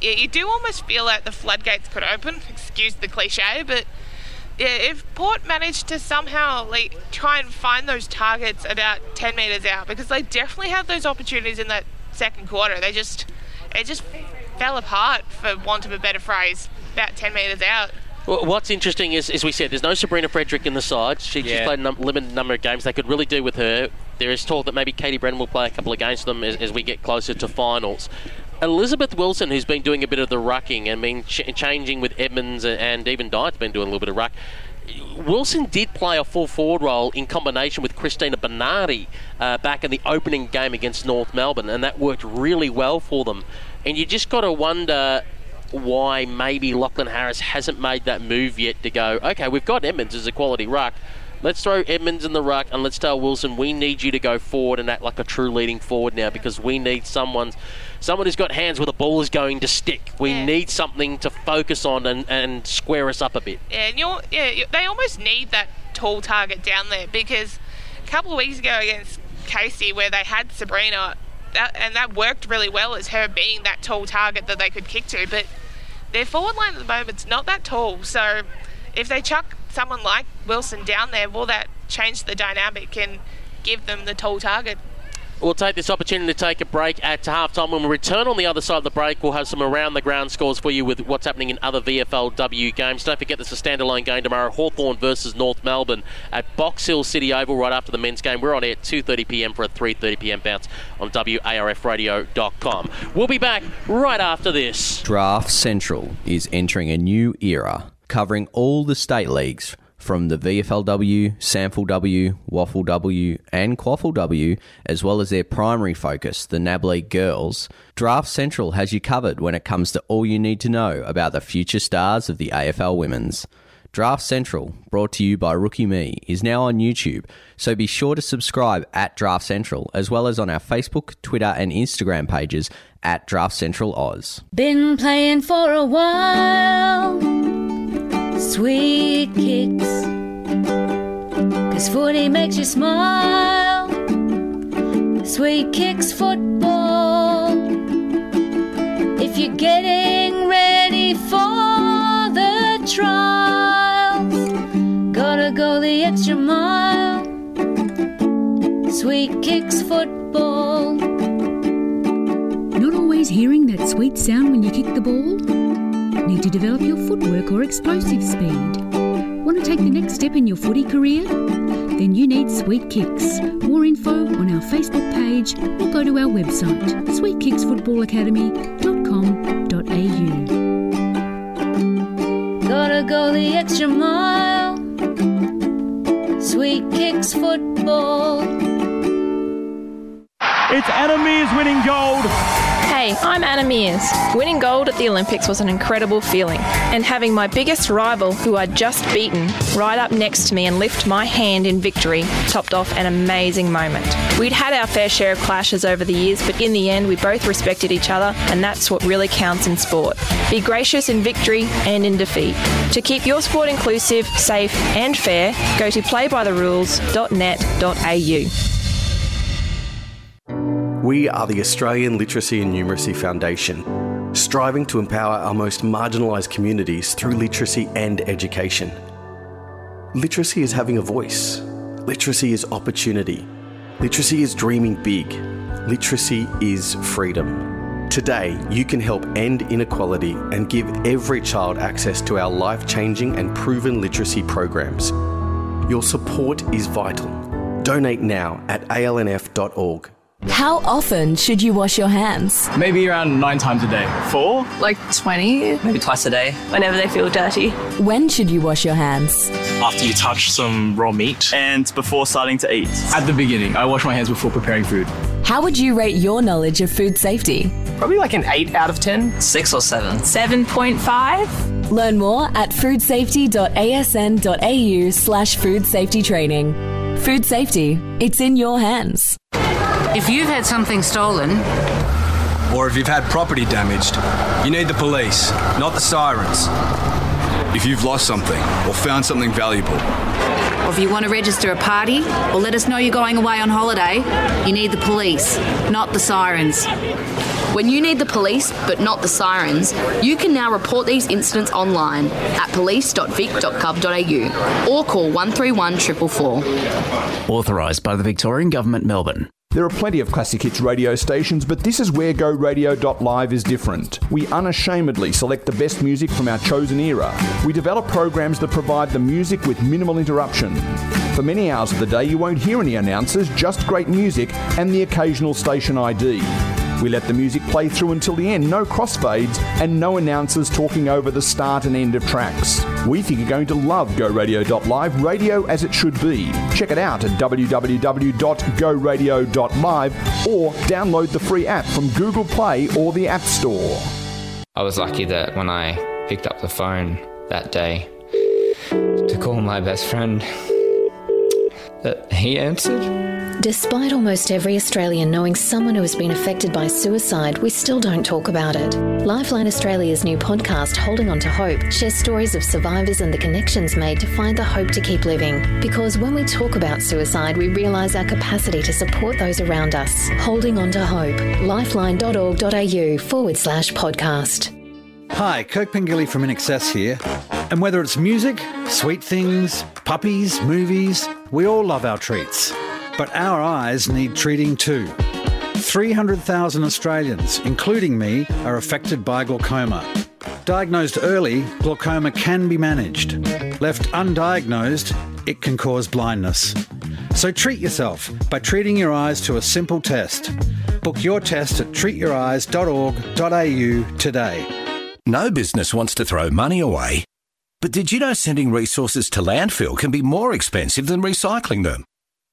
you do almost feel like the floodgates could open, excuse the cliche, but yeah, if Port managed to somehow like try and find those targets about ten metres out, because they definitely had those opportunities in that second quarter. They just, it just fell apart, for want of a better phrase, about ten metres out. Well, what's interesting is, as we said, there's no Sabrina Frederick in the side. She, yeah. She's played a num- limited number of games. They could really do with her. There is talk that maybe Katie Brennan will play a couple of games for them as, as we get closer to finals. Elizabeth Wilson, who's been doing a bit of the rucking and been ch- changing with Edmonds, and even Diet's been doing a little bit of ruck. Wilson did play a full forward role in combination with Christina Bernardi uh, back in the opening game against North Melbourne, and that worked really well for them. And you just got to wonder why maybe Lachlan Harris hasn't made that move yet to go, okay, we've got Edmonds as a quality ruck. Let's throw Edmonds in the ruck and let's tell Wilson, we need you to go forward and act like a true leading forward now, because we need someone, someone who's got hands where the ball is going to stick. We yeah. need something to focus on and, and square us up a bit. Yeah, and you're, yeah, they almost need that tall target down there, because a couple of weeks ago against Casey, where they had Sabrina, that, and that worked really well as her being that tall target that they could kick to, but their forward line at the moment's not that tall, so if they chuck someone like Wilson down there, will that change the dynamic and give them the tall target? We'll take this opportunity to take a break at halftime. When we return on the other side of the break, we'll have some around-the-ground scores for you with what's happening in other V F L W games. Don't forget there's a standalone game tomorrow, Hawthorn versus North Melbourne at Box Hill City Oval right after the men's game. We're on air at two thirty p m for a three thirty p m bounce on W A R F radio dot com. We'll be back right after this. Draft Central is entering a new era, covering all the state leagues from the V F L W, Sample W, Waffle W and Quaffle W, as well as their primary focus, the N A B League girls. Draft Central has you covered when it comes to all you need to know about the future stars of the A F L Women's. Draft Central, brought to you by Rookie Me, is now on YouTube, so be sure to subscribe at Draft Central, as well as on our Facebook, Twitter and Instagram pages at Draft Central Oz. Been playing for a while, Sweet Kicks, 'cause footy makes you smile. Sweet Kicks football. If you're getting ready for the trials, gotta go the extra mile. Sweet Kicks football. Not always hearing that sweet sound when you kick the ball? Need to develop your footwork or explosive speed? Want to take the next step in your footy career? Then you need Sweet Kicks. More info on our Facebook page or go to our website, sweet kicks football academy dot com dot a u. Gotta go the extra mile. Sweet Kicks football. It's Adam Mears winning gold. Hey, I'm Anna Mears. Winning gold at the Olympics was an incredible feeling, and having my biggest rival, who I'd just beaten, ride up next to me and lift my hand in victory topped off an amazing moment. We'd had our fair share of clashes over the years, but in the end we both respected each other, and that's what really counts in sport. Be gracious in victory and in defeat. To keep your sport inclusive, safe and fair, go to play by the rules dot net dot a u. We are the Australian Literacy and Numeracy Foundation, striving to empower our most marginalised communities through literacy and education. Literacy is having a voice. Literacy is opportunity. Literacy is dreaming big. Literacy is freedom. Today, you can help end inequality and give every child access to our life-changing and proven literacy programs. Your support is vital. Donate now at a l n f dot org. How often should you wash your hands? Maybe around nine times a day. Four? Like twenty? Maybe twice a day. Whenever they feel dirty. When should you wash your hands? After you touch some raw meat and before starting to eat. At the beginning, I wash my hands before preparing food. How would you rate your knowledge of food safety? Probably like an eight out of ten. six or seven. seven point five? Learn more at foodsafety.asn.au slash food safety training. Food safety, it's in your hands. If you've had something stolen, or if you've had property damaged, you need the police, not the sirens. If you've lost something or found something valuable, or if you want to register a party or let us know you're going away on holiday, you need the police, not the sirens. When you need the police, but not the sirens, you can now report these incidents online at police dot vic dot gov dot a u or call one three one four four four. Authorised by the Victorian Government, Melbourne. There are plenty of classic hits radio stations, but this is where Go Radio dot live is different. We unashamedly select the best music from our chosen era. We develop programs that provide the music with minimal interruption. For many hours of the day, you won't hear any announcers, just great music and the occasional station I D. We let the music play through until the end, no crossfades and no announcers talking over the start and end of tracks. We think you're going to love Go Radio dot live, radio as it should be. Check it out at w w w dot go radio dot live or download the free app from Google Play or the App Store. I was lucky that when I picked up the phone that day to call my best friend, that he answered. Despite almost every Australian knowing someone who has been affected by suicide, we still don't talk about it. Lifeline Australia's new podcast, Holding On to Hope, shares stories of survivors and the connections made to find the hope to keep living. Because when we talk about suicide, we realise our capacity to support those around us. Holding On to Hope. Lifeline.org.au forward slash podcast. Hi, Kirk Pengilly from In Excess here. And whether it's music, sweet things, puppies, movies, we all love our treats. But our eyes need treating too. three hundred thousand Australians, including me, are affected by glaucoma. Diagnosed early, glaucoma can be managed. Left undiagnosed, it can cause blindness. So treat yourself by treating your eyes to a simple test. Book your test at treat your eyes dot org dot a u today. No business wants to throw money away, but did you know sending resources to landfill can be more expensive than recycling them?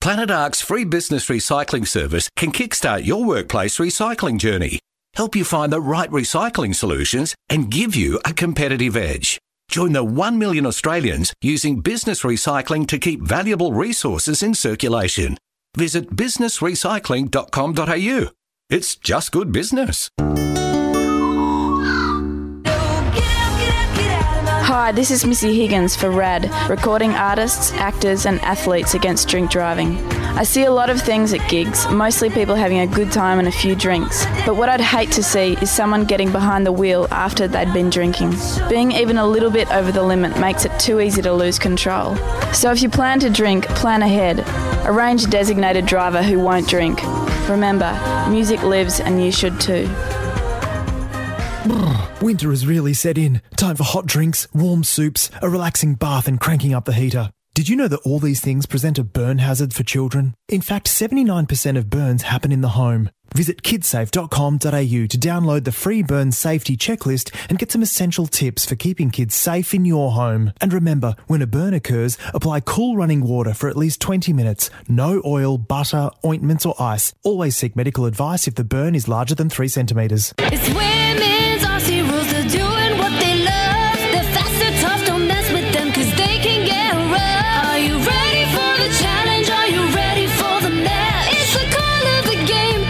Planet Ark's free business recycling service can kickstart your workplace recycling journey, help you find the right recycling solutions, and give you a competitive edge. Join the one million Australians using business recycling to keep valuable resources in circulation. Visit business recycling dot com dot a u. It's just good business. Hi, this is Missy Higgins for RAD, recording artists, actors and athletes against drink driving. I see a lot of things at gigs, mostly people having a good time and a few drinks. But what I'd hate to see is someone getting behind the wheel after they'd been drinking. Being even a little bit over the limit makes it too easy to lose control. So if you plan to drink, plan ahead. Arrange a designated driver who won't drink. Remember, music lives and you should too. Winter has really set in. Time for hot drinks, warm soups, a relaxing bath and cranking up the heater. Did you know that all these things present a burn hazard for children? In fact, seventy-nine percent of burns happen in the home. Visit kid safe dot com dot a u to download the free burn safety checklist and get some essential tips for keeping kids safe in your home. And remember, when a burn occurs, apply cool running water for at least twenty minutes. No oil, butter, ointments or ice. Always seek medical advice if the burn is larger than three centimetres. It's Women's R C Rules, they're doing what they love. They're fast, they're tough, don't mess with them because they can get rough. Are you ready for the challenge? Are you ready for the match? It's the call of the game.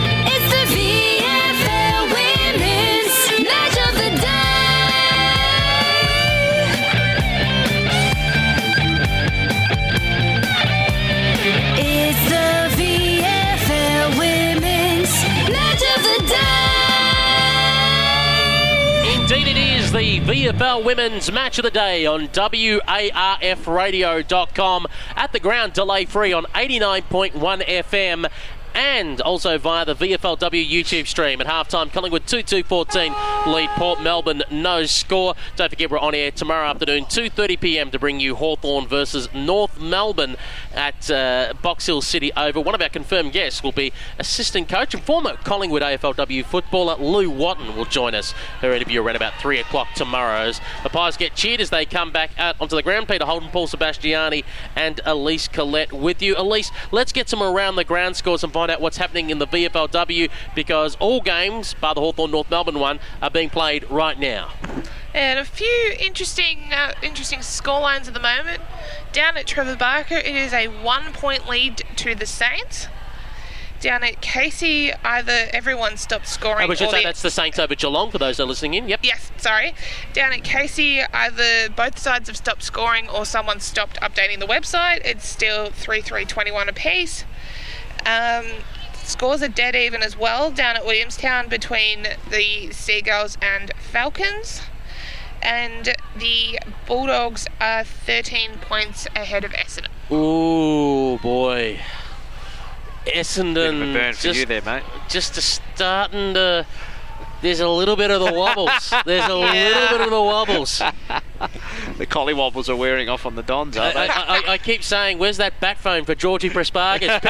V F L Women's Match of the Day. It's the V F L Women's Match of the Day. Indeed it is the V F L Women's Match of the Day on W A R F radio dot com at the ground, delay free on eighty-nine point one F M. And also via the V F L W YouTube stream. At halftime, Collingwood two two fourteen lead Port Melbourne, no score. Don't forget we're on air tomorrow afternoon, two thirty p m, to bring you Hawthorn versus North Melbourne at uh, Box Hill City Oval. One of our confirmed guests will be assistant coach and former Collingwood A F L W footballer Lou Watton will join us. Her interview around about three o'clock tomorrow. As the Pies get cheered as they come back out onto the ground. Peter Holden, Paul Sebastiani and Elise Collette with you. Elise, let's get some around the ground scores and find out what's happening in the V F L W, because all games, bar the Hawthorn North Melbourne one, are being played right now. And a few interesting uh, interesting scorelines at the moment. Down at Trevor Barker, it is a one-point lead to the Saints. Down at Casey, either everyone stopped scoring. Oh, we should say the, that's the Saints over Geelong for those that are listening in. Yep. Yes, sorry. Down at Casey, either both sides have stopped scoring or someone stopped updating the website. It's still three three twenty-one apiece. Um, scores are dead even as well down at Williamstown between the Seagulls and Falcons, and the Bulldogs are thirteen points ahead of Essendon. Ooh boy. Essendon. Bit of a burn for you there, mate. Just starting to. There's a little bit of the wobbles. There's a little bit of the wobbles. The collie wobbles are wearing off on the Dons, aren't they? I, I, I keep saying, where's that back phone for Georgie Praspargas?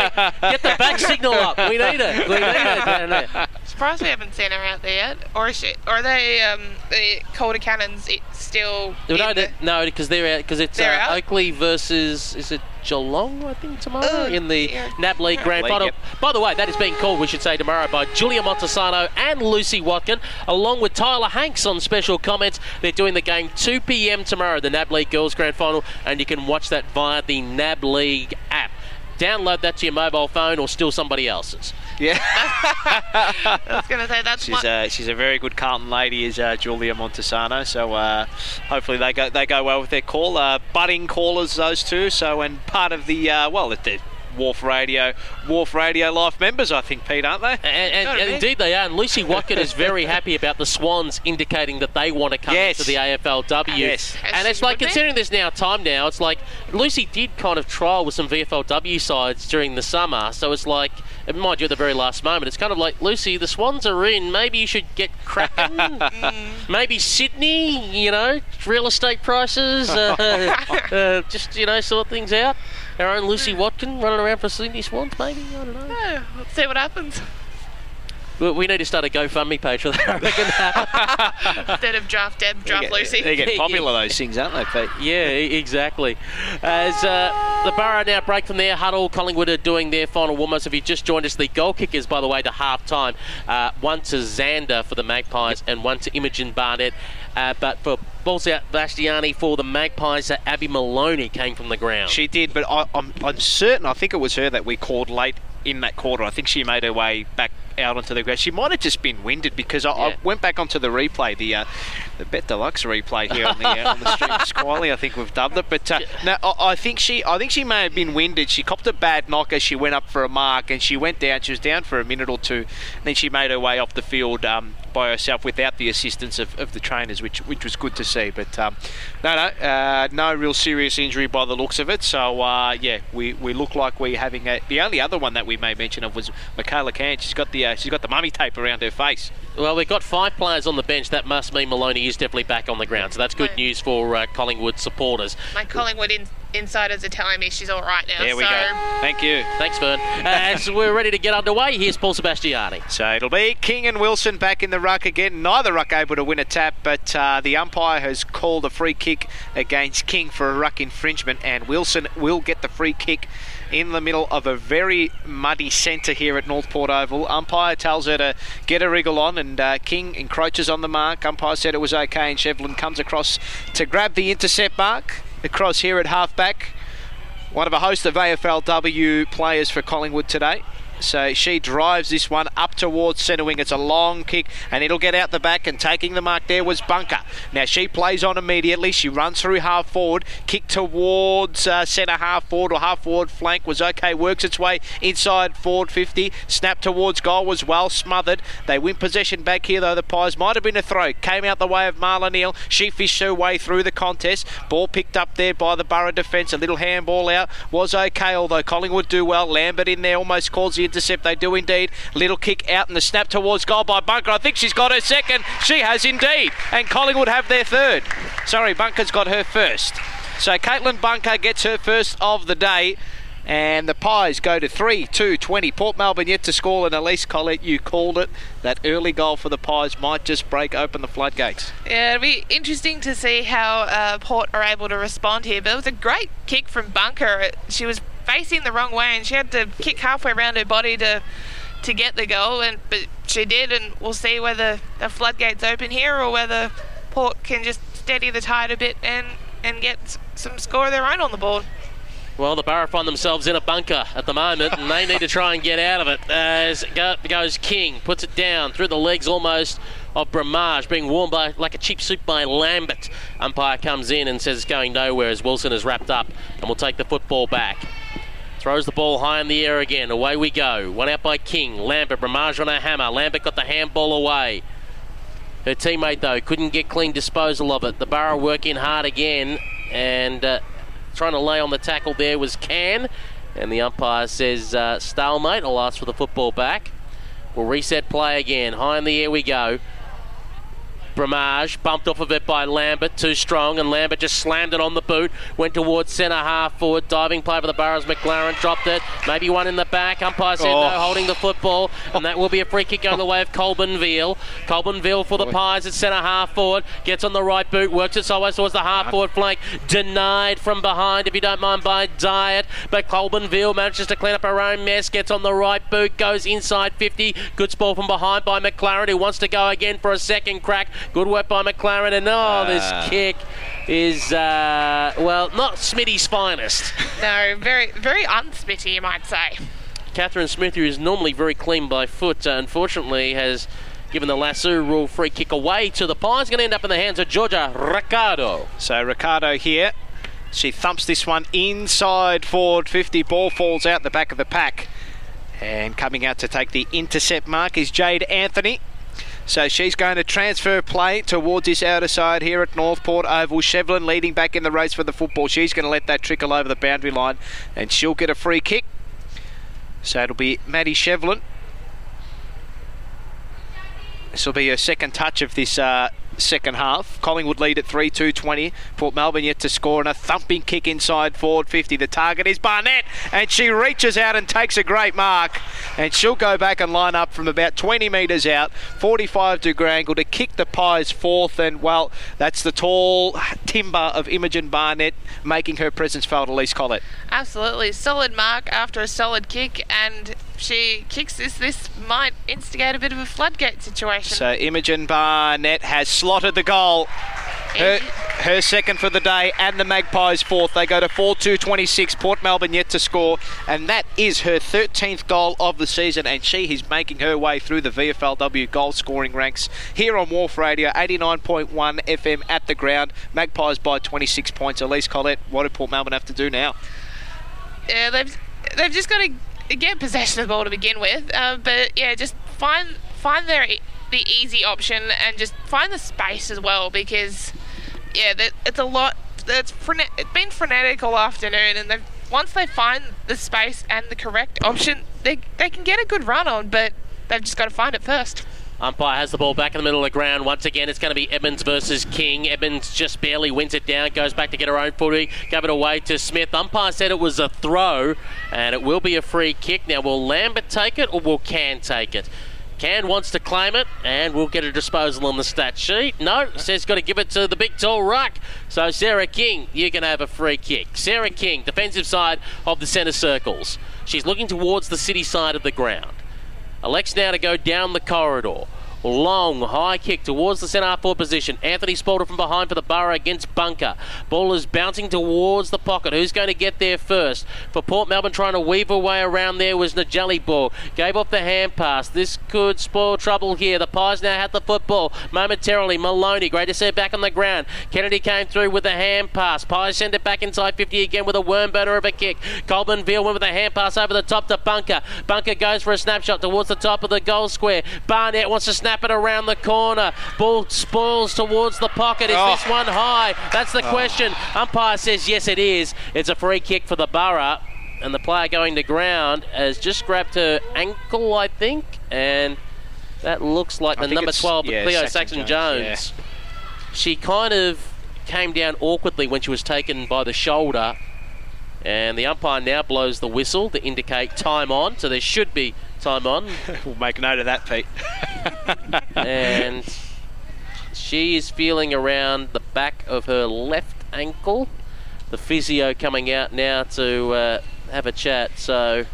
Get the back signal up. We need it. We need it down there. I'm surprised we haven't sent her out there yet. Or, is she, or are they, um, the Calder Cannons still no, they, no, because they're out. Because it's uh, out? Oakley versus, is it Geelong, I think, tomorrow? Uh, in the yeah. N A B League Grand Final. Yep. By the way, that is being called, we should say, tomorrow by Julia Montesano and Lucy Watkin, along with Tyler Hanks on special comments. They're doing the game two p.m. tomorrow, the N A B League Girls Grand Final, and you can watch that via the N A B League app. Download that to your mobile phone or steal somebody else's. Yeah. I was going to say, that's she's a, she's a very good Carlton lady, is uh, Julia Montesano. So uh, hopefully they go they go well with their call. Uh, budding callers, those two. So, and part of the, uh, well, the Wharf Radio, Wharf Radio Life members, I think, Pete, aren't they? And, and, and indeed they are. And Lucy Watkin is very happy about the Swans indicating that they want to come yes. into the A F L W. And, yes. and, and it's like, considering be. There's now time now, it's like Lucy did kind of trial with some V F L W sides during the summer. So it's like, mind you, at the very last moment, it's kind of like, Lucy, the Swans are in. Maybe you should get cracking. mm. Maybe Sydney, you know, real estate prices. Uh, uh, just, you know, sort things out. Our own Lucy Watkin running around for Sydney Swans, maybe? I don't know. No, let's see what happens. We need to start a GoFundMe page for that. Instead of draft Deb, draft they get, Lucy. They get popular, those things, aren't they, Pete? Yeah, exactly. As uh, the Borough now break from their huddle, Collingwood are doing their final warm-ups. If you just joined us, the goal kickers, by the way, to half-time. Uh, one to Xander for the Magpies and one to Imogen Barnett. Uh, but for Paul Sebastiani for the Magpies, uh, Abby Maloney came from the ground. She did, but I, I'm, I'm certain, I think it was her that we called late in that quarter. I think she made her way back out onto the ground. She might have just been winded, because I, yeah. I went back onto the replay, the uh, the Bet Deluxe replay here on the uh, on the stream. Squally, I think we've dubbed it. But uh, no, I, I think she I think she may have been winded. She copped a bad knock as she went up for a mark, and she went down. She was down for a minute or two, and then she made her way off the field um, by herself without the assistance of, of the trainers, which which was good to see. But um, no, no, uh, no real serious injury by the looks of it. So uh, yeah, we, we look like we're having a. The only other one that we may mention of was Michaela Cairns. She's got the Uh, she's got the mummy tape around her face. Well, we've got five players on the bench. That must mean Maloney is definitely back on the ground. So that's good news for uh, Collingwood supporters. My Collingwood in- insiders are telling me she's all right now. There we so. go. Thank you. Thanks, Vern. As we're ready to get underway, here's Paul Sebastiani. So it'll be King and Wilson back in the ruck again. Neither ruck able to win a tap, but uh, the umpire has called a free kick against King for a ruck infringement, and Wilson will get the free kick in the middle of a very muddy centre here at North Port Oval. Umpire tells her to get a wriggle on, and uh, King encroaches on the mark. Umpire said it was okay, and Shevlin comes across to grab the intercept mark. Across here at halfback, one of a host of A F L W players for Collingwood today. So she drives this one up towards centre wing. It's a long kick, and it'll get out the back, and taking the mark there was Bunker. Now she plays on immediately. She runs through half forward, kick towards uh, centre half forward or half forward flank was okay. Works its way inside forward fifty. Snap towards goal was well smothered. They win possession back here though. The Pies might have been a throw. Came out the way of Marla Neal. She fished her way through the contest. Ball picked up there by the Borough defence. A little handball out was okay, although Collingwood do well. Lambert in there almost calls the intercept. They do indeed. Little kick out and the snap towards goal by Bunker. I think she's got her second. She has indeed. And Collingwood have their third. Sorry, Bunker's got her first. So Caitlin Bunker gets her first of the day. And the Pies go to three two twenty. Port Melbourne yet to score, and Elise Collette, you called it. That early goal for the Pies might just break open the floodgates. Yeah, it'll be interesting to see how uh, Port are able to respond here. But it was a great kick from Bunker. She was facing the wrong way, and she had to kick halfway around her body to to get the goal, and but she did, and we'll see whether the floodgates open here or whether Port can just steady the tide a bit and, and get some score of their own on the board. Well, the Borough find themselves in a bunker at the moment, and they need to try and get out of it. As goes King, puts it down through the legs almost of Bramage, being worn by like a cheap suit by Lambert. Umpire comes in and says it's going nowhere as Wilson is wrapped up and will take the football back. Throws the ball high in the air again. Away we go. One out by King. Lambert, Bramage on a hammer. Lambert got the handball away. Her teammate, though, couldn't get clean disposal of it. The Borough working hard again, and uh, trying to lay on the tackle there was Can, And the umpire says uh, stalemate. I'll ask for the football back. We'll reset play again. High in the air we go. Bramage bumped off of it by Lambert, too strong, and Lambert just slammed it on the boot, went towards centre half forward, diving play for the Burrows. McLaren dropped it, maybe one in the back. Umpire said oh. no, holding the football, and that will be a free kick going the way of Colbinville. Colbinville for the Pies at centre half forward, gets on the right boot, works it sideways towards the half forward flank, denied from behind, if you don't mind, by Diet, but Colbinville manages to clean up her own mess, gets on the right boot, goes inside fifty, good spall from behind by McLaren, who wants to go again for a second crack. Good work by McLaren, and oh, uh, this kick is, uh, well, not Smitty's finest. No, very, very un-Smitty, you might say. Catherine Smith, who is normally very clean by foot, uh, unfortunately has given the lasso rule free kick away to the Pies. It's going to end up in the hands of Georgia Ricardo. So Ricardo here. She thumps this one inside forward fifty. Ball falls out the back of the pack. And coming out to take the intercept mark is Jade Anthony. So she's going to transfer play towards this outer side here at North Port Oval. Shevlin leading back in the race for the football. She's going to let that trickle over the boundary line, and she'll get a free kick. So it'll be Maddie Shevlin. This will be her second touch of this uh, second half. Collingwood lead at three two twenty. Port Melbourne yet to score, and a thumping kick inside forward fifty. The target is Barnett, and she reaches out and takes a great mark, and she'll go back and line up from about twenty metres out, forty-five degree angle, to kick the Pies fourth. And well, that's the tall timber of Imogen Barnett making her presence felt. Elise Collette, absolutely solid mark after a solid kick, and she kicks this. This might instigate a bit of a floodgate situation. So Imogen Barnett has slotted the goal. Her, her second for the day, and the Magpies fourth. They go to four two twenty-six. Port Melbourne yet to score, and that is her thirteenth goal of the season, and she is making her way through the V F L W goal scoring ranks here on Wharf Radio, eighty-nine point one F M at the ground. Magpies by twenty-six points. Elise Collette, what do Port Melbourne have to do now? Yeah, they've, they've just got to get possession of the ball to begin with, uh, but yeah, just find find their... the easy option, and just find the space as well, because yeah, that, it's a lot. It's, frena- it's been frenetic all afternoon, and once they find the space and the correct option, they they can get a good run on, but they've just got to find it first. Umpire has the ball back in the middle of the ground. Once again, it's going to be Edmonds versus King. Edmonds just barely wins it down, goes back to get her own footy, gave it away to Smith. Umpire said it was a throw, and it will be a free kick. Now, will Lambert take it, or will Can take it? Can wants to claim it, and we'll get a disposal on the stat sheet. No, says got to give it to the big tall ruck. So Sarah King, you're going to have a free kick. Sarah King, defensive side of the centre circles. She's looking towards the city side of the ground. Elects now to go down the corridor. Long, high kick towards the centre half forward position. Anthony Spalter from behind for the Burrow against Bunker. Ball is bouncing towards the pocket. Who's going to get there first? For Port Melbourne, trying to weave her way around there was Najali Ball. Gave off the hand pass. This could spoil trouble here. The Pies now had the football momentarily. Maloney, great to see her back on the ground. Kennedy came through with the hand pass. Pies send it back inside fifty again with a worm burner of a kick. Colbinville went with a hand pass over the top to Bunker. Bunker goes for a snapshot towards the top of the goal square. Barnett wants to snap it around the corner. Ball spoils towards the pocket. Is oh. this one high? That's the oh. question. Umpire says yes, it is. It's a free kick for the Burra, and the player going to ground has just grabbed her ankle, I think, and that looks like I the number twelve, yeah, Cleo Saxon Jones. Jones. Yeah. She kind of came down awkwardly when she was taken by the shoulder, and the umpire now blows the whistle to indicate time on, so there should be time on. We'll make note of that, Pete. And she is feeling around the back of her left ankle. The physio coming out now to uh, have a chat. So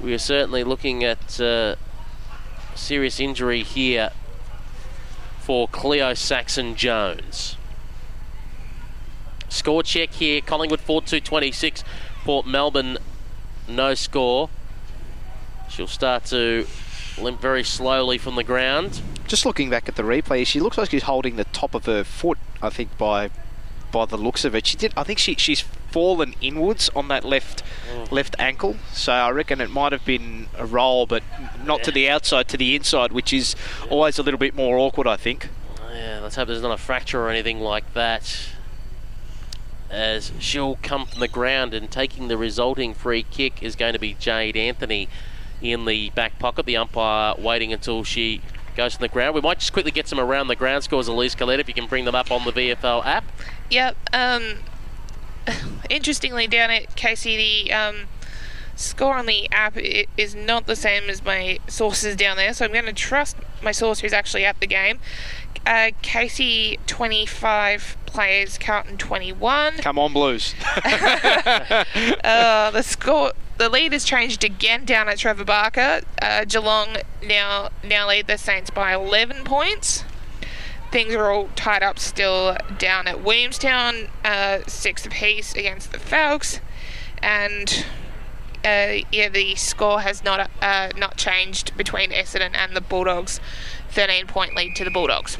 we are certainly looking at uh, serious injury here for Cleo Saxon-Jones. Score check here. Collingwood four two twenty-six. Port Melbourne no score. She'll start to limp very slowly from the ground. Just looking back at the replay, she looks like she's holding the top of her foot, I think, by by the looks of it. She did. I think she she's fallen inwards on that left oh. left ankle. So I reckon it might have been a roll, but not yeah. to the outside, to the inside, which is yeah. always a little bit more awkward, I think. Yeah, let's hope there's not a fracture or anything like that. as she'll come from the ground, and taking the resulting free kick is going to be Jade Anthony in the back pocket. The umpire waiting until she goes from the ground. We might just quickly get some around the ground scores, Elise Collette, if you can bring them up on the V F L app. Yep. Um, interestingly, down at Casey, the um, score on the app is not the same as my sources down there, so I'm going to trust my source who's actually at the game. Uh, Casey twenty-five players, Carlton twenty-one. Come on, Blues. uh, the score, the lead has changed again down at Trevor Barker. Uh, Geelong now now lead the Saints by eleven points. Things are all tied up still down at Williamstown, uh, six apiece against the Falcons, and uh, yeah, the score has not uh, not changed between Essendon and the Bulldogs. thirteen-point lead to the Bulldogs.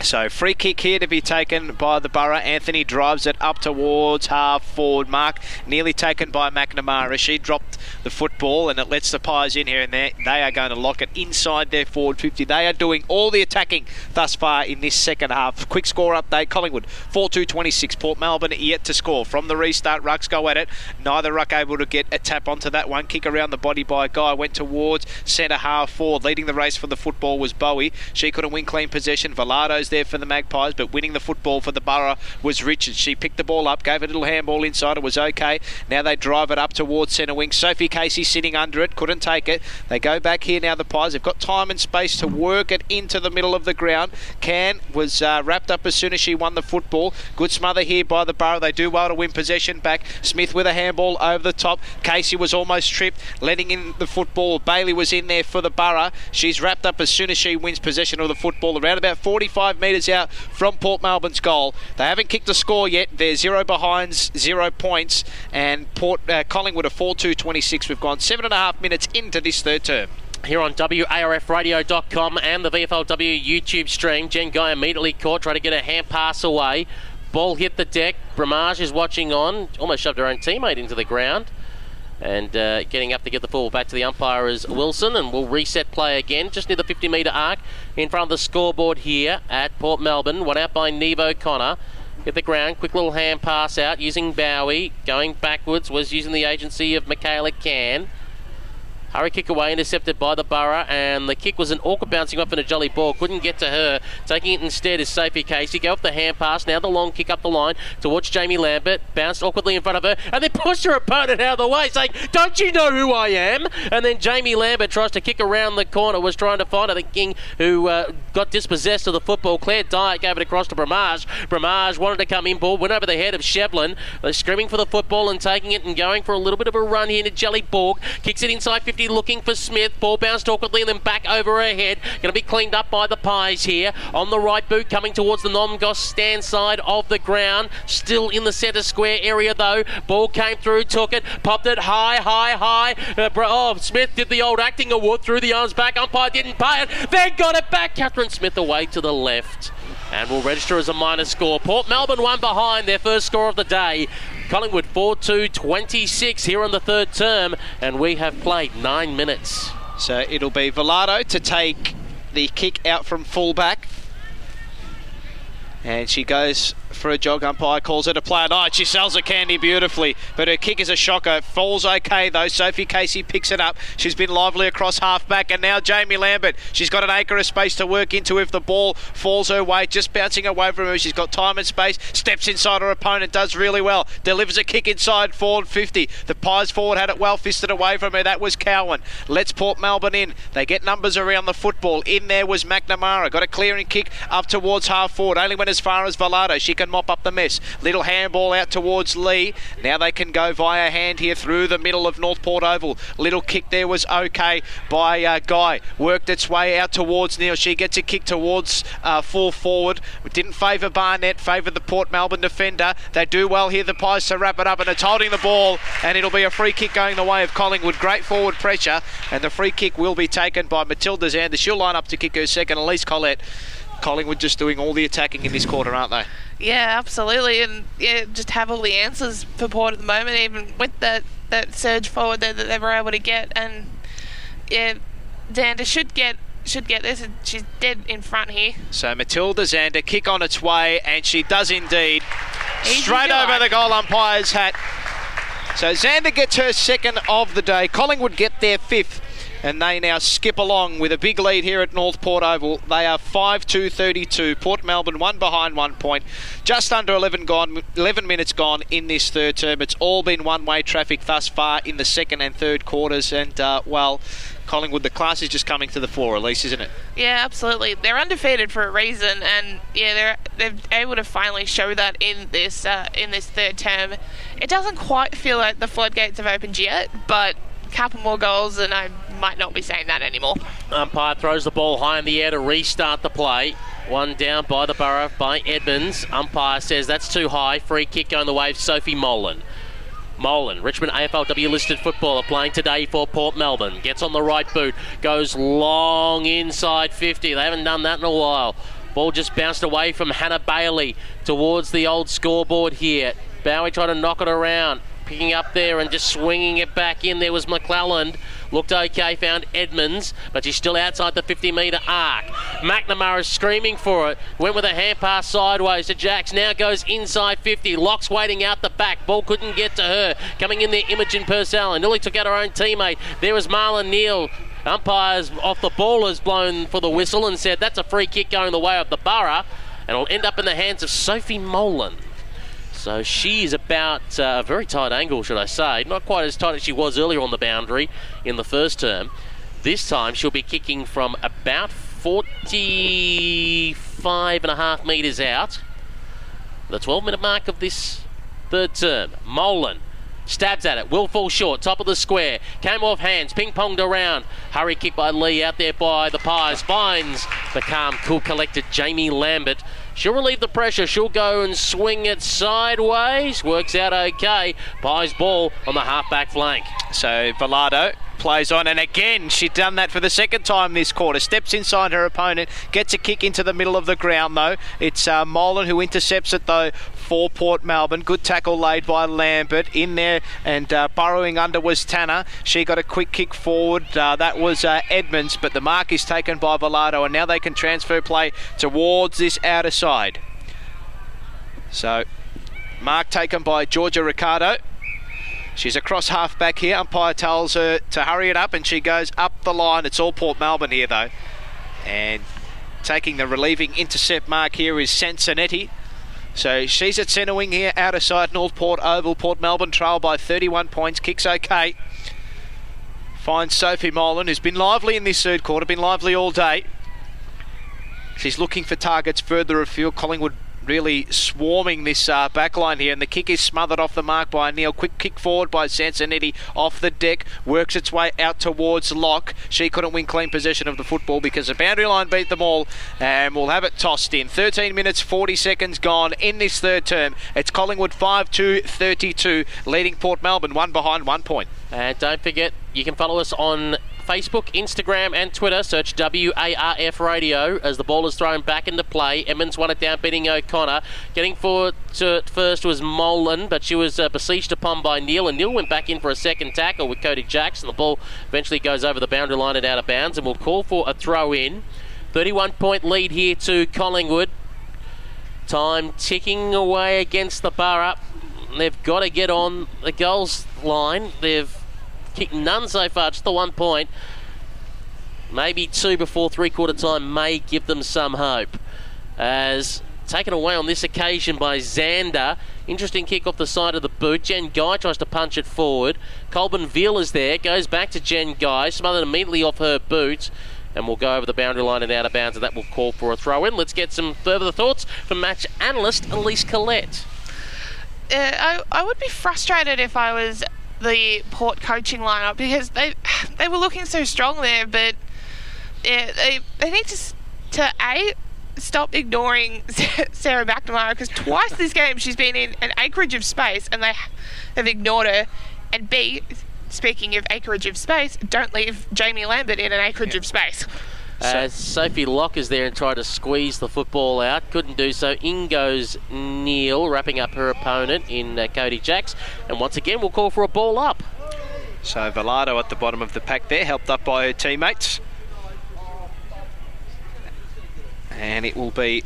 So free kick here to be taken by the Borough. Anthony drives it up towards half forward mark, nearly taken by McNamara. She dropped the football and it lets the Pies in here, and they are going to lock it inside their forward fifty. They are doing all the attacking thus far in this second half. Quick score update, Collingwood four two twenty-six. Port Melbourne yet to score. From the restart, Rucks go at it. Neither Ruck able to get a tap onto that one. Kick around the body by Guy, went towards centre half forward. Leading the race for the football was Bowie. She couldn't win clean possession. Velardo's there for the Magpies, but winning the football for the Borough was Richards. She picked the ball up, gave a little handball inside, it was okay. Now they drive it up towards centre wing. Sophie Casey sitting under it, couldn't take it. They go back here now, the Pies have got time and space to work it into the middle of the ground. Can was uh, wrapped up as soon as she won the football. Good smother here by the Borough. They do well to win possession back. Smith with a handball over the top. Casey was almost tripped, letting in the football. Bailey was in there for the Borough. She's wrapped up as soon as she wins possession of the football. Around about forty-five metres out from Port Melbourne's goal. They haven't kicked a score yet. They're zero behind, zero points, and Port uh, Collingwood are four two twenty-six. We've gone seven and a half minutes into this third term. Here on W A R F radio dot com and the V F L W YouTube stream, Jen Guy immediately caught, tried to get a hand pass away. Ball hit the deck. Bramage is watching on. Almost shoved her own teammate into the ground. And uh, getting up to get the ball back to the umpire is Wilson, and we'll reset play again just near the fifty-metre arc in front of the scoreboard here at Port Melbourne. One out by Neve O'Connor. Hit the ground, quick little hand pass out using Bowie. Going backwards was using the agency of Michaela Cann. Hurry kick away, intercepted by the Borough, and the kick was an awkward bouncing off in a jolly ball. Couldn't get to her. Taking it instead is Sophie Casey. Go off the hand pass. Now the long kick up the line towards Jamie Lambert. Bounced awkwardly in front of her, and then pushed her opponent out of the way, saying, "Don't you know who I am?" And then Jamie Lambert tries to kick around the corner, was trying to find, I think, King, who uh, got dispossessed of the football. Claire Dyack gave it across to Bramage. Bramage wanted to come in ball, went over the head of Shevlin. They're screaming for the football and taking it and going for a little bit of a run here to Jelly Borg. Kicks it inside fifty. Looking for Smith. Ball bounced awkwardly and then back over her head. Going to be cleaned up by the Pies here. On the right boot coming towards the non-goss stand side of the ground. Still in the centre square area though. Ball came through, took it, popped it high, high, high. Uh, oh, Smith did the old acting award, threw the arms back. Umpire didn't pay it. They got it back. Catherine Smith away to the left. And will register as a minor score. Port Melbourne one behind, their first score of the day. Collingwood four two twenty-six here on the third term, and we have played nine minutes. So it'll be Velardo to take the kick out from fullback. And she goes for a jog. Umpire calls her to play at night. She sells her candy beautifully, but her kick is a shocker. Falls okay though. Sophie Casey picks it up. She's been lively across half-back, and now Jamie Lambert. She's got an acre of space to work into if the ball falls her way. Just bouncing away from her. She's got time and space. Steps inside her opponent. Does really well. Delivers a kick inside forward fifty. The Pies forward had it well fisted away from her. That was Cowan. Let's Port Melbourne in. They get numbers around the football. In there was McNamara. Got a clearing kick up towards half forward. Only went as far as Velardo. She can mop up the mess. Little handball out towards Lee. Now they can go via hand here through the middle of North Port Oval. Little kick there was okay by uh, Guy. Worked its way out towards Neil. She gets a kick towards uh, full forward. Didn't favour Barnett, favoured the Port Melbourne defender. They do well here, the Pies, to wrap it up, and it's holding the ball, and it'll be a free kick going the way of Collingwood. Great forward pressure, and the free kick will be taken by Matilda Zander. She'll line up to kick her second, Elise Collette. Collingwood just doing all the attacking in this quarter, aren't they? Yeah, absolutely, and yeah, just have all the answers for Port at the moment, even with that, that surge forward that, that they were able to get. And yeah, Zander should get should get this, and she's dead in front here. So Matilda Zander, kick on its way, and she does indeed. Straight over the goal umpire's hat. So Xander gets her second of the day. Collingwood get their fifth. And they now skip along with a big lead here at North Port Oval. They are five two thirty-two. Port Melbourne one behind one point. Just under eleven gone, eleven minutes gone in this third term. It's all been one-way traffic thus far in the second and third quarters. And, uh, well, Collingwood, the class is just coming to the fore, Elise, isn't it? Yeah, absolutely. They're undefeated for a reason. And, yeah, they're, they're able to finally show that in this, uh, in this third term. It doesn't quite feel like the floodgates have opened yet, but a couple more goals and I might not be saying that anymore. Umpire throws the ball high in the air to restart the play. One down by the Borough by Edmonds. Umpire says that's too high. Free kick on the wave, Sophie Molan. Molan, Richmond A F L W listed footballer, playing today for Port Melbourne. Gets on the right boot, goes long inside fifty. They haven't done that in a while. Ball just bounced away from Hannah Bailey towards the old scoreboard here. Bowie trying to knock it around. Picking up there and just swinging it back in. There was McClelland. Looked okay, found Edmonds, but she's still outside the fifty-metre arc. McNamara screaming for it. Went with a hand pass sideways to Jacks. Now goes inside fifty. Locks waiting out the back. Ball couldn't get to her. Coming in there, Imogen Purcell. And nearly took out her own teammate. There was Marlon Neal. Umpires off the ball has blown for the whistle and said that's a free kick going the way of the Borough. And it'll end up in the hands of Sophie Molan. So she's about a uh, very tight angle, should I say. Not quite as tight as she was earlier on the boundary in the first term. This time she'll be kicking from about forty-five and a half metres out. The twelve-minute mark of this third term. Molan stabs at it. Will fall short. Top of the square. Came off hands. Ping-ponged around. Hurry kick by Lee out there by the Pies. Finds the calm, cool, collected Jamie Lambert. She'll relieve the pressure. She'll go and swing it sideways. Works out okay. Pies ball on the half-back flank. So Velardo plays on, and again she's done that for the second time this quarter. Steps inside her opponent, gets a kick into the middle of the ground though. It's uh, Molan who intercepts it though for Port Melbourne. Good tackle laid by Lambert in there, and uh, burrowing under was Tanner. She got a quick kick forward. Uh, that was uh, Edmonds, but the mark is taken by Velardo, and now they can transfer play towards this outer side. So mark taken by Georgia Ricardo. She's across half-back here. Umpire tells her to hurry it up, and she goes up the line. It's all Port Melbourne here, though. And taking the relieving intercept mark here is Sansonetti. So she's at centre wing here, out of side, North Port Oval. Port Melbourne trail by thirty-one points. Kicks okay. Finds Sophie Molan, who's been lively in this third quarter, been lively all day. She's looking for targets further afield. Collingwood really swarming this uh, back line here, and the kick is smothered off the mark by Neil. Quick kick forward by Sansonetti off the deck, works its way out towards Locke. She couldn't win clean possession of the football because the boundary line beat them all, and we'll have it tossed in. thirteen minutes forty seconds gone in this third term. It's Collingwood five two thirty-two leading Port Melbourne one behind one point. And don't forget, you can follow us on Facebook, Instagram and Twitter. Search W A R F Radio as the ball is thrown back into play. Emmons won it down, beating O'Connor. Getting forward to it first was Molan, but she was uh, besieged upon by Neil, and Neil went back in for a second tackle with Cody Jacks, and the ball eventually goes over the boundary line and out of bounds, and will call for a throw-in. thirty-one point lead here to Collingwood. Time ticking away against the Borough. They've got to get on the goals line. They've kick none so far, just the one point. Maybe two before three-quarter time may give them some hope. As taken away on this occasion by Xander. Interesting kick off the side of the boot. Jen Guy tries to punch it forward. Colbin Veal is there, goes back to Jen Guy, smothered immediately off her boot, and will go over the boundary line and out of bounds, and that will call for a throw-in. Let's get some further thoughts from match analyst Elise Collette. Uh, I, I would be frustrated if I was the Port coaching lineup, because they they were looking so strong there, but yeah, they they need to to a stop ignoring Sarah McNamara, because twice this game she's been in an acreage of space and they have ignored her. And B, speaking of acreage of space, don't leave Jamie Lambert in an acreage yeah. of space. Uh, so. Sophie Locke is there and tried to squeeze the football out. Couldn't do so. In goes Neal, wrapping up her opponent in uh, Cody Jacks. And once again, we'll call for a ball up. So Velardo at the bottom of the pack there, helped up by her teammates. And it will be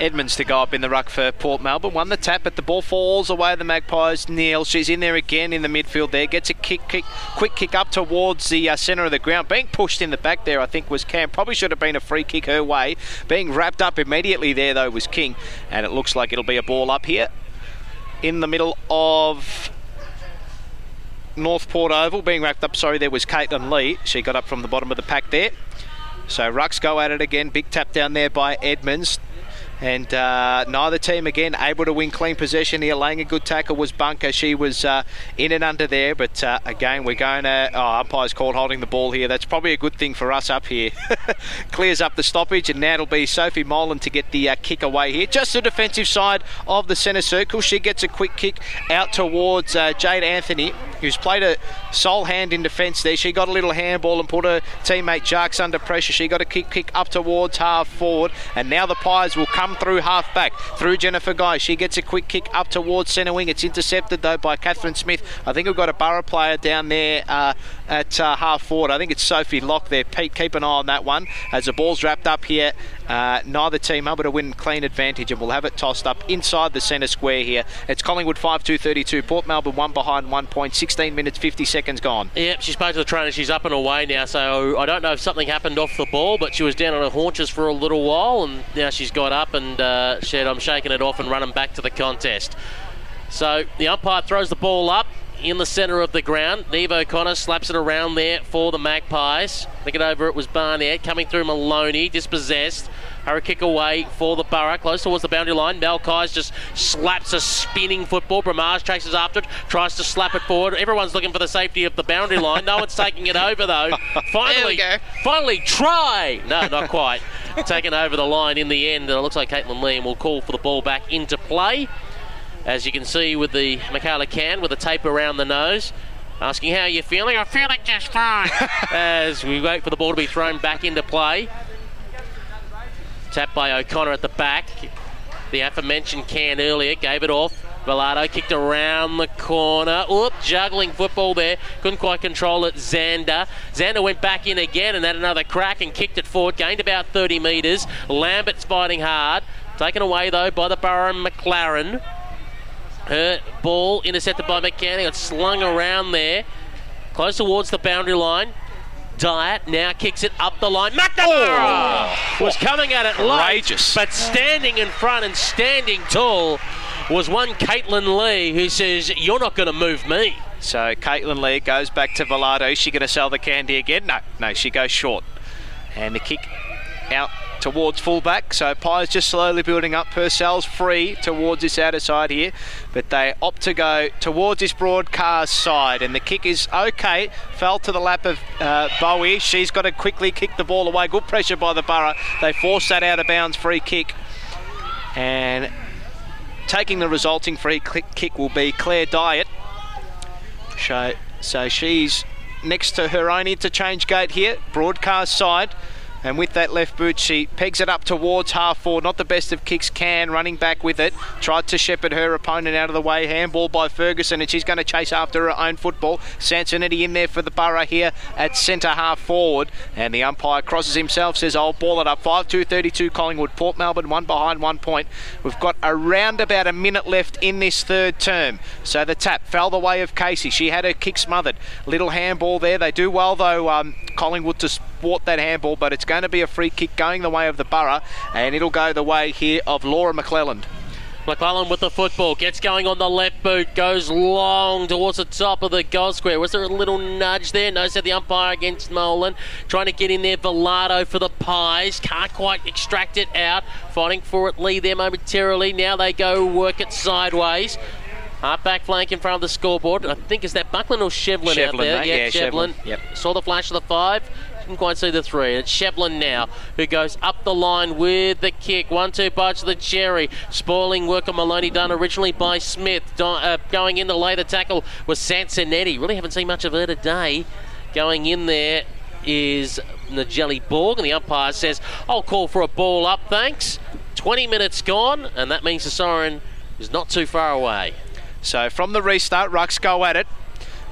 Edmonds to go up in the ruck for Port Melbourne. Won the tap, but the ball falls away. The Magpies, Neil. She's in there again in the midfield there. Gets a kick, kick quick kick up towards the uh, centre of the ground. Being pushed in the back there, I think, was Cam. Probably should have been a free kick her way. Being wrapped up immediately there, though, was King. And it looks like it'll be a ball up here in the middle of North Port Oval. Being wrapped up, sorry, there was Caitlin Lee. She got up from the bottom of the pack there. So Rucks go at it again. Big tap down there by Edmonds. And uh, neither team, again, able to win clean possession here. Laying a good tackle was Bunker. She was uh, in and under there. But, uh, again, we're going to... Oh, umpire's called holding the ball here. That's probably a good thing for us up here. Clears up the stoppage. And now it'll be Sophie Molan to get the uh, kick away here. Just the defensive side of the centre circle. She gets a quick kick out towards uh, Jade Anthony, who's played a sole hand in defence there. She got a little handball and put her teammate Jarks under pressure. She got a kick kick up towards half forward. And now the Pies will come through half back, through Jennifer Guy. She gets a quick kick up towards centre wing. It's intercepted though by Catherine Smith. I think we've got a Borough player down there uh, at uh, half forward. I think it's Sophie Locke there. Pete, keep an eye on that one. As the ball's wrapped up here, uh, neither team able to win clean advantage, and we'll have it tossed up inside the centre square here. It's Collingwood five two thirty-two, Port Melbourne one behind one point, sixteen minutes fifty seconds gone. Yep, she spoke to the trainer. She's up and away now, so I don't know if something happened off the ball, but she was down on her haunches for a little while, and now she's got up and uh, said, I'm shaking it off and running back to the contest. So the umpire throws the ball up in the centre of the ground. Neve O'Connor slaps it around there for the Magpies. Looking over, it was Barnett coming through Maloney, dispossessed. Her kick away for the Borough, close towards the boundary line. Malkais just slaps a spinning football. Bramage chases after it, tries to slap it forward. Everyone's looking for the safety of the boundary line. No one's taking it over, though. Finally, finally, try! No, not quite. Taken over the line in the end, and it looks like Caitlin Liam will call for the ball back into play. As you can see with the Michaela Can with the tape around the nose, asking how you're feeling. I'm feeling just fine. As we wait for the ball to be thrown back into play. Tap by O'Connor at the back. The aforementioned Can earlier gave it off. Velardo kicked around the corner. Oop, juggling football there. Couldn't quite control it. Xander. Xander went back in again and had another crack and kicked it forward. Gained about thirty metres. Lambert's fighting hard. Taken away, though, by the Borough and McLaren. Her ball intercepted by McCann. Got slung around there. Close towards the boundary line. Diet now kicks it up the line. McNamara oh. was coming at it late, but standing in front and standing tall was one Caitlin Lee, who says, you're not going to move me. So Caitlin Lee goes back to Velardo. Is she going to sell the candy again? No, no, she goes short. And the kick out towards fullback. So Pies just slowly building up. Purcell's free towards this outer side here, but they opt to go towards this broad car's side, and the kick is okay. Fell to the lap of uh, Bowie. She's got to quickly kick the ball away. Good pressure by the Borough. They force that out of bounds free kick, and taking the resulting free kick will be Claire Diet. So, so she's next to her own interchange gate here, broad car's side. And with that left boot, she pegs it up towards half forward. Not the best of kicks. Can running back with it. Tried to shepherd her opponent out of the way. Handball by Ferguson, and she's going to chase after her own football. Sansonetti in there for the Borough here at centre half forward. And the umpire crosses himself, says, I'll ball it up. five two thirty-two Collingwood. Port Melbourne, one behind, one point. We've got around about a minute left in this third term. So the tap fell the way of Casey. She had her kick smothered. Little handball there. They do well, though, um, Collingwood, to sport that handball, but it's going to be a free kick going the way of the Borough, and it'll go the way here of Laura McClelland. McClelland with the football, gets going on the left boot, goes long towards the top of the goal square. Was there a little nudge there? No, said the umpire against Molan. Trying to get in there, Velardo for the Pies. Can't quite extract it out. Fighting for it, Lee there momentarily. Now they go work it sideways. Half back flank in front of the scoreboard. I think, is that Buckland or Shevlin, Shevlin out there? Mate. Yeah, yeah, Shevlin. Shevlin. Yep. Saw the flash of the five. Didn't quite see the three. It's Shevlin now who goes up the line with the kick. One, two bites of the cherry. Spoiling work on Maloney, done originally by Smith. Do- uh, going in to lay the tackle was Sansonetti. Really haven't seen much of her today. Going in there is Najeli Borg, and the umpire says, I'll call for a ball up, thanks. twenty minutes gone, and that means the siren is not too far away. So from the restart, Rucks go at it.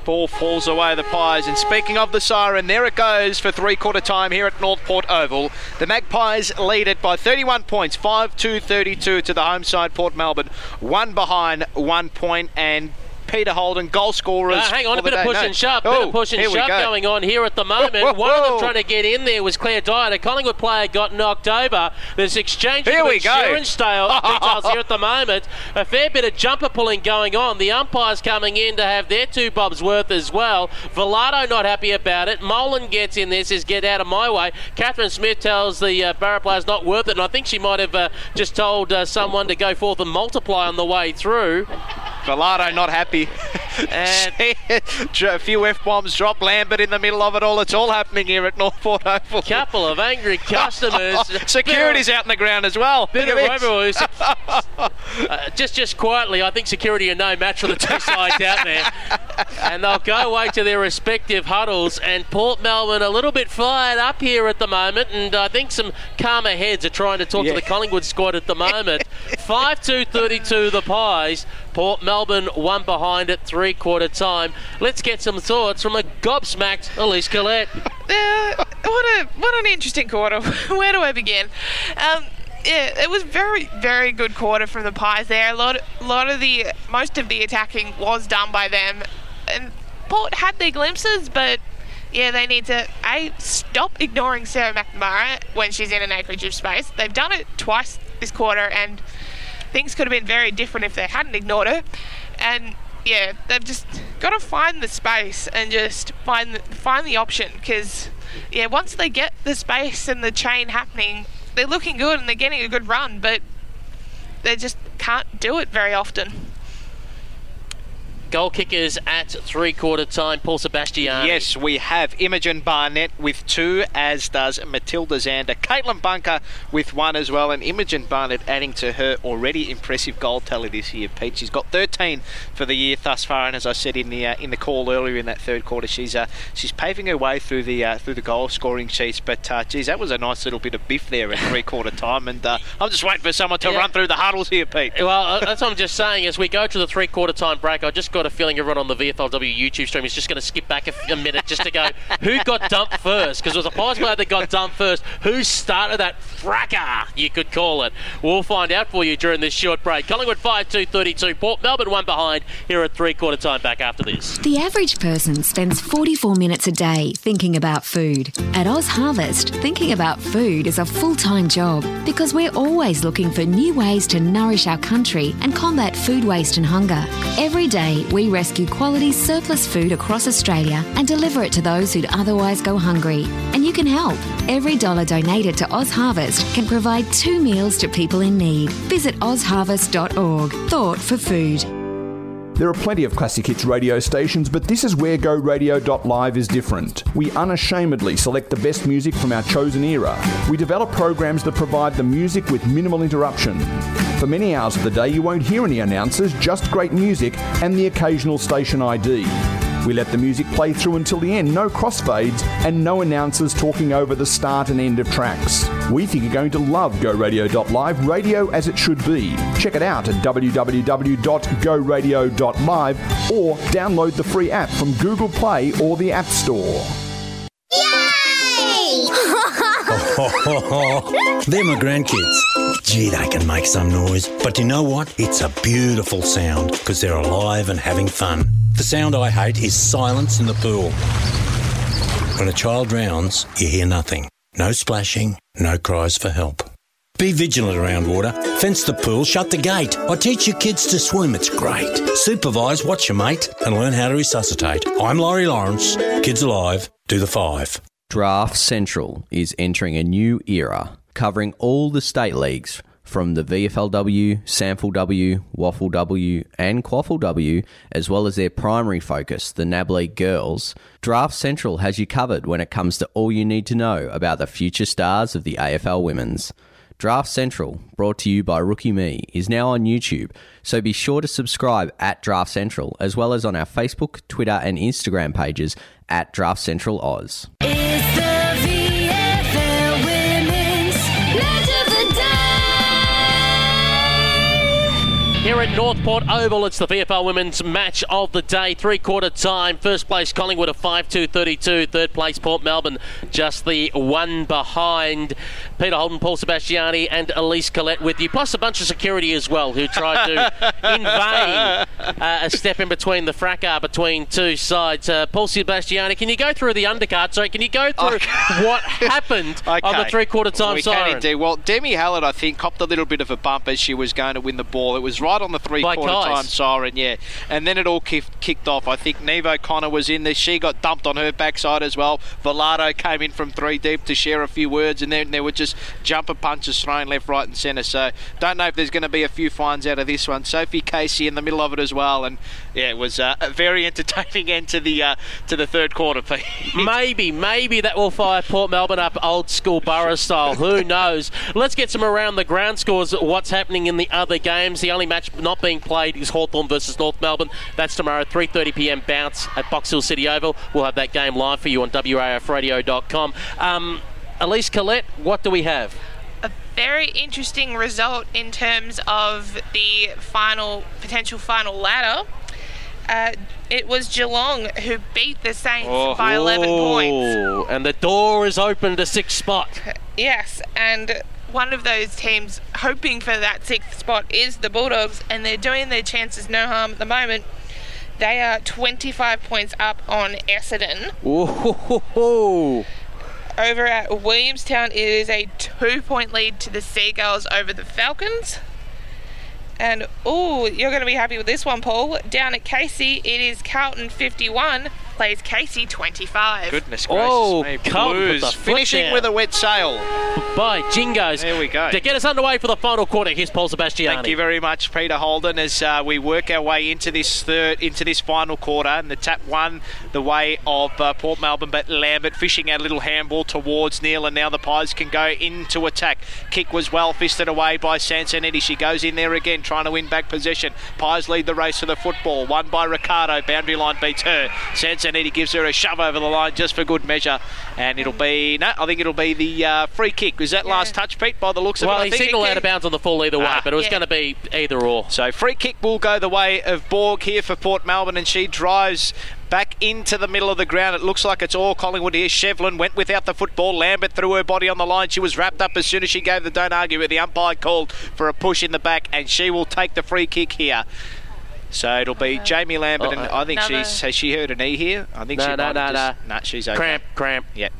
Ball falls away the Pies, and speaking of the siren, there it goes for three-quarter time here at North Port Oval. The Magpies lead it by thirty-one points, five two thirty-two to the home side, Port Melbourne. One behind, one point, and Peter Holden, goal scorers. Uh, hang on, a bit of push no. and shove, a bit of push and shove go. going on here at the moment. Whoa, whoa, whoa. One of them trying to get in there was Claire Dyer. A Collingwood player got knocked over. There's exchange of insurance details here at the moment. A fair bit of jumper pulling going on. The umpires coming in to have their two bobs worth as well. Velado not happy about it. Molan gets in there, says, get out of my way. Catherine Smith tells the uh, Barra players not worth it, and I think she might have uh, just told uh, someone to go forth and multiply on the way through. Velado not happy. And a few F-bombs drop. Lambert in the middle of it all. It's all happening here at North Port Oval. Couple of angry customers. Security's out on the ground as well. Bit of overall, uh, just, just quietly, I think security are no match for the two sides out there. And they'll go away to their respective huddles. And Port Melbourne a little bit fired up here at the moment. And I think some calmer heads are trying to talk yeah. to the Collingwood squad at the moment. five two thirty-two the Pies. Port Melbourne one behind at three-quarter time. Let's get some thoughts from a gobsmacked Elise Collette. Uh, what a what an interesting quarter. Where do I begin? Um, yeah, it was very very good quarter from the Pies there. A lot a lot of the most of the attacking was done by them, and Port had their glimpses, but. Yeah, they need to, A, stop ignoring Sarah McNamara when she's in an acreage of space. They've done it twice this quarter, and things could have been very different if they hadn't ignored her. And, yeah, they've just got to find the space and just find the, find the option because, yeah, once they get the space and the chain happening, they're looking good and they're getting a good run, but they just can't do it very often. Goal kickers at three-quarter time. Paul Sebastiani. Yes, we have Imogen Barnett with two, as does Matilda Zander. Caitlin Bunker with one as well, and Imogen Barnett adding to her already impressive goal tally this year, Pete. She's got thirteen for the year thus far, and as I said in the uh, in the call earlier in that third quarter, she's uh, she's paving her way through the uh, through the goal scoring sheets. But uh, geez, that was a nice little bit of biff there at three-quarter time, and uh, I'm just waiting for someone to yeah. run through the huddles here, Pete. Well, that's what I'm just saying. As we go to the three-quarter time break, I just got a feeling everyone on the V F L W YouTube stream is just going to skip back a, a minute just to go, who got dumped first? Because it was a Pies player that got dumped first. Who started that fracas, you could call it? We'll find out for you during this short break. Collingwood five two thirty-two, Port Melbourne one behind here at three-quarter time. Back after this. The average person spends forty-four minutes a day thinking about food. At OzHarvest, thinking about food is a full-time job because we're always looking for new ways to nourish our country and combat food waste and hunger. Every day, we rescue quality surplus food across Australia and deliver it to those who'd otherwise go hungry. And you can help. Every dollar donated to OzHarvest can provide two meals to people in need. Visit oz harvest dot org. Thought for food. There are plenty of classic hits radio stations, but this is where Go Radio dot live is different. We unashamedly select the best music from our chosen era. We develop programs that provide the music with minimal interruption. For many hours of the day, you won't hear any announcers, just great music and the occasional station I D. We let the music play through until the end, no crossfades and no announcers talking over the start and end of tracks. We think you're going to love Go Radio dot live, radio as it should be. Check it out at w w w dot go radio dot live or download the free app from Google Play or the App Store. Ho, ho, ho. They're my grandkids. Gee, they can make some noise. But you know what? It's a beautiful sound because they're alive and having fun. The sound I hate is silence in the pool. When a child drowns, you hear nothing. No splashing, no cries for help. Be vigilant around water. Fence the pool, shut the gate. I teach your kids to swim, it's great. Supervise, watch your mate, and learn how to resuscitate. I'm Laurie Lawrence. Kids Alive, do the five. Draft Central is entering a new era, covering all the state leagues from the V F L W, Sample W, Waffle W and Quaffle W, as well as their primary focus, the N A B League girls. Draft Central has you covered when it comes to all you need to know about the future stars of the A F L Women's. Draft Central, brought to you by Rookie Me, is now on YouTube, so be sure to subscribe at Draft Central, as well as on our Facebook, Twitter and Instagram pages at Draft Central Oz. It's the V F L Women's Match of the Day! Here Here at North Port Oval, it's the V F L Women's match of the day. Three-quarter time, first place Collingwood a five two thirty-two, third place Port Melbourne just the one behind. Peter Holden, Paul Sebastiani and Elise Collette with you, plus a bunch of security as well who tried to, in vain, uh, a step in between the fracas between two sides. Uh, Paul Sebastiani, can you go through the undercard? Sorry, can you go through okay. what happened okay. on the three-quarter time we siren? We can indeed. Well, Demi Hallett, I think, copped a little bit of a bump as she was going to win the ball. It was right on the three-quarter time siren, yeah. And then it all kick, kicked off. I think Neve O'Connor was in there. She got dumped on her backside as well. Velardo came in from three deep to share a few words, and then there were just jumper punches thrown left, right and centre. So don't know if there's going to be a few fines out of this one. Sophie Casey in the middle of it as well. And, yeah, it was uh, a very entertaining end to the uh, to the third quarter. maybe, maybe that will fire Port Melbourne up old-school Borough style. Who knows? Let's get some around the ground scores, what's happening in the other games. The only match not being played is Hawthorn versus North Melbourne. That's tomorrow, three thirty p m bounce at Box Hill City Oval. We'll have that game live for you on W A R F radio dot com. Um, Elise Collette, what do we have? A very interesting result in terms of the final potential final ladder. Uh, it was Geelong who beat the Saints oh. by eleven points. And the door is open to sixth spot. Yes, and one of those teams hoping for that sixth spot is the Bulldogs, and they're doing their chances no harm at the moment. They are twenty-five points up on Essendon. Ooh. Over at Williamstown, it is a two-point lead to the Seagulls over the Falcons. And, ooh, you're going to be happy with this one, Paul. Down at Casey, it is Carlton fifty-one, plays Casey twenty-five. Goodness gracious oh, me. Blues with finishing down with a wet sail. By Jingos. There we go. To get us underway for the final quarter, here's Paul Sebastiani. Thank you very much, Peter Holden, as uh, we work our way into this third, into this final quarter. And the tap one the way of uh, Port Melbourne, but Lambert fishing out a little handball towards Neil, and now the Pies can go into attack. Kick was well fisted away by Sansonetti. She goes in there again, trying to win back possession. Pies lead the race to the football, won by Ricardo. Boundary line beats her. Sansonetti gives her a shove over the line just for good measure, and it'll be no I think it'll be the uh, free kick. Was that yeah. last touch, Pete, by the looks of well, it? Well, he signalled out of bounds on the full either way, ah, but it was yeah. going to be either or. So free kick will go the way of Borg here for Port Melbourne, and she drives back into the middle of the ground. It looks like it's all Collingwood here. Shevlin went without the football. Lambert threw her body on the line. She was wrapped up as soon as she gave the don't argue with. The umpire called for a push in the back, and she will take the free kick here. So it'll be uh, Jamie Lambert, uh, and I think another. she's... Has she hurt a knee here? I think no, she no, might no, just, no. No, she's okay. Cramp, cramp. Yep.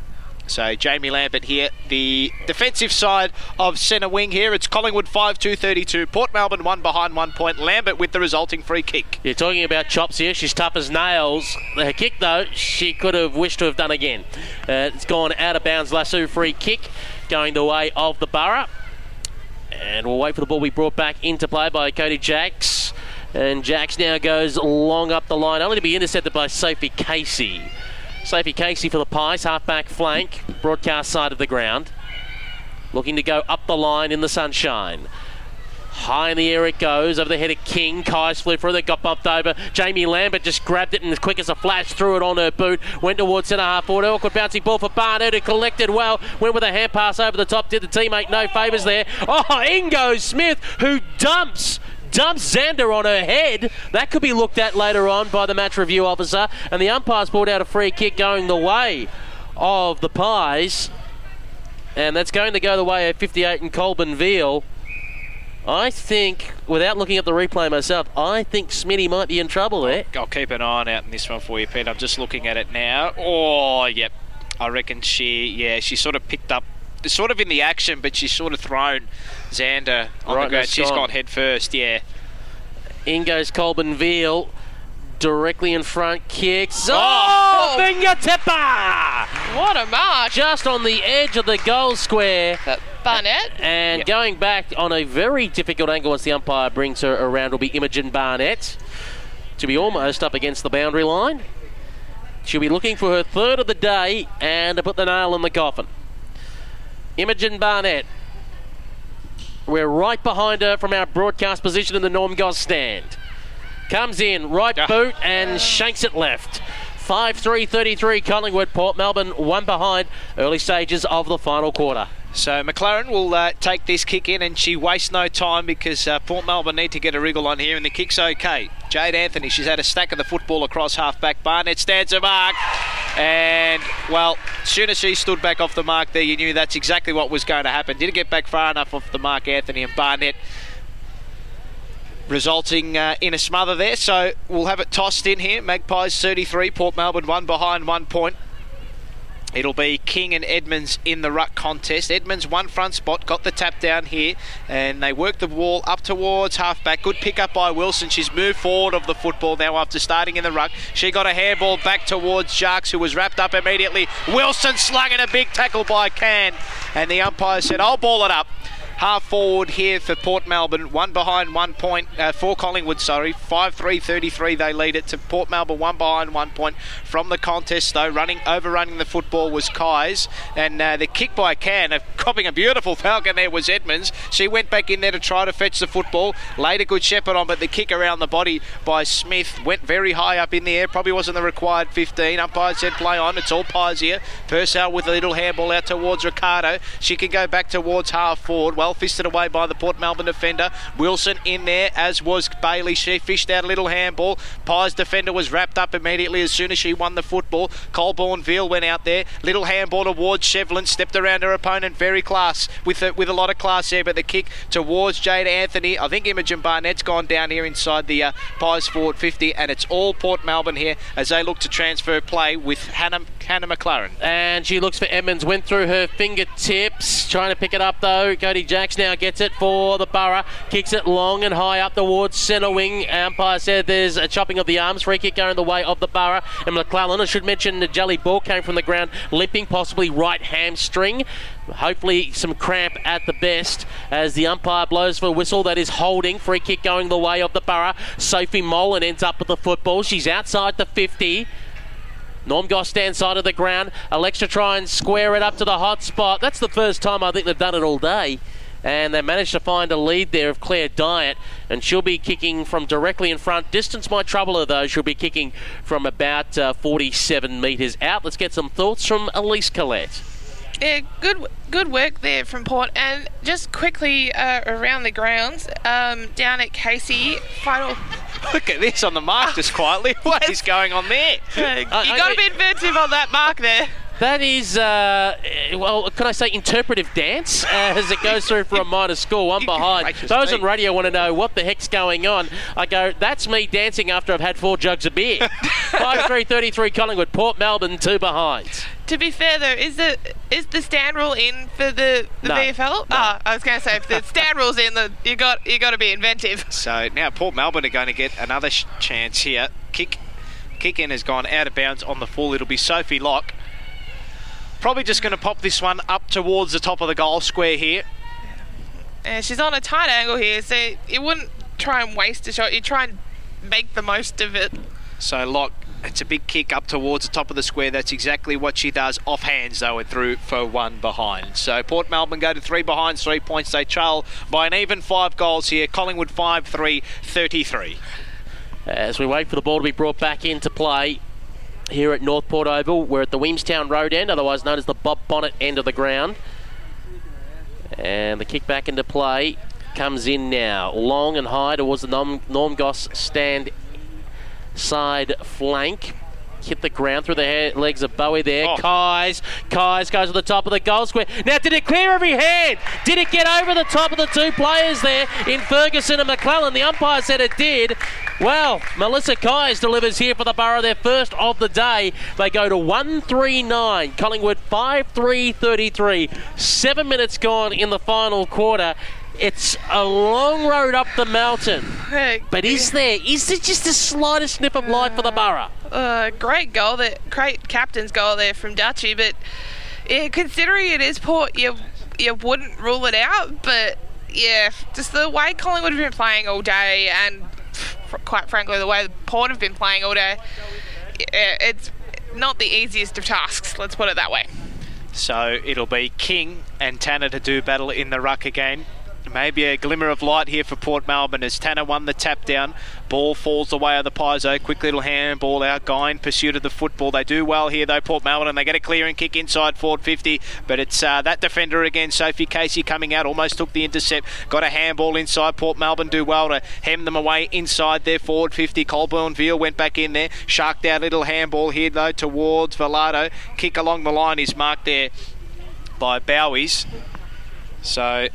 So Jamie Lambert here, the defensive side of centre wing here. It's Collingwood five two thirty-two, Port Melbourne one behind one point. Lambert with the resulting free kick. You're talking about chops here. She's tough as nails. Her kick, though, she could have wished to have done again. Uh, it's gone out of bounds. Lasso free kick going the way of the Borough. And we'll wait for the ball to be brought back into play by Cody Jacks. And Jacks now goes long up the line, only to be intercepted by Sophie Casey. Sophie Casey for the Pies, half-back flank, broadcast side of the ground. Looking to go up the line in the sunshine. High in the air it goes, over the head of King. Kais flew through, they got bumped over. Jamie Lambert just grabbed it and as quick as a flash threw it on her boot. Went towards centre-half forward. Awkward bouncing ball for Barnett, who collected well. Went with a hand pass over the top, did the teammate no favours there. Oh, in goes Smith, who dumps... Dumps Xander on her head. That could be looked at later on by the match review officer. And the umpire's pulled out a free kick going the way of the Pies. And that's going to go the way of fifty-eight and Colburn Veal. I think, without looking at the replay myself, I think Smitty might be in trouble there. I'll keep an eye on out in this one for you, Pete. I'm just looking at it now. Oh, yep. I reckon she, yeah, she sort of picked up, sort of in the action, but she's sort of thrown Xander on right, the ground. She's gone head first, yeah. In goes Colburn Veal, directly in front, kicks. Oh! Oh! Finger tipper! What a mark! Just on the edge of the goal square. But Barnett. And yep. going back on a very difficult angle once the umpire brings her around will be Imogen Barnett, to be almost up against the boundary line. She'll be looking for her third of the day and to put the nail in the coffin. Imogen Barnett. We're right behind her from our broadcast position in the Norm Goss stand. Comes in, right yeah. boot, and shanks it left. five three thirty-three Collingwood, Port Melbourne, one behind. Early stages of the final quarter. So McLaren will uh, take this kick in, and she wastes no time because uh, Port Melbourne need to get a wriggle on here, and the kick's okay. Jade Anthony, she's had a stack of the football across half-back. Barnett stands a mark, and, well, as soon as she stood back off the mark there, you knew that's exactly what was going to happen. Didn't get back far enough off the mark, Anthony, and Barnett resulting uh, in a smother there. So we'll have it tossed in here. Magpies thirty-three, Port Melbourne one behind, one point. It'll be King and Edmonds in the ruck contest. Edmonds, one front spot, got the tap down here, and they work the ball up towards halfback. Good pick up by Wilson. She's moved forward of the football now after starting in the ruck. She got a handball back towards Sharks, who was wrapped up immediately. Wilson slung in a big tackle by Cann, and the umpire said, I'll ball it up. Half forward here for Port Melbourne, one behind, one point, uh, for Collingwood, sorry, five three thirty-three they lead it to Port Melbourne, one behind, one point. From the contest though, running, overrunning the football was Kyes, and uh, the kick by Cann, copping a beautiful falcon there was Edmonds. She went back in there to try to fetch the football, laid a good shepherd on, but the kick around the body by Smith went very high up in the air, probably wasn't the required fifteen. Umpire said play on, it's all pies here. Purcell with a little handball out towards Ricardo. She can go back towards half forward, well fisted away by the Port Melbourne defender. Wilson in there, as was Bailey. She fished out a little handball. Pye's defender was wrapped up immediately as soon as she won the football. Colborne-Veal went out there. Little handball towards Shevlin, stepped around her opponent, very class, with a, with a lot of class there, but the kick towards Jade Anthony. I think Imogen Barnett's gone down here inside the uh, Pye's forward fifty, and it's all Port Melbourne here as they look to transfer play with Hannah, Hannah McLaren. And she looks for Edmonds, went through her fingertips, trying to pick it up though. Cody Jane now gets it for the Borough, kicks it long and high up towards centre wing. Umpire said there's a chopping of the arms, free kick going the way of the Borough and McLellan. I should mention the jelly ball came from the ground, limping, possibly right hamstring, hopefully some cramp at the best, as the umpire blows for a whistle. That is holding. Free kick going the way of the Borough. Sophie Molan ends up with the football, she's outside the fifty. Norm Goss stands side of the ground. Alexa try and square it up to the hot spot. That's the first time I think they've done it all day, and they managed to find a lead there of Claire Diet, and she'll be kicking from directly in front. Distance might trouble her though, she'll be kicking from about uh, forty-seven metres out. Let's get some thoughts from Elise Collette. Yeah, good good work there from Port. And just quickly uh, around the grounds, um, down at Casey, final... Look at this on the mark just quietly. What is going on there? Uh, you uh, got a bit inventive on that mark there. That is, uh, well, could I say interpretive dance uh, as it goes through for a minor score, one behind. Those on radio want to know what the heck's going on. I go, that's me dancing after I've had four jugs of beer. five three thirty-three Collingwood, Port Melbourne, two behind. To be fair, though, is the is the stand rule in for the, the no, V F L? No. Oh, I was going to say, if the stand rule's in, the, you got you got to be inventive. So now Port Melbourne are going to get another sh- chance here. Kick, kick in has gone out of bounds on the full. It'll be Sophie Locke. Probably just going to pop this one up towards the top of the goal square here. And she's on a tight angle here, so you wouldn't try and waste a shot. You try and make the most of it. So Locke, it's a big kick up towards the top of the square. That's exactly what she does. Off hands though, and through for one behind. So Port Melbourne go to three behind, three points. They trail by an even five goals here. Collingwood five three thirty-three. As we wait for the ball to be brought back into play here at North Port Oval, we're at the Williamstown Road end, otherwise known as the Bob Bonnet end of the ground. And the kick back into play comes in now, long and high towards the Norm, Norm Goss stand side flank. Hit the ground through the hair, legs of Bowie there. Oh. Kyes, Kyes goes to the top of the goal square. Now, did it clear every hand? Did it get over the top of the two players there in Ferguson and McLellan? The umpire said it did. Well, Melissa Kyes delivers here for the Borough, their first of the day. They go to one three nine, Collingwood five three thirty-three. Seven minutes gone in the final quarter. It's a long road up the mountain. But is there, is there just the slightest snip of light for the Borough? Uh, great goal there, great captain's goal there from Dutchie, but yeah, considering it is Port, you you wouldn't rule it out, but yeah, just the way Collingwood have been playing all day, and f- quite frankly, the way Port have been playing all day, yeah, it's not the easiest of tasks, let's put it that way. So it'll be King and Tanner to do battle in the ruck again. Maybe a glimmer of light here for Port Melbourne as Tanner won the tap down. Ball falls away of the Paizo. Quick little handball out. Guy in pursuit of the football. They do well here though, Port Melbourne, and they get a clearing kick inside forward fifty. But it's uh, that defender again. Sophie Casey coming out. Almost took the intercept. Got a handball inside. Port Melbourne do well to hem them away inside their forward fifty. Colburn Veal went back in there. Sharked out. Little handball here though towards Velado. Kick along the line is marked there by Bowies. So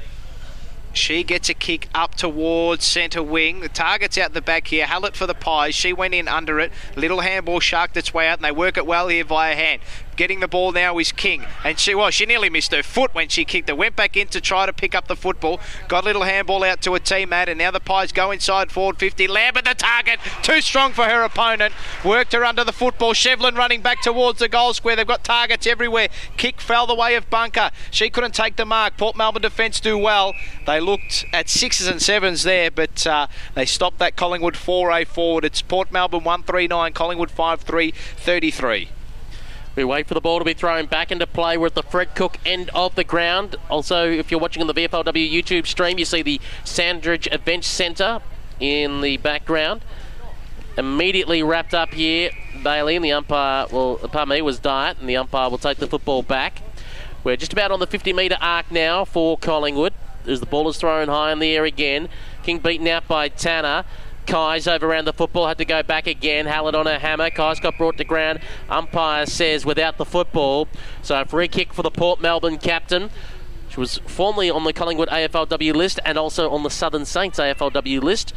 she gets a kick up towards centre wing. The target's out the back here. Hallett for the Pies. She went in under it. Little handball sharked its way out, and they work it well here via hand. Getting the ball now is King. And she, well, she nearly missed her foot when she kicked it. Went back in to try to pick up the football. Got a little handball out to a teammate, and now the Pies go inside forward fifty. Lambert the target. Too strong for her opponent. Worked her under the football. Shevlin running back towards the goal square. They've got targets everywhere. Kick fell the way of Bunker. She couldn't take the mark. Port Melbourne defence do well. They looked at sixes and sevens there, but uh, they stopped that Collingwood foray forward. It's Port Melbourne one thirty-nine, Collingwood five three thirty-three. We wait for the ball to be thrown back into play. We're at the Fred Cook end of the ground. Also, if you're watching on the V F L W YouTube stream, you see the Sandridge Event Centre in the background. Immediately wrapped up here, Bailey, and the umpire, well, pardon me, was Diet, and the umpire will take the football back. We're just about on the fifty-metre arc now for Collingwood, as the ball is thrown high in the air again. King beaten out by Tanner. Kai's over around the football, had to go back again. Hallett on her hammer. Kai's got brought to ground. Umpire says without the football. So a free kick for the Port Melbourne captain. She was formerly on the Collingwood A F L W list and also on the Southern Saints A F L W list.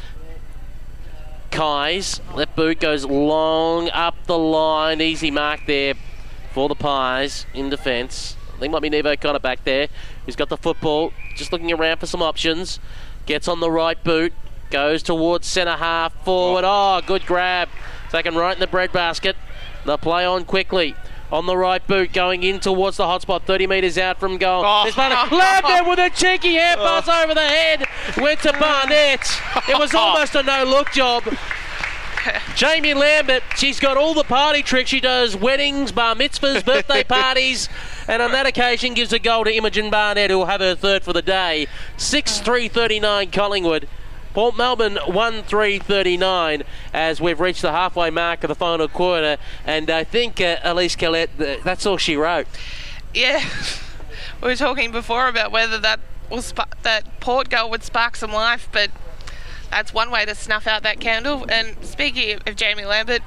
Kai's left boot goes long up the line. Easy mark there for the Pies in defence. I think it might be Neve O'Connor back there, who's got the football. Just looking around for some options. Gets on the right boot. Goes towards centre half, forward. Oh, good grab. Taken right in the breadbasket. The play on quickly. On the right boot, going in towards the hotspot, thirty metres out from goal. Oh. There's Barnett. Lambert with a cheeky hand pass oh. over the head. Went to Barnett. It was almost a no-look job. Jamie Lambert, she's got all the party tricks. She does weddings, bar mitzvahs, birthday parties, and on that occasion gives a goal to Imogen Barnett, who will have her third for the day. six three thirty-nine Collingwood. Port Melbourne one three thirty-nine as we've reached the halfway mark of the final quarter, and I think uh, Elise Collette, that's all she wrote. Yeah, we were talking before about whether that was sp- that Port goal would spark some life, but that's one way to snuff out that candle. And speaking of Jamie Lambert,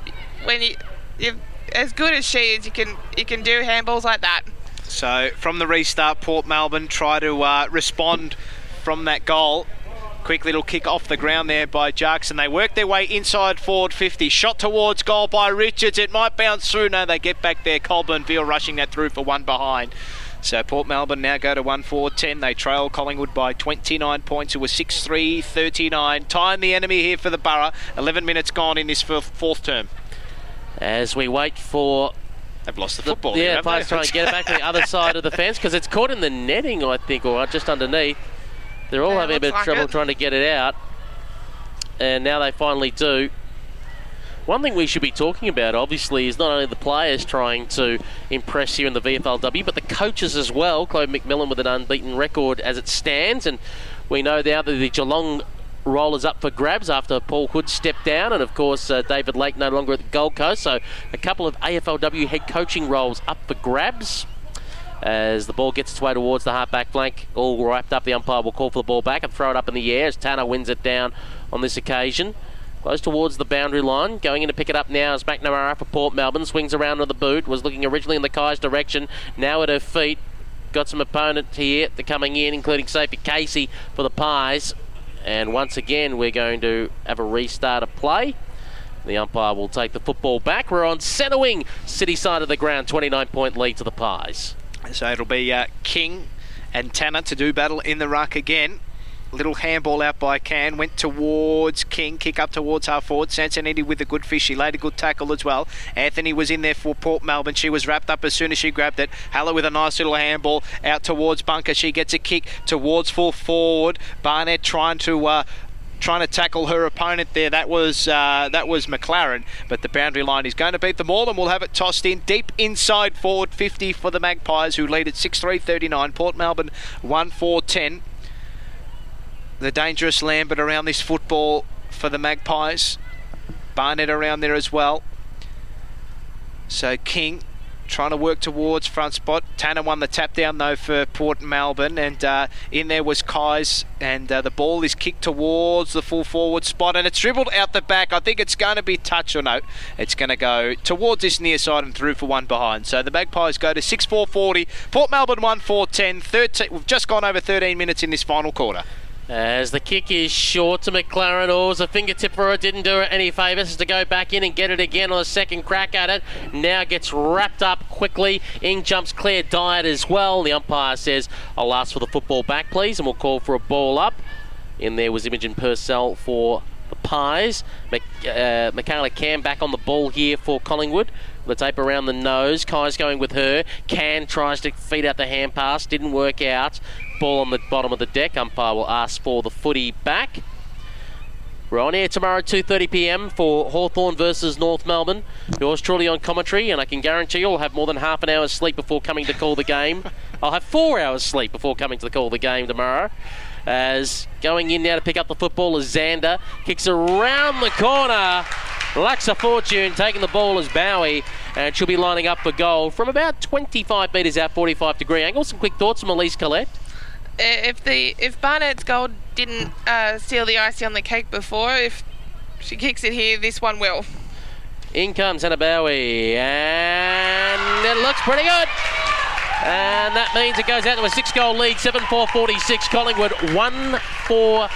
when you, you're as good as she is, you can you can do handballs like that. So from the restart, Port Melbourne try to uh, respond from that goal. Quick little kick off the ground there by Jackson. They work their way inside forward fifty. Shot towards goal by Richards. It might bounce through. No, they get back there. Colburn Veal rushing that through for one behind. So Port Melbourne now go to one four ten. They trail Collingwood by twenty-nine points. It was six three thirty-nine. Time the enemy here for the Borough. eleven minutes gone in this fourth term. As we wait for... They've lost the football. The, yeah, players trying to get it back to the other side of the fence because it's caught in the netting, I think, or just underneath. They're all yeah, having a bit of like trouble it. trying to get it out. And now they finally do. One thing we should be talking about, obviously, is not only the players trying to impress here in the V F L W, but the coaches as well. Chloe McMillan with an unbeaten record as it stands. And we know now that the Geelong roll is up for grabs after Paul Hood stepped down. And, of course, uh, David Lake no longer at the Gold Coast. So a couple of A F L W head coaching roles up for grabs. As the ball gets its way towards the half-back flank, all wrapped up, the umpire will call for the ball back and throw it up in the air as Tanner wins it down on this occasion. Close towards the boundary line, going in to pick it up now is McNamara for Port Melbourne, swings around on the boot, was looking originally in the Kai's direction, now at her feet. Got some opponent here coming in, including Sophie Casey for the Pies. And once again, we're going to have a restart of play. The umpire will take the football back. We're on centre wing, city side of the ground, twenty-nine point lead to the Pies. So it'll be uh, King and Tanner to do battle in the ruck again. Little handball out by Can. Went towards King. Kick up towards half forward. Sansanetti with a good fish. She laid a good tackle as well. Anthony was in there for Port Melbourne. She was wrapped up as soon as she grabbed it. Haller with a nice little handball out towards Bunker. She gets a kick towards full forward. Barnett trying to... Uh, trying to tackle her opponent there. That was uh, that was McLaren, but the boundary line is going to beat them all, and we'll have it tossed in deep inside forward fifty for the Magpies, who lead at six three thirty-nine. Port Melbourne one four ten. The dangerous Lambert around this football for the Magpies. Barnett around there as well. So King trying to work towards front spot. Tanner won the tap down though for Port Melbourne, and uh, in there was Kais, and uh, the ball is kicked towards the full forward spot and it's dribbled out the back. I think it's going to be touch, or no, it's going to go towards this near side and through for one behind. So the Magpies go to six four forty, Port Melbourne one four ten. thirteen, we've just gone over thirteen minutes in this final quarter. As the kick is short to McLaren Oars, a fingertip for her didn't do her any favours to go back in and get it again on a second crack at it. Now gets wrapped up quickly. In jumps Claire Diet as well. The umpire says, I'll ask for the football back, please, and we'll call for a ball up. In there was Imogen Purcell for the Pies. Mac- uh, Michaela Cam back on the ball here for Collingwood. The tape around the nose. Kai's going with her. Can tries to feed out the hand pass. Didn't work out. Ball on the bottom of the deck. Umpire will ask for the footy back. We're on air tomorrow at two thirty p m for Hawthorn versus North Melbourne. Yours truly on commentary, and I can guarantee you'll have more than half an hour's sleep before coming to call the game. I'll have four hours sleep before coming to the call the game tomorrow. As going in now to pick up the football is Xander. Kicks around the corner. Lacks a fortune, taking the ball as Bowie, and she'll be lining up for goal from about twenty-five metres out, forty-five degree angle. Some quick thoughts from Elise Collette. If the if Barnett's goal didn't uh, seal the icing on the cake before, if she kicks it here, this one will. In comes Hannah Bowie, and it looks pretty good. And that means it goes out to a six-goal lead, seven four forty-six. Collingwood one four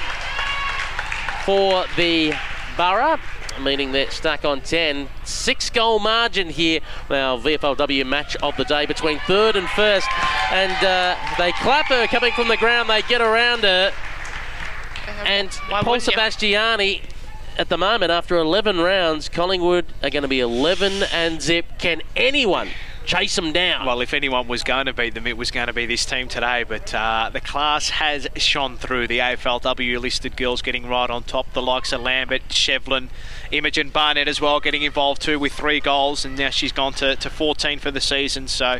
for the Borough, meaning they're stuck on ten. Six-goal margin here. Well, V F L W match of the day between third and first. And uh, they clap her coming from the ground. They get around her. And Paul Sebastiani, at the moment, after eleven rounds, Collingwood are going to be eleven and zip. Can anyone chase them down? Well, if anyone was going to beat them, it was going to be this team today, but uh, the class has shone through. The A F L W listed girls getting right on top, the likes of Lambert, Shevlin, Imogen Barnett as well getting involved too with three goals, and now she's gone to, to fourteen for the season. So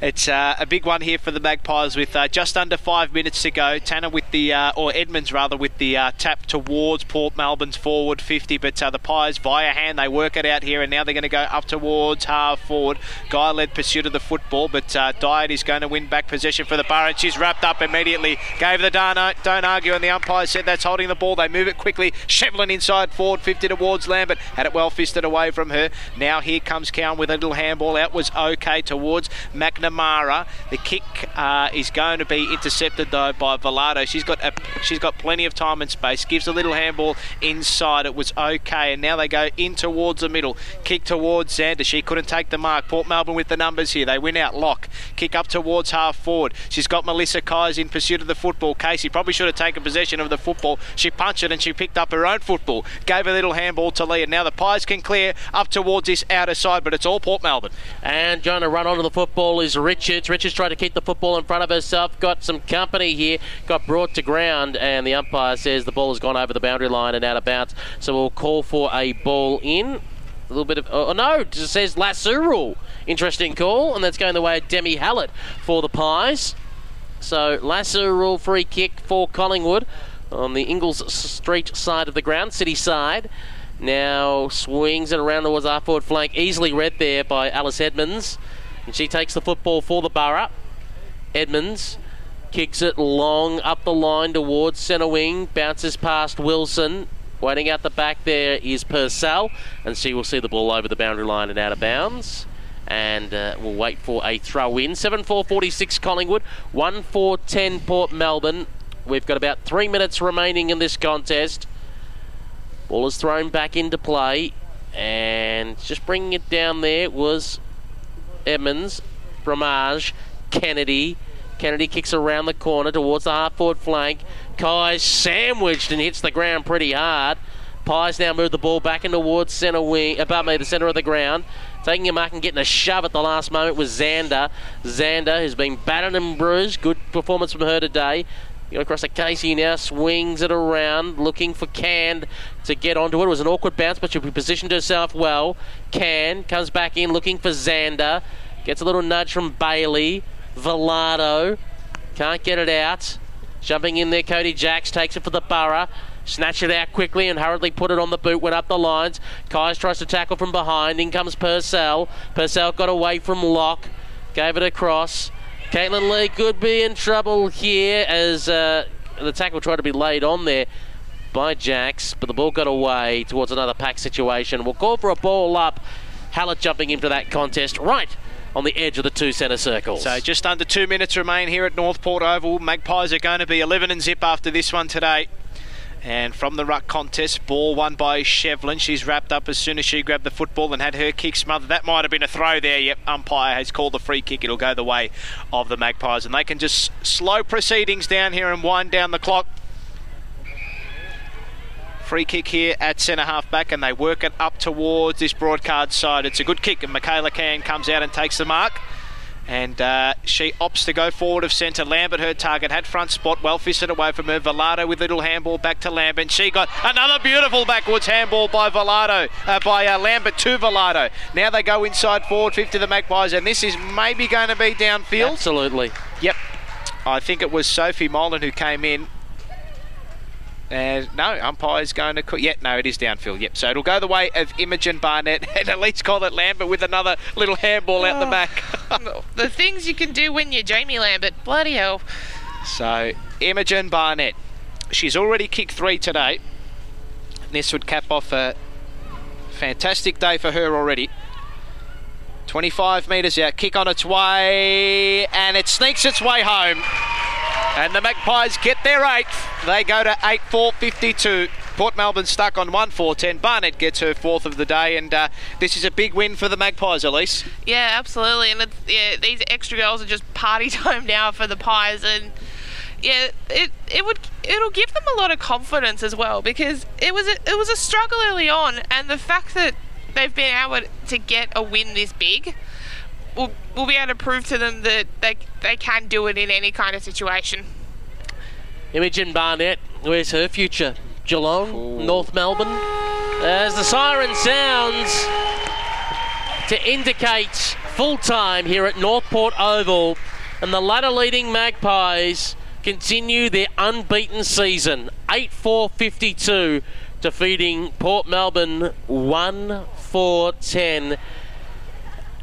it's uh, a big one here for the Magpies with uh, just under five minutes to go. Tanner with the, uh, or Edmonds rather, with the uh, tap towards Port Melbourne's forward fifty. But uh, the Pies via hand, they work it out here, and now they're going to go up towards half forward. Guy led pursuit of the football, but uh, Diet is going to win back possession for the Borough. She's wrapped up immediately. Gave the darn, don't argue, and the umpire said that's holding the ball. They move it quickly. Shevlin inside forward fifty towards Lambert. Had it well fisted away from her. Now here comes Cowan with a little handball out. Was okay towards McNamara. Mara. The kick uh, is going to be intercepted though by Velardo. She's got a, she's got plenty of time and space. Gives a little handball inside. It was okay, and now they go in towards the middle. Kick towards Xander. She couldn't take the mark. Port Melbourne with the numbers here. They win out. Lock. Kick up towards half forward. She's got Melissa Kais in pursuit of the football. Casey probably should have taken possession of the football. She punched it and she picked up her own football. Gave a little handball to Lee, and now the Pies can clear up towards this outer side, but it's all Port Melbourne. And trying to run onto the football is Richards. Richards tried to keep the football in front of herself, got some company here, got brought to ground, and the umpire says the ball has gone over the boundary line and out of bounds, so we'll call for a ball in. A little bit of, oh no, it says lasso rule. Interesting call, and that's going the way of Demi Hallett for the Pies. So lasso rule free kick for Collingwood on the Ingles Street side of the ground, city side. Now swings it around towards our forward flank, easily read there by Alice Edmonds. And she takes the football for the Borough. Edmonds kicks it long up the line towards centre wing. Bounces past Wilson. Waiting out the back there is Purcell. And she will see the ball over the boundary line and out of bounds. And uh, we'll wait for a throw in. seven four forty-six Collingwood. one four ten Port Melbourne. We've got about three minutes remaining in this contest. Ball is thrown back into play. And just bringing it down there was Edmonds, Bromage, Kennedy. Kennedy kicks around the corner towards the half-forward flank. Kai's sandwiched and hits the ground pretty hard. Pies now move the ball back in towards centre wing, about me, the centre of the ground. Taking a mark and getting a shove at the last moment was Xander. Xander has been battered and bruised. Good performance from her today. Going across to Casey now, swings it around, looking for Can to get onto it. It was an awkward bounce, but she positioned herself well. Can comes back in, looking for Xander. Gets a little nudge from Bailey. Velardo can't get it out. Jumping in there, Cody Jacks takes it for the Burra. Snatch it out quickly and hurriedly put it on the boot, went up the lines. Kyes tries to tackle from behind. In comes Purcell. Purcell got away from Locke. Gave it across. Caitlin Lee could be in trouble here as uh, the tackle tried to be laid on there by Jacks, but the ball got away towards another pack situation. We'll call for a ball up. Hallett jumping into that contest right on the edge of the two centre circles. So just under two minutes remain here at North Port Oval. Magpies are going to be eleven and zip after this one today. And from the ruck contest, ball won by Shevlin. She's wrapped up as soon as she grabbed the football and had her kick smothered. That might have been a throw there. Yep, umpire has called the free kick. It'll go the way of the Magpies. And they can just slow proceedings down here and wind down the clock. Free kick here at centre half back, and they work it up towards this broadcast side. It's a good kick, and Michaela Cann comes out and takes the mark. And uh, she opts to go forward of centre. Lambert, her target, had front spot. Well fisted away from her. Velardo with little handball back to Lambert. She got another beautiful backwards handball by Velardo, uh, by uh, Lambert to Velardo. Now they go inside forward fifty to the Magpies, and this is maybe going to be downfield. Absolutely. Yep. I think it was Sophie Molan who came in. Uh, no, umpire's going to... Co- yeah, no, it is downfield. Yep, so it'll go the way of Imogen Barnett and Elise Collette Lambert with another little handball out oh, the back. The things you can do when you're Jamie Lambert. Bloody hell. So, Imogen Barnett. She's already kicked three today. This would cap off a fantastic day for her already. twenty-five metres out. Kick on its way. And it sneaks its way home. And the Magpies get their eighth. They go to eight four fifty-two. Port Melbourne stuck on one four ten. Barnett gets her fourth of the day, and uh, this is a big win for the Magpies, Elise. Yeah, absolutely. And it's, yeah, these extra goals are just party time now for the Pies, and yeah, it it would it'll give them a lot of confidence as well, because it was a, it was a struggle early on, and the fact that they've been able to get a win this big. We'll, we'll be able to prove to them that they they can do it in any kind of situation. Imogen Barnett, where's her future? Geelong, Ooh. North Melbourne. As the siren sounds to indicate full-time here at North Port Oval, and the latter leading Magpies continue their unbeaten season. eight four fifty-two, defeating Port Melbourne one four ten.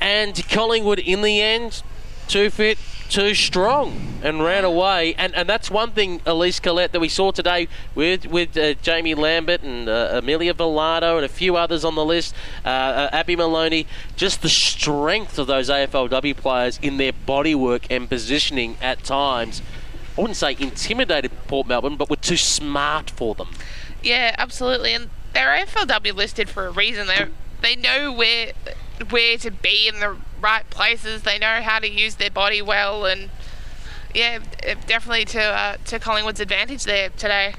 And Collingwood in the end, too fit, too strong, and ran away. And and that's one thing, Elise Collette, that we saw today with with uh, Jamie Lambert and uh, Amelia Velardo and a few others on the list, uh, uh, Abby Maloney, just the strength of those A F L W players in their bodywork and positioning at times. I wouldn't say intimidated Port Melbourne, but were too smart for them. Yeah, absolutely. And they're A F L W listed for a reason. They they know where... where to be in the right places. They know how to use their body well, and yeah, definitely to uh, to Collingwood's advantage there today.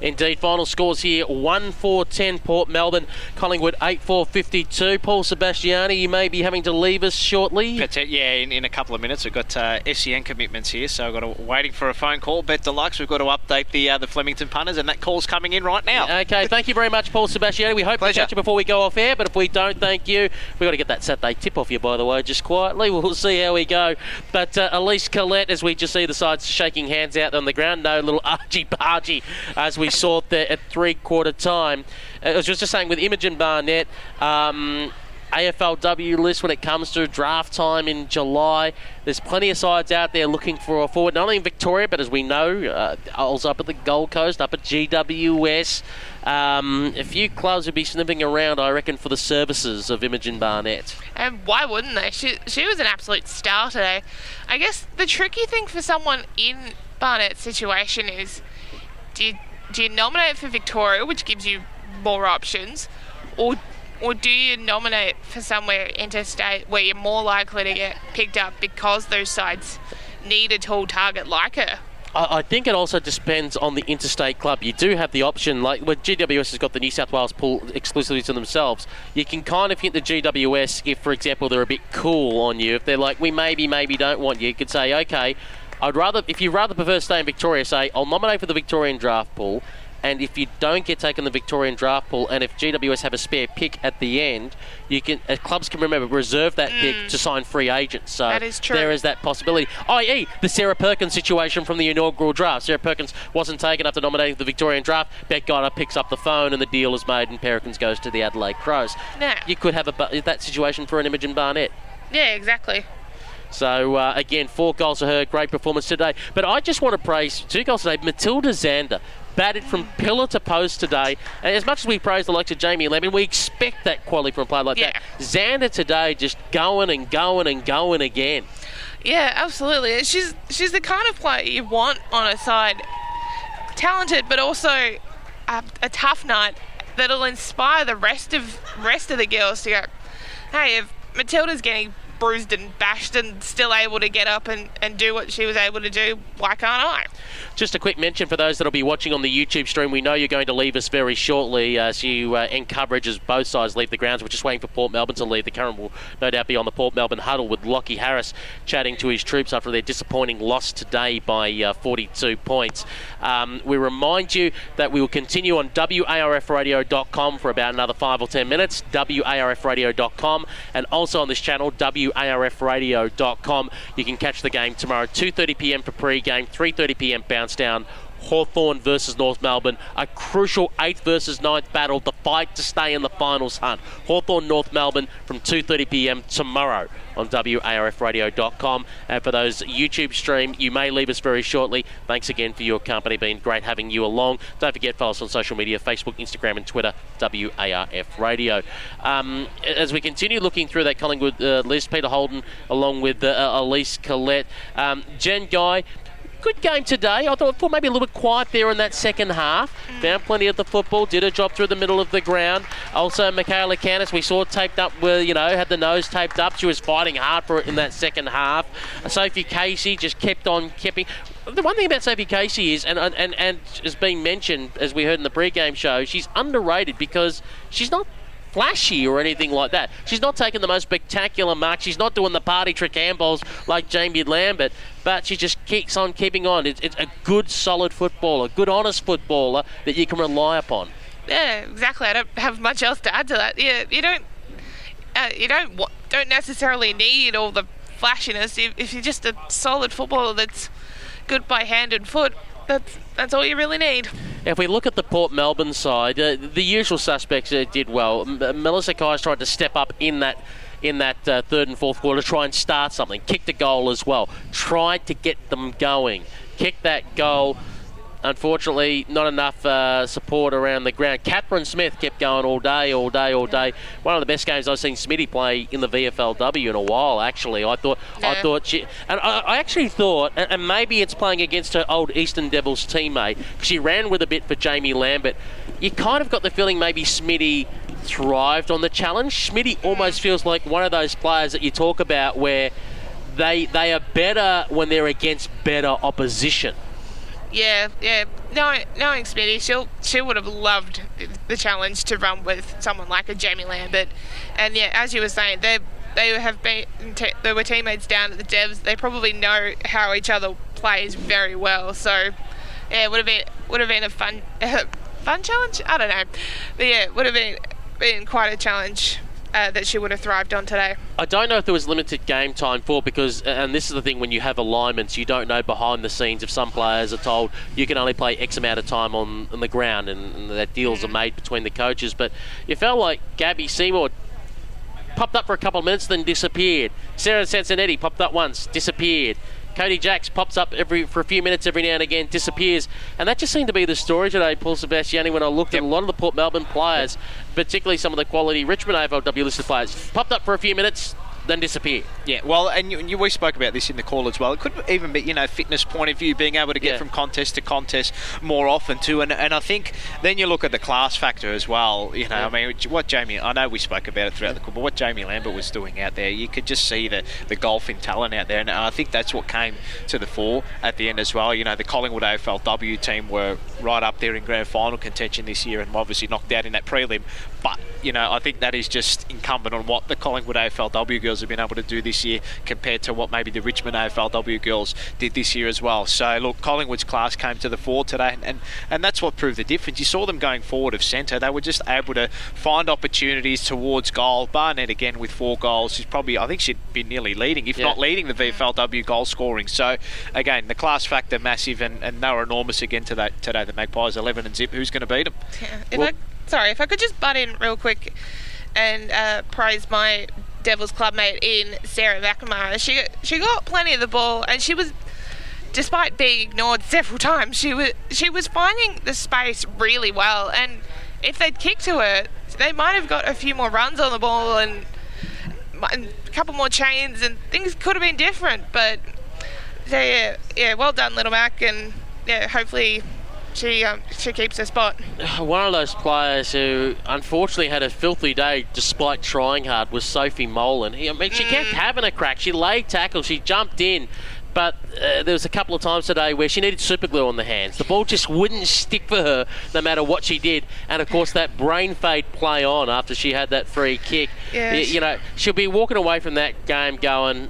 Indeed, final scores here, one four ten Port Melbourne, Collingwood eight four fifty-two. Paul Sebastiani, you may be having to leave us shortly. But, uh, yeah, in, in a couple of minutes. We've got uh, S E N commitments here, so we've got to, waiting for a phone call. Bet Deluxe, we've got to update the uh, the Flemington punters, and that call's coming in right now. Yeah, okay, thank you very much, Paul Sebastiani. We hope Pleasure. to catch you before we go off air, but if we don't, thank you. We've got to get that Saturday tip off you, by the way, just quietly. We'll see how we go. But uh, Elise Collette, as we just see the sides shaking hands out on the ground, no little argy-bargy as we saw it there at three-quarter time. I was just saying, with Imogen Barnett, um, A F L W list when it comes to draft time in July, there's plenty of sides out there looking for a forward, not only in Victoria, but as we know, uh, also up at the Gold Coast, up at G W S. Um, a few clubs would be sniffing around, I reckon, for the services of Imogen Barnett. And why wouldn't they? She, she was an absolute star today. I guess the tricky thing for someone in Barnett's situation is, do you Do you nominate for Victoria, which gives you more options, or or do you nominate for somewhere interstate where you're more likely to get picked up because those sides need a tall target like her? I, I think it also depends on the interstate club. You do have the option, like well, G W S has got the New South Wales pool exclusively to themselves. You can kind of hint the G W S if, for example, they're a bit cool on you. If they're like, we maybe, maybe don't want you, you could say, okay, I'd rather, if you rather prefer stay in Victoria, say, I'll nominate for the Victorian draft pool. And if you don't get taken the Victorian draft pool, and if G W S have a spare pick at the end, you can uh, clubs can remember reserve that mm. pick to sign free agents. So that is true. There is that possibility. that is the Sarah Perkins situation from the inaugural draft. Sarah Perkins wasn't taken after nominating for the Victorian draft. Beck Goddard picks up the phone, and the deal is made, and Perkins goes to the Adelaide Crows. Now you could have a, that situation for an Imogen Barnett. Yeah, exactly. So, uh, again, four goals for her. Great performance today. But I just want to praise two goals today. Matilda Zander batted from pillar to post today. And as much as we praise the likes of Jamie Lambert, we expect that quality from a player like yeah. that. Zander today just going and going and going again. Yeah, absolutely. She's, she's the kind of player you want on a side. Talented, but also a, a tough nut that'll inspire the rest of, rest of the girls to go, hey, if Matilda's getting bruised and bashed and still able to get up and, and do what she was able to do, why can't I? Just a quick mention for those that'll be watching on the YouTube stream, we know you're going to leave us very shortly as you uh, end coverage as both sides leave the grounds. We're just waiting for Port Melbourne to leave. The current will no doubt be on the Port Melbourne huddle with Lachie Harris chatting to his troops after their disappointing loss today by uh, forty-two points. Um, we remind you that we will continue on W A R F radio dot com for about another five or ten minutes, W A R F radio dot com, and also on this channel, W A R F radio dot com. You can catch the game tomorrow, two thirty p.m. for pre-game, three thirty p.m. bounce down. Hawthorn versus North Melbourne, a crucial eighth versus ninth battle, the fight to stay in the finals hunt. Hawthorn North Melbourne from two thirty p.m. tomorrow on W A R F radio dot com. And for those YouTube stream, you may leave us very shortly. Thanks again for your company. Been great having you along. Don't forget, follow us on social media, Facebook, Instagram and Twitter, W A R F Radio. Um, as we continue looking through that Collingwood uh, list, Peter Holden along with uh, Elise Collette. Um, Jen Guy, good game today. I thought maybe a little bit quiet there in that second half. Mm. Found plenty of the football. Did a job through the middle of the ground. Also, Michaela Canis, we saw taped up, with, you know, had the nose taped up. She was fighting hard for it in that second half. Sophie Casey just kept on keeping. The one thing about Sophie Casey is, and, and, and has been mentioned, as we heard in the pre-game show, she's underrated because she's not flashy or anything like that. She's not taking the most spectacular mark. She's not doing the party trick handballs like Jamie Lambert, but she just keeps on keeping on. It's, it's a good, solid footballer, a good, honest footballer that you can rely upon. Yeah, exactly. I don't have much else to add to that. Yeah, you don't, uh, you don't, don't necessarily need all the flashiness. If you're just a solid footballer that's good by hand and foot, that's that's all you really need. If we look at the Port Melbourne side, uh, the usual suspects uh, did well. M- Melissa Kai's tried to step up in that in that uh, third and fourth quarter, try and start something. Kicked a goal as well. Tried to get them going. Kicked that goal. Unfortunately, not enough uh, support around the ground. Catherine Smith kept going all day, all day, all day. One of the best games I've seen Smitty play in the V F L W in a while, actually. I thought no. I thought she... And I, I actually thought, and maybe it's playing against her old Eastern Devils teammate, she ran with a bit for Jamie Lambert. You kind of got the feeling maybe Smitty thrived on the challenge. Smitty almost feels like one of those players that you talk about where they they are better when they're against better opposition. Yeah, yeah. Knowing, knowing Smitty, she'll, she would have loved the challenge to run with someone like a Jamie Lambert. And yeah, as you were saying, they they have been te- there were teammates down at the Devs. They probably know how each other plays very well. So yeah, it would have been would have been a fun uh, fun challenge. I don't know, but yeah, it would have been been quite a challenge. Uh, that she would have thrived on today. I don't know if there was limited game time for, because, and this is the thing when you have alignments, you don't know behind the scenes if some players are told you can only play X amount of time on, on the ground, and, and that deals are made between the coaches. But it felt like Gabby Seymour popped up for a couple of minutes, then disappeared. Sarah Cincinnati popped up once, disappeared. Cody Jacks pops up every for a few minutes every now and again, disappears. And that just seemed to be the story today, Paul Sebastiani, when I looked yep. at a lot of the Port Melbourne players, particularly some of the quality Richmond A F L W listed players, popped up for a few minutes, then disappear. Yeah, well, and you, you, we spoke about this in the call as well. It could even be, you know, fitness point of view, being able to get yeah. from contest to contest more often too. And and I think then you look at the class factor as well. You know, yeah. I mean, what Jamie, I know we spoke about it throughout the call, but what Jamie Lambert was doing out there, you could just see the, the golf in talent out there. And I think that's what came to the fore at the end as well. You know, the Collingwood A F L W team were right up there in grand final contention this year and obviously knocked out in that prelim. But, you know, I think that is just incumbent on what the Collingwood A F L W girls girls have been able to do this year compared to what maybe the Richmond A F L W girls did this year as well. So look, Collingwood's class came to the fore today, and, and, and that's what proved the difference. You saw them going forward of centre. They were just able to find opportunities towards goal. Barnett again with four goals. She's probably, I think she'd be nearly leading, if yeah. not leading the V F L W goal scoring. So again, the class factor massive, and, and they were enormous again today, today. The Magpies, eleven and zip. Who's going to beat them? Yeah. If well, I, sorry, if I could just butt in real quick and uh, praise my Devils clubmate in Sarah McNamara. She she got plenty of the ball, and she was, despite being ignored several times, she was she was finding the space really well. And if they'd kicked to her, they might have got a few more runs on the ball and a couple more chains, and things could have been different. But so yeah, yeah, well done, Little Mac, and yeah, hopefully she um, she keeps her spot. One of those players who unfortunately had a filthy day despite trying hard was Sophie Molan. I mean, she mm. kept having a crack. She laid tackle. She jumped in. But uh, there was a couple of times today where she needed super glue on the hands. The ball just wouldn't stick for her no matter what she did. And, of course, that brain fade play on after she had that free kick. Yeah, you, you know, she'll be walking away from that game going,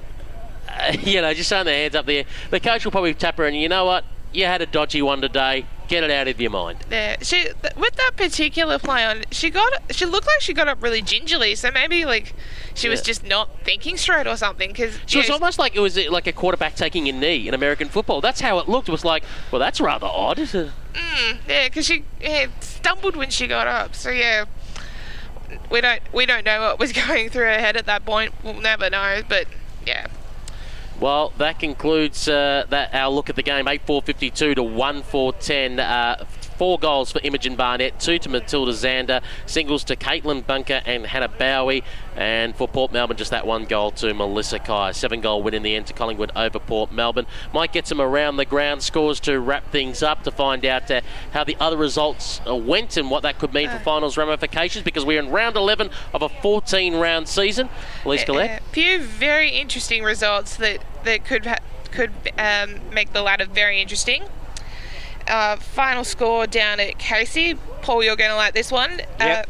uh, you know, just throwing their hands up there. The coach will probably tap her and, you know what, you had a dodgy one today. Get it out of your mind. Yeah, she th- with that particular play on, she got she looked like she got up really gingerly. So maybe like she yeah. was just not thinking straight or something. Because she was almost like it was like a quarterback taking a knee in American football. That's how it looked. It was like, well, that's rather odd. Mm, yeah, because she yeah, stumbled when she got up. So yeah, we don't we don't know what was going through her head at that point. We'll never know. But yeah. Well, that concludes uh, that our look at the game. eight four fifty-two to one four ten. Uh, four goals for Imogen Barnett, two to Matilda Zander, singles to Caitlin Bunker and Hannah Bowie. And for Port Melbourne, just that one goal to Melissa Kai. Seven-goal win in the end to Collingwood over Port Melbourne. Might get some around the ground scores to wrap things up to find out uh, how the other results uh, went and what that could mean uh, for finals ramifications, because we're in round eleven of a fourteen-round season. Elise Collette? A few very interesting results that, that could, ha- could um, make the ladder very interesting. Uh, final score down at Casey. Paul, you're going to like this one. Yep. Uh,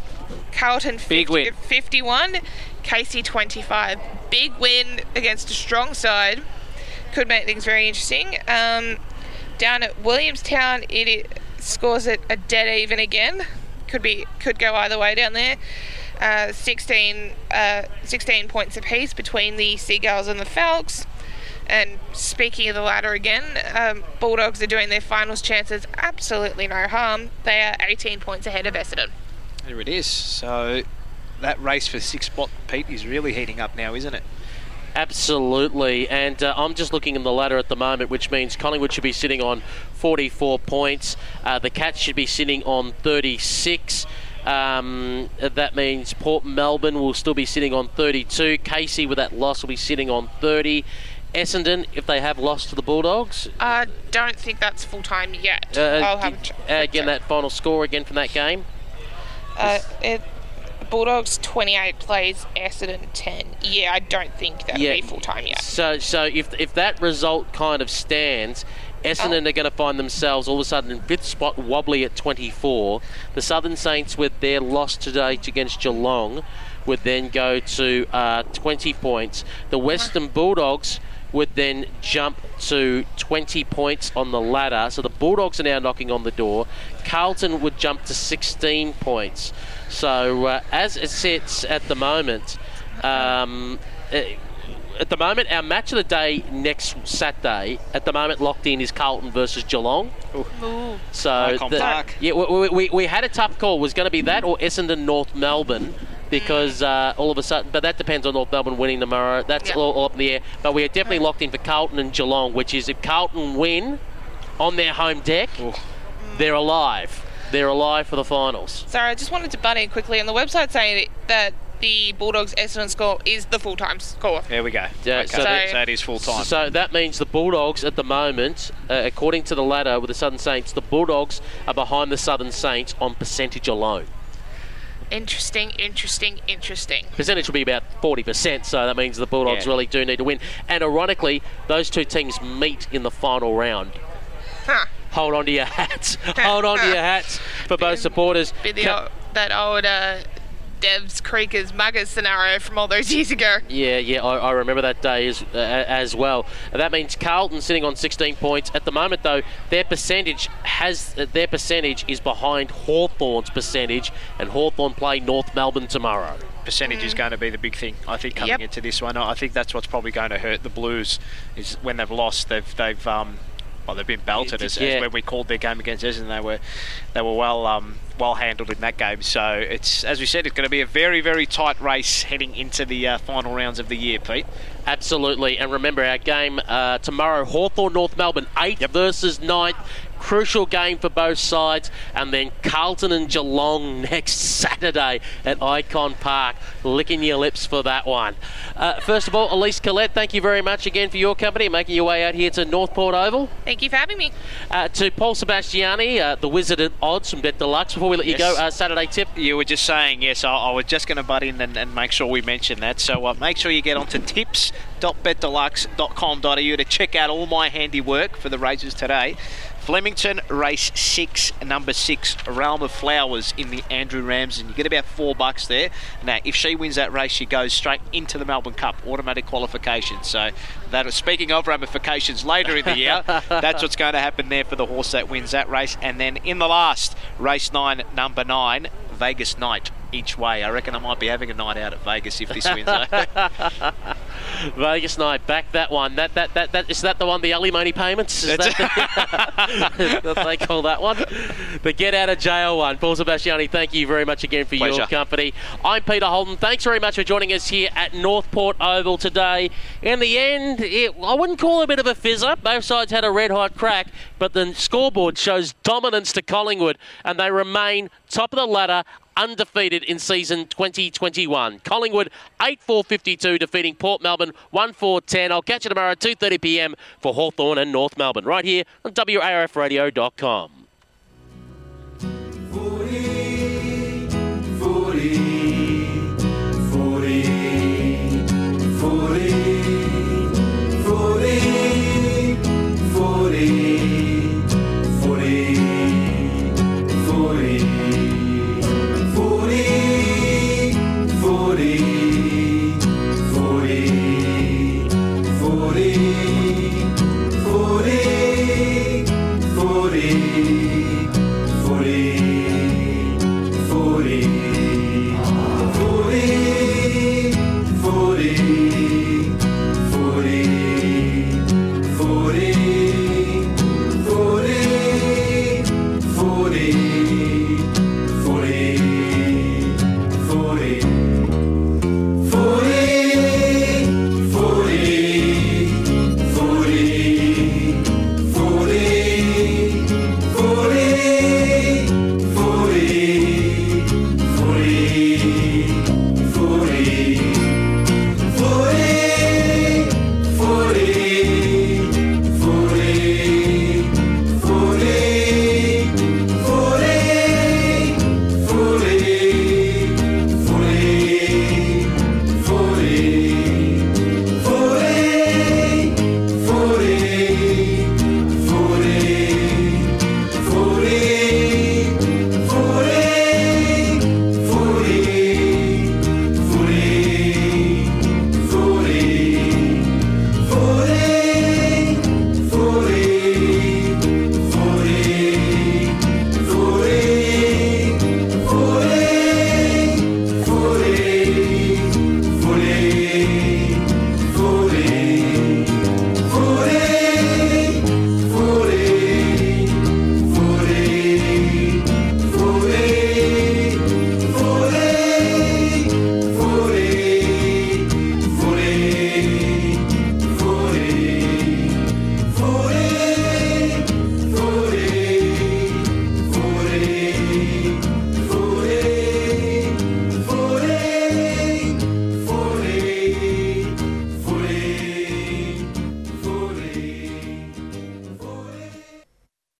Carlton fifty, fifty-one, Casey twenty-five. Big win against a strong side. Could make things very interesting. Um, down at Williamstown, it, it scores at a dead even again. Could be could go either way down there. Uh, sixteen, uh, sixteen points apiece between the Seagulls and the Falcons. And speaking of the ladder again, um, Bulldogs are doing their finals chances absolutely no harm. They are eighteen points ahead of Essendon. There it is. So that race for sixth spot, Pete, is really heating up now, isn't it? Absolutely. And uh, I'm just looking in the ladder at the moment, which means Collingwood should be sitting on forty-four points. Uh, the Cats should be sitting on thirty-six. Um, that means Port Melbourne will still be sitting on thirty-two. Casey, with that loss, will be sitting on thirty. Essendon, if they have lost to the Bulldogs? I don't think that's full-time yet. Uh, I'll have did, a tr- uh, again, that final score again from that game? Uh, it, Bulldogs twenty-eight plays Essendon ten. Yeah, I don't think that would yeah. be full-time yet. So so if if that result kind of stands, Essendon oh. are going to find themselves all of a sudden in fifth spot, wobbly at twenty-four. The Southern Saints, with their loss today against Geelong, would then go to uh, twenty points. The Western huh. Bulldogs would then jump to twenty points on the ladder. So the Bulldogs are now knocking on the door. Carlton would jump to sixteen points. So uh, as it sits at the moment, um, at the moment, our match of the day next Saturday, at the moment locked in, is Carlton versus Geelong. Ooh. Ooh. So the, yeah, we, we, we had a tough call. It was going to be that or Essendon North Melbourne. Because uh, all of a sudden, but that depends on North Melbourne winning tomorrow. That's yep. all, all up in the air. But we are definitely locked in for Carlton and Geelong, which is if Carlton win on their home deck, Ooh. they're alive. They're alive for the finals. Sorry, I just wanted to butt in quickly. On the website saying that the Bulldogs Essendon score is the full-time score. There we go. Yeah, okay. so, so, that, so that is full-time. So that means the Bulldogs at the moment, uh, according to the ladder with the Southern Saints, the Bulldogs are behind the Southern Saints on percentage alone. Interesting, interesting, interesting. Percentage will be about forty percent, so that means the Bulldogs yeah. really do need to win. And ironically, those two teams meet in the final round. Huh. Hold on to your hats. Hold on to your hats for both supporters. Be the old, that old uh, Devs, Creekers, Muggers scenario from all those years ago. Yeah, yeah, I, I remember that day as, uh, as well. That means Carlton sitting on sixteen points. At the moment, though, their percentage has uh, their percentage is behind Hawthorn's percentage, and Hawthorn play North Melbourne tomorrow. Percentage mm. is going to be the big thing, I think, coming yep. into this one. I think that's what's probably going to hurt the Blues is when they've lost, they've they've um, well, they've been belted as, yeah. as when we called their game against us, and they were they were well um, well handled in that game. So it's, as we said, it's going to be a very very tight race heading into the uh, final rounds of the year, Pete. Absolutely, and remember our game uh, tomorrow: Hawthorn North Melbourne, eighth yep. versus ninth. Crucial game for both sides, and then Carlton and Geelong next Saturday at Icon Park. Licking your lips for that one. Uh, first of all, Elise Collette, thank you very much again for your company and making your way out here to North Port Oval. Thank you for having me. Uh, to Paul Sebastiani, uh, the Wizard at Odds from Bet Deluxe. Before we let you yes. go, uh, Saturday tip. You were just saying, yes, I, I was just going to butt in and, and make sure we mention that. So uh, make sure you get onto tips dot bet deluxe dot com dot a u to check out all my handiwork for the races today. Flemington, race six, number six, Realm of Flowers in the Andrew Ramsden. You get about four bucks there. Now, if she wins that race, she goes straight into the Melbourne Cup, automatic qualification. So, that, speaking of ramifications later in the year, that's what's going to happen there for the horse that wins that race. And then in the last, race nine, number nine, Vegas Night. Each way. I reckon I might be having a night out at Vegas if this wins. Vegas night, back that one. That that that that is that the one, the alimony payments? Is that the, what they call that one? The get out of jail one. Paul Sebastiani, thank you very much again for Pleasure. your company. I'm Peter Holden. Thanks very much for joining us here at North Port Oval today. In the end, it, I wouldn't call it a bit of a fizz up. Both sides had a red hot crack, but the scoreboard shows dominance to Collingwood, and they remain top of the ladder, undefeated in season twenty twenty-one. Collingwood eight four fifty-two defeating Port Melbourne one four ten. I'll catch you tomorrow at two thirty p m for Hawthorn and North Melbourne right here on W A R F radio dot com.